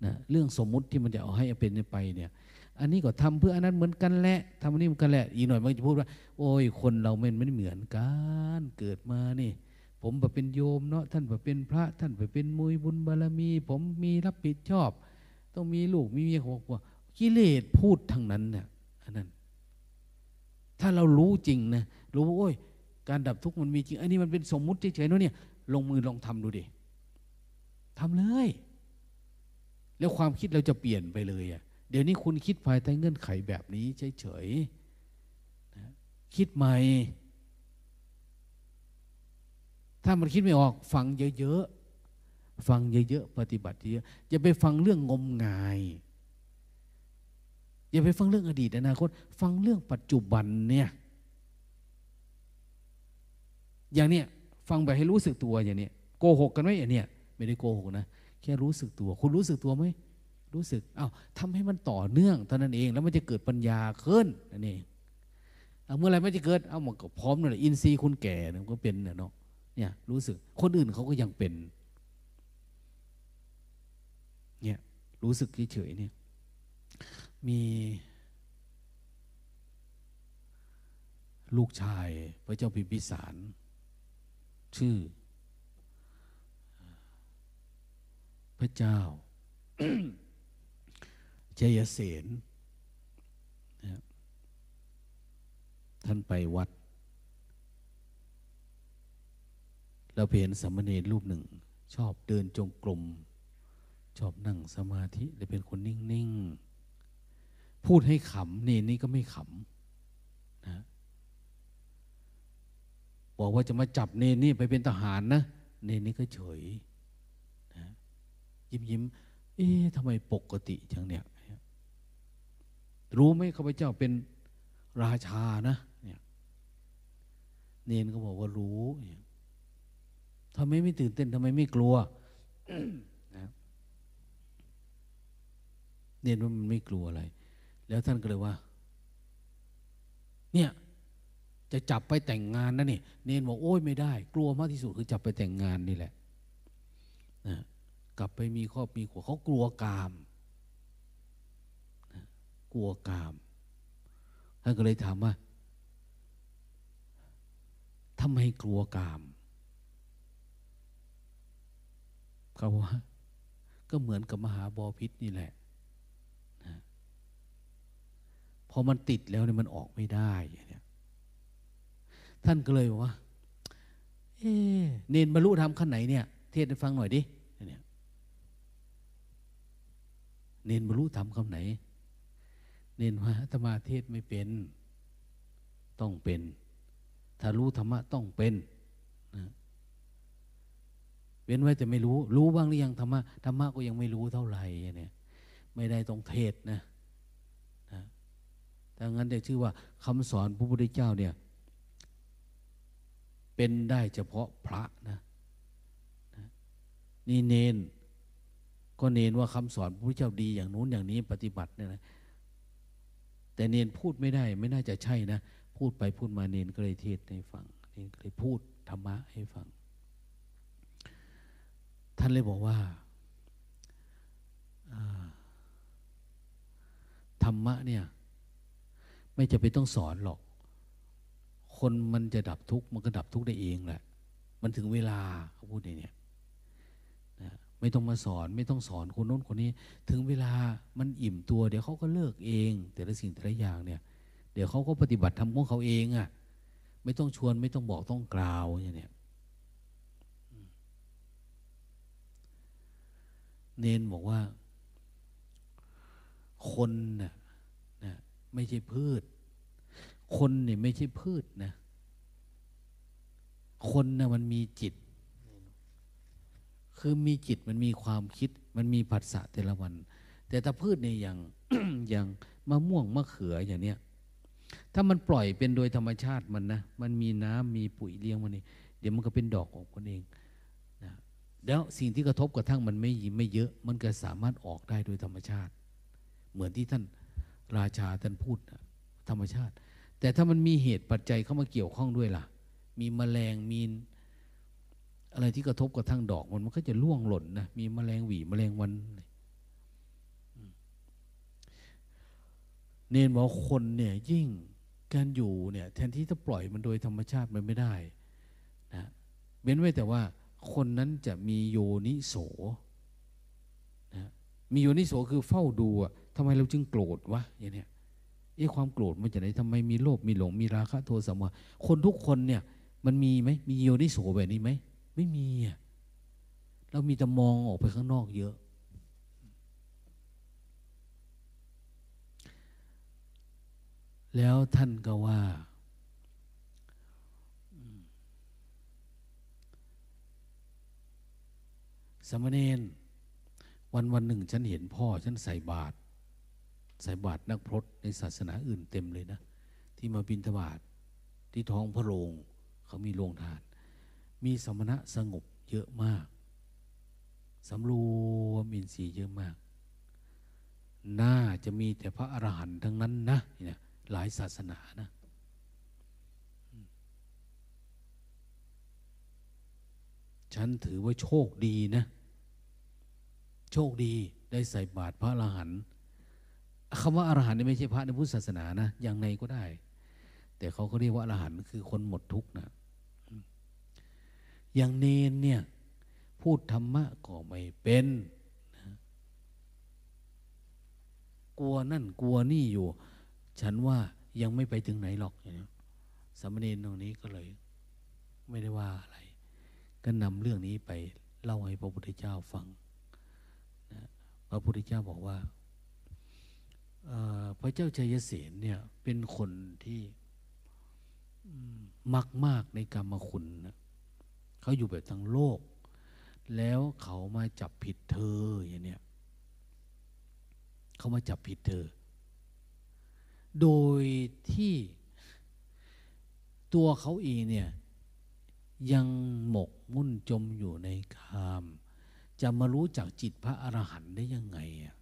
นะเรื่องสมมุติที่มันจะเอาให้เป็นไปเนี่ยอันนี้ก็ทำเพื่ออันนั้นเหมือนกันแหละทำอันนี้เหมือนกันแหละอีกหน่อยมันจะพูดว่าโอ้ยคนเรามันไม่เหมือนกันเกิดมานี่ผมแบบเป็นโยมเนาะท่านแบบเป็นพระท่านแบบเป็นมุยบุญบารมีผมมีรับผิดชอบต้องมีลูกมีเมียของผมกิเลสพูดทางนั้นเนี่ยอันนั้นถ้าเรารู้จริงนะรู้ว่าโอ้ยการดับทุกข์มันมีจริงอันนี้มันเป็นสมมุติเฉยๆเนาะเนี่ยลงมือลองทำดูดิทำเลยแล้วความคิดเราจะเปลี่ยนไปเลยอะเดี๋ยวนี้คุณคิดภายใต้เงื่อนไขแบบนี้เฉยๆนะคิดใหม่ถ้ามันคิดไม่ออกฟังเยอะๆฟังเยอะๆปฏิบัติเยอะอย่าไปฟังเรื่องงมงายอย่าไปฟังเรื่องอดีตอนาคตฟังเรื่องปัจจุบันเนี่ยอย่างเนี้ยฟังแบบให้รู้สึกตัวอย่างเนี้ยโกหกกันไหมอย่างเนี้ยไม่ได้โกหกนะแค่รู้สึกตัวคุณรู้สึกตัวไหมรู้สึกอ้าวทำให้มันต่อเนื่องเท่านั้นเองแล้วมันจะเกิดปัญญาขึ้นนั่นเองเอาเมื่อไรมันจะเกิดเอามันก็พร้อมนั่นแหละอินทรีย์คุณแก่เนี่ยก็เป็นน่ะเนาะเนี่ยรู้สึกคนอื่นเขาก็ยังเป็นเนี่ยรู้สึกเฉยๆเนี่ยมีลูกชายพระเจ้าพิมพิสารชื่อพระเจ้า ชัยเสน ท่านไปวัดเราเห็นสามเณรรูปหนึ่งชอบเดินจงกรมชอบนั่งสมาธิเลยเป็นคนนิ่งๆพูดให้ขำเนรนี่ก็ไม่ขำนะบอกว่าจะมาจับเนรนี่ไปเป็นทหารนะเนรนี่ก็เฉยนะยิ้มยิ้มเอ๊ะทำไมปกติจังเนี่ยรู้ไหมข้าพเจ้าเป็นราชานะเนี่ยเนรก็บอกว่ารู้เนี่ยทำไมไม่ตื่นเต้นทำไมไม่กลัว นะเนรว่ามันไม่กลัวอะไรแล้วท่านก็เลยว่าเนี่ยจะจับไปแต่งงานนะนี่เนรบอกโอ้ยไม่ได้กลัวมากที่สุดคือจับไปแต่งงานนี่แหละนะกลับไปมีครอบมีครัวเขากลัวกามนะกลัวกามท่านก็เลยถามว่าทำไมกลัวกามเขาว่าก็เหมือนกับมหาบอพิษนี่แหละนะพอมันติดแล้วเนี่ยมันออกไม่ได้เนี่ยท่านก็เลยบอกว่าเอ๊ะเนรบรรลุธรรมขั้นไหนเนี่ยเทศน์ให้ฟังหน่อยดิเนี่ยเนรบรรลุธรรมขั้นไหนเนรว่าอาตมาเทศน์ไม่เป็นต้องเป็นถ้ารู้ธรรมะต้องเป็นนะเว้นไว้แต่ไม่รู้รู้บ้างหรือยังธรรมะธรรมะก็ยังไม่รู้เท่าไหร่เนี่ยไม่ได้ต้องเทศนะนะถ้างั้นจะชื่อว่าคำสอนพระพุทธเจ้าเนี่ยเป็นได้เฉพาะพระนะนะนี่เนนก็เนนว่าคำสอนพระพุทธเจ้าดีอย่างนู้นอย่างนี้ปฏิบัติเนี่ยนะแต่เนนพูดไม่ได้ไม่น่าจะใช่นะพูดไปพูดมาเนนก็เลยเทศให้ฟังเนนก็เลยพูดธรรมะให้ฟังท่านเลยบอกว่าธรรมะเนี่ยไม่จะไปต้องสอนหรอกคนมันจะดับทุกข์มันก็ดับทุกข์ได้เองแหละมันถึงเวลาเขาพูดอย่างนี้นะไม่ต้องมาสอนไม่ต้องสอนคนโน้นคนนี้ถึงเวลามันอิ่มตัวเดี๋ยวเขาก็เลิกเองแต่ละสิ่งแต่ละอย่างเนี่ยเดี๋ยวเขาก็ปฏิบัติธรรมของเขาเองอ่ะไม่ต้องชวนไม่ต้องบอกต้องกล่าวอย่างเนี้ยเนนบอกว่าคนน่ะนะไม่ใช่พืชคนเนี่ยไม่ใช่พืชนะคนน่ะมันมีจิตคือมีจิตมันมีความคิดมันมีผัสสะแต่ละวันแต่ถ้าพืชเนี่ยอย่าง อย่างมะม่วงมะเขืออย่างเนี้ยถ้ามันปล่อยเป็นโดยธรรมชาติมันนะมันมีน้ำมีปุ๋ยเลี้ยงมันนี่เดี๋ยวมันก็เป็นดอกออกมาเองแล้วสิ่งที่กระทบกระทั่งมันไม่ไม่เยอะมันก็สามารถออกได้โดยธรรมชาติเหมือนที่ท่านราชาท่านพูดนะธรรมชาติแต่ถ้ามันมีเหตุปัจจัยเข้ามาเกี่ยวข้องด้วยล่ะมีแมลงมีอะไรที่กระทบกระทั่งดอกมันมันก็จะร่วงหล่นนะมีแมลงหวี่แมลงวันเน้นว่าคนเนี่ยยิ่งการอยู่เนี่ยแทนที่จะปล่อยมันโดยธรรมชาติมันไม่ได้นะเว้นไว้แต่ว่าคนนั้นจะมีโยนิโสนะมีโยนิโสคือเฝ้าดูอ่ะทำไมเราจึงโกรธวะอย่างเนี้ยไอ้ความโกรธมันจะไหนทำไมมีโลภมีหลงมีราคะโทสะโมหะคนทุกคนเนี่ยมันมีไหมมีโยนิโสแบบนี้ไหมไม่มีอ่ะเรามีแต่มองออกไปข้างนอกเยอะแล้วท่านก็ว่าสามเณรวันวันหนึ่งฉันเห็นพ่อฉันใส่บาตรใส่บาตรนักพรตในศาสนาอื่นเต็มเลยนะที่มาบิณฑบาตที่ท้องพระโรงเขามีโรงทานมีสมณะสงบเยอะมากสำรวมอินทรีย์เยอะมากน่าจะมีแต่พระอรหันต์ทั้งนั้นนะเนี่ยหลายศาสนานะฉันถือว่าโชคดีนะโชคดีได้ใส่บาตรพระอรหันต์คำว่าอรหันต์นี่ไม่ใช่พระในพุทธศาสนานะอย่างในก็ได้แต่เขาก็เรียกว่าอรหันต์คือคนหมดทุกข์นะอย่างเนนเนี่ยพูดธรรมะก็ไม่เป็นนะกลัวนั่นกลัวนี่อยู่ฉันว่ายังไม่ไปถึงไหนหรอกนะ สามเณรตรงนี้ก็เลยไม่ได้ว่าอะไรก็นำเรื่องนี้ไปเล่าให้พระพุทธเจ้าฟังนะพระพุทธเจ้าบอกว่าพระเจ้าชัยเสนเนี่ยเป็นคนที่มักมากในกรรมคุณนะเขาอยู่แบบทั้งโลกแล้วเขามาจับผิดเธออย่างเนี้ยเขามาจับผิดเธอโดยที่ตัวเขาเองเนี่ยยังหมกมุ่นจมอยู่ในกามจะมารู้จักจิตพระอรหันต์ได้ยังไงอ่ะ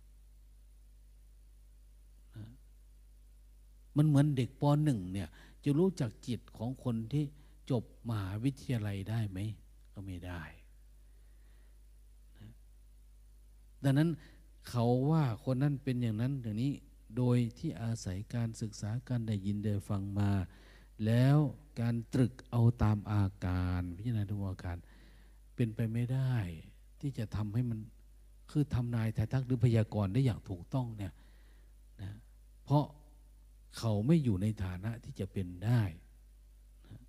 มันเหมือนเด็กป.หนึ่งเนี่ยจะรู้จักจิตของคนที่จบมหาวิทยาลัยได้ไหมก็ไม่ได้ดังนั้นเขาว่าคนนั้นเป็นอย่างนั้นอย่างนี้โดยที่อาศัยการศึกษาการได้ยินได้ฟังมาแล้วการตรึกเอาตามอาการพิจารณาดูอาการเป็นไปไม่ได้ที่จะทำให้มันคือทำนายทายทักหรือพยากรณ์ได้อย่างถูกต้องเนี่ยนะเพราะเขาไม่อยู่ในฐานะที่จะเป็นได้นะ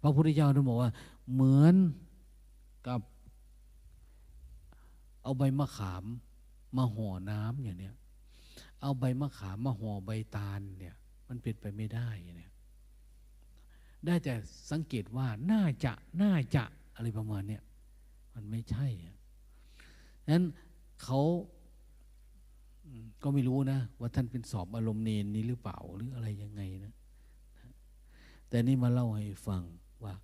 พระพุทธเจ้าท่านบอกว่าเหมือนกับเอาใบมะขามมาห่อน้ำอย่างเนี้ยเอาใบมะขามมาห่อใบตาลเนี่ยมันเป็นไปไม่ได้เนี่ยได้แต่สังเกตว่าน่าจะน่าจะอะไรประมาณเนี้ยมันไม่ใช่อ่ะนั้นเขาก็ไม่รู้นะว่าท่านเป็นสอบอารมณ์เนรนี้หรือเปล่าหรืออะไรยังไงนะแต่นี่มาเล่าให้ฟังว่า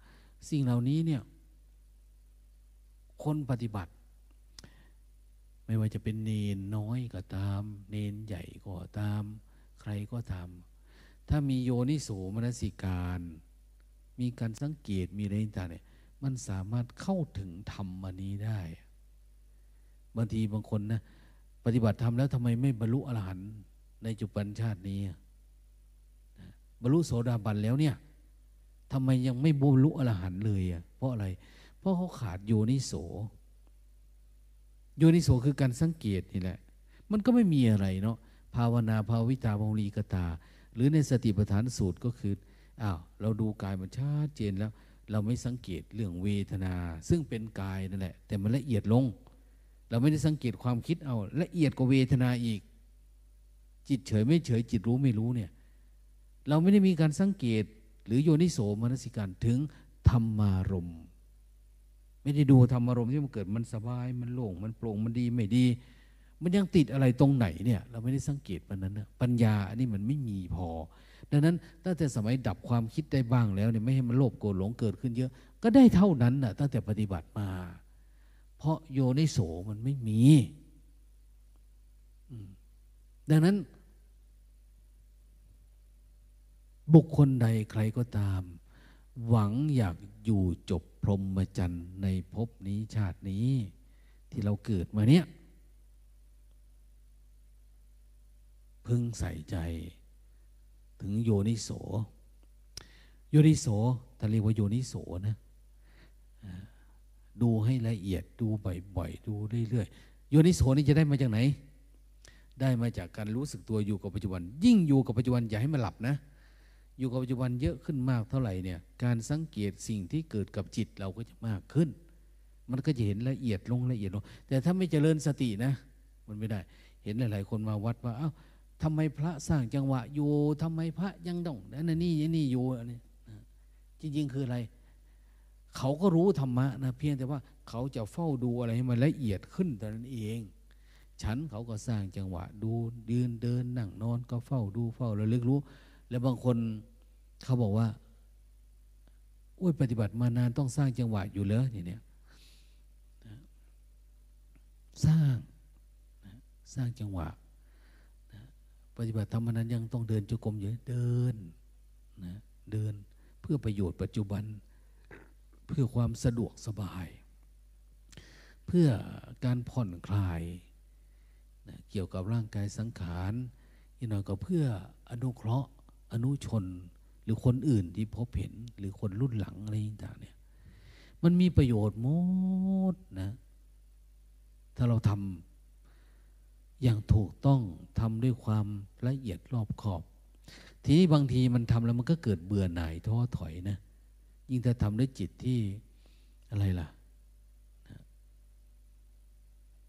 สิ่งเหล่านี้เนี่ยคนปฏิบัติไม่ว่าจะเป็นเนรน้อยก็ตามเนรใหญ่ก็ตามใครก็ตามถ้ามีโยนิโสมนสิการมีการสังเกตมีอะไรต่างๆเนี่ยมันสามารถเข้าถึงธรรมนี้ได้บางทีบางคนนะปฏิบัติธรรมแล้วทำไมไม่บรรลุอรหันต์ในจุปัญชาตินี้บรรลุโสดาบันแล้วเนี่ยทำไมยังไม่บรรลุอรหันต์เลยอ่ะเพราะอะไรเพราะเขาขาดโยนิโสโยนิโสคือการสังเกตนี่แหละมันก็ไม่มีอะไรเนาะภาวนาภาวิตาภาวลีกตาหรือในสติปัฏฐานสูตรก็คืออ้าวเราดูกายมันชัดเจนแล้วเราไม่สังเกตเรื่องเวทนาซึ่งเป็นกายนั่นแหละแต่มันละเอียดลงเราไม่ได้สังเกตความคิดเอาละเอียดกว่าเวทนาอีกจิตเฉยไม่เฉยจิตรู้ไม่รู้เนี่ยเราไม่ได้มีการสังเกตหรือโยนิโสมนสิการถึงธรรมารมณ์ไม่ได้ดูธรรมารมณ์ที่มันเกิดมันสบายมันโล่งมันโปร่งมันดีไม่ดีมันยังติดอะไรตรงไหนเนี่ยเราไม่ได้สังเกตมันนั้นนะปัญญาอันนี้มันไม่มีพอดังนั้นตั้งแต่สมัยดับความคิดได้บ้างแล้วเนี่ยไม่ให้มันโลภโกรธหลงเกิดขึ้นเยอะก็ได้เท่านั้นนะตั้งแต่ปฏิบัติมาเพราะโยนิโสมันไม่มีดังนั้นบุคคลใดใครก็ตามหวังอยากอยู่จบพรหมจรรย์ในภพนี้ชาตินี้ที่เราเกิดมาเนี่ยพึงใส่ใจถึงโยนิโสโยนิโสท่านเรียกว่าโยนิโสนะดูให้ละเอียดดูบ่อยๆดูเรื่อยๆโยนิโสนี่จะได้มาจากไหนได้มาจากการรู้สึกตัวอยู่กับปัจจุบันยิ่งอยู่กับปัจจุบันอย่าให้มันหลับนะอยู่กับปัจจุบันเยอะขึ้นมากเท่าไหร่เนี่ยการสังเกตสิ่งที่เกิดกับจิตเราก็จะมากขึ้นมันก็จะเห็นละเอียดลงละเอียดลงแต่ถ้าไม่เจริญสตินะมันไม่ได้เห็นหลายๆคนมาวัดว่าเอ้าทำไมพระสร้างจังหวะอยู่ทำไมพระยังต้องนั่นนี่นี่อยู่อันนี้จริงๆคืออะไรเขาก็รู้ธรรมะนะเพียงแต่ว่าเขาจะเฝ้าดูอะไรให้มันละเอียดขึ้นแต่นั้นเองฉันเขาก็สร้างจังหวะดูยืนเดินนั่งนอนก็เฝ้าดูเฝ้าระลึกรู้แล้วบางคนเขาบอกว่าโอ้ยปฏิบัติมานานต้องสร้างจังหวะอยู่เลยอย่างเนี้ยสร้างสร้างจังหวะปฏิบัติธรรมนั้นยังต้องเดินจงกรมอยู่เดินนะเดินเพื่อประโยชน์ปัจจุบันเพื่อความสะดวกสบายเพื่อการผ่อนคลายนะเกี่ยวกับร่างกายสังขารอีกหน่อยก็เพื่ออนุเคราะห์อนุชนหรือคนอื่นที่พบเห็นหรือคนรุ่นหลังอะไรต่างๆเนี่ยมันมีประโยชน์หมดนะถ้าเราทำอย่างถูกต้องทำด้วยความละเอียดรอบขอบ ทีนี้บางทีมันทำแล้วมันก็เกิดเบื่อหน่ายท้อถอยนะยิ่งถ้าทำด้วยจิตที่อะไรล่ะ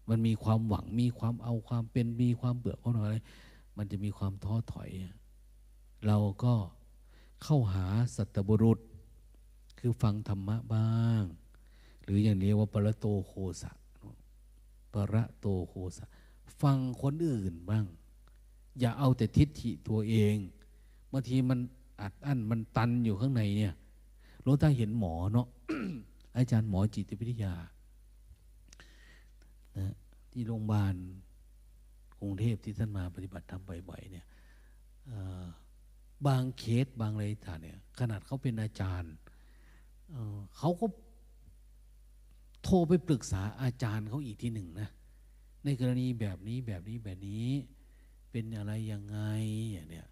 มันมีความหวังมีความเอาความเป็นมีความเบื่อเพราะอะไรมันจะมีความท้อถอยเราก็เข้าหาสัตบุรุษคือฟังธรรมะบ้างหรืออย่างเรียกว่าปรโตโคสะปรโตโคสะฟังคนอื่นบ้างอย่าเอาแต่ทิฏฐิตัวเองบางทีมันอัดอั้นมันตันอยู่ข้างในเนี่ยหลวงตาเห็นหมอเนาะ อาจารย์หมอจิตวิทยานะที่โรงพยาบาลกรุงเทพที่ท่านมาปฏิบัติธรรมบ่อยๆเนี่ยบางเคสบางอะไรต่างเนี่ยขนาดเขาเป็นอาจารย์ เ, เขาก็โทรไปปรึกษาอาจารย์เขาอีกทีหนึ่งนะในกรณีแบบนี้แบบนี้แบบนี้เป็นอะไรยังไงเนี่ย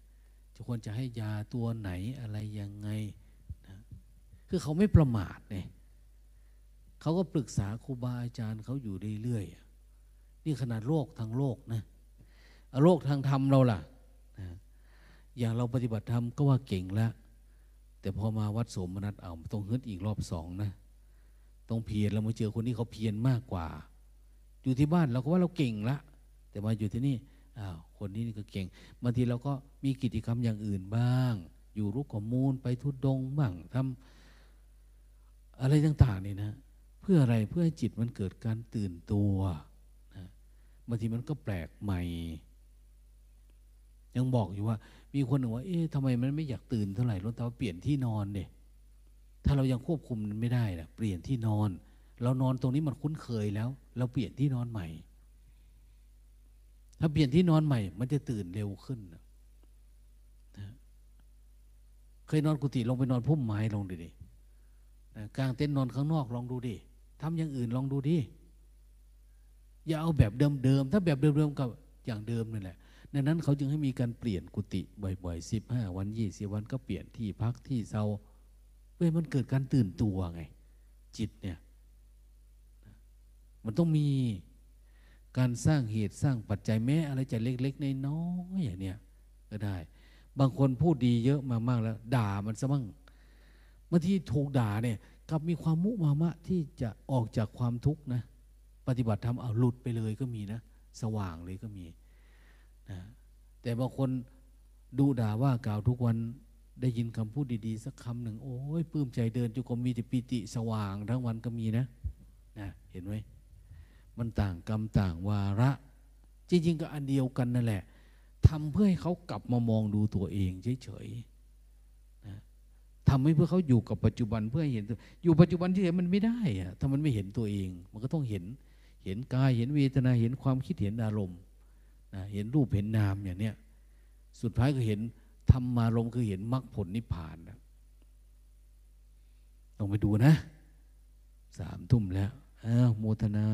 จะควรจะให้ยาตัวไหนอะไรยังไงนะคือเขาไม่ประมาทเนี่ยเขาก็ปรึกษาครูบาอาจารย์เขาอยู่เรื่อยๆนี่ขนาดโรคทางโลกนะโรคทางธรรมเราล่ะอย่างเราปฏิบัติธรรมก็ว่าเก่งแล้วแต่พอมาวัดโสมนัสเอาต้องฮึดอีกรอบสองนะต้องเพียรเรามาเจอคนนี้เขาเพียรมากกว่าอยู่ที่บ้านเราก็ว่าเราเก่งละแต่มาอยู่ที่นี่อ้าวคนนี้นี่ก็เก่งบางทีเราก็มีกิจกรรมอย่างอื่นบ้างอยู่รุกขมูลไปทุดดงบ้างทำอะไรต่างๆนี่นะเพื่ออะไรเพื่อให้จิตมันเกิดการตื่นตัวนะบางทีมันก็แปลกใหม่ยังบอกอยู่ว่ามีคนหนึ่งว่าเอ๊ะทำไมมันไม่อยากตื่นเท่าไหร่รถแต่ว่าเปลี่ยนที่นอนเด้ถ้าเรายังควบคุมมันไม่ได้นะเปลี่ยนที่นอนเรานอนตรงนี้มันคุ้นเคยแล้วเราเปลี่ยนที่นอนใหม่ถ้าเปลี่ยนที่นอนใหม่มันจะตื่นเร็วขึ้นนะเคยนอนกุฏิลงไปนอนพุ่มไม้ลองดูดิกลางเต็นท์นอนข้างนอกลองดูดิทำอย่างอื่นลองดูดิอย่าเอาแบบเดิมๆถ้าแบบเดิมๆกับอย่างเดิมนั่นแหละดังนั้นเขาจึงให้มีการเปลี่ยนกุฏิบ่อยๆสิบห้าวันยี่สิบวันก็เปลี่ยนที่พักที่เซาเว้ยมันเกิดการตื่นตัวไงจิตเนี่ยมันต้องมีการสร้างเหตุสร้างปัจจัยแม้อะไรจะเล็กๆในน้อยอย่างเนี้ยก็ได้บางคนพูดดีเยอะมามากแล้วด่ามันซะบ้างเมื่อที่ถูกด่าเนี่ยกลับมีความมุมามะที่จะออกจากความทุกข์นะปฏิบัติธรรมเอาหลุดไปเลยก็มีนะสว่างเลยก็มีนะแต่บางคนดูด่าว่ากล่าวทุกวันได้ยินคำพูดดีๆสักคำหนึ่งโอ้ยปลื้มใจเดินจุกมีแต่ปิติสว่างทั้งวันก็มีนะนะเห็นไหมมันต่างกรรมต่างวาระจริงๆก็อันเดียวกันนั่นแหละทำเพื่อให้เขากลับมามองดูตัวเองเฉยๆนะทำให้เพื่อเขาอยู่กับปัจจุบันเพื่อเห็นอยู่ปัจจุบันที่เห็นมันไม่ได้อะถ้ามันไม่เห็นตัวเองมันก็ต้องเห็นเห็นกายเห็นเวทนาเห็นความคิดเห็นอารมณ์นะเห็นรูปเห็นนามอย่างเนี้ยสุดท้ายก็เห็นธรรมารมณ์คือเห็นมรรคผลนิพพานนะต้องไปดูนะสามทุ่มแล้วอ้าวโมทนา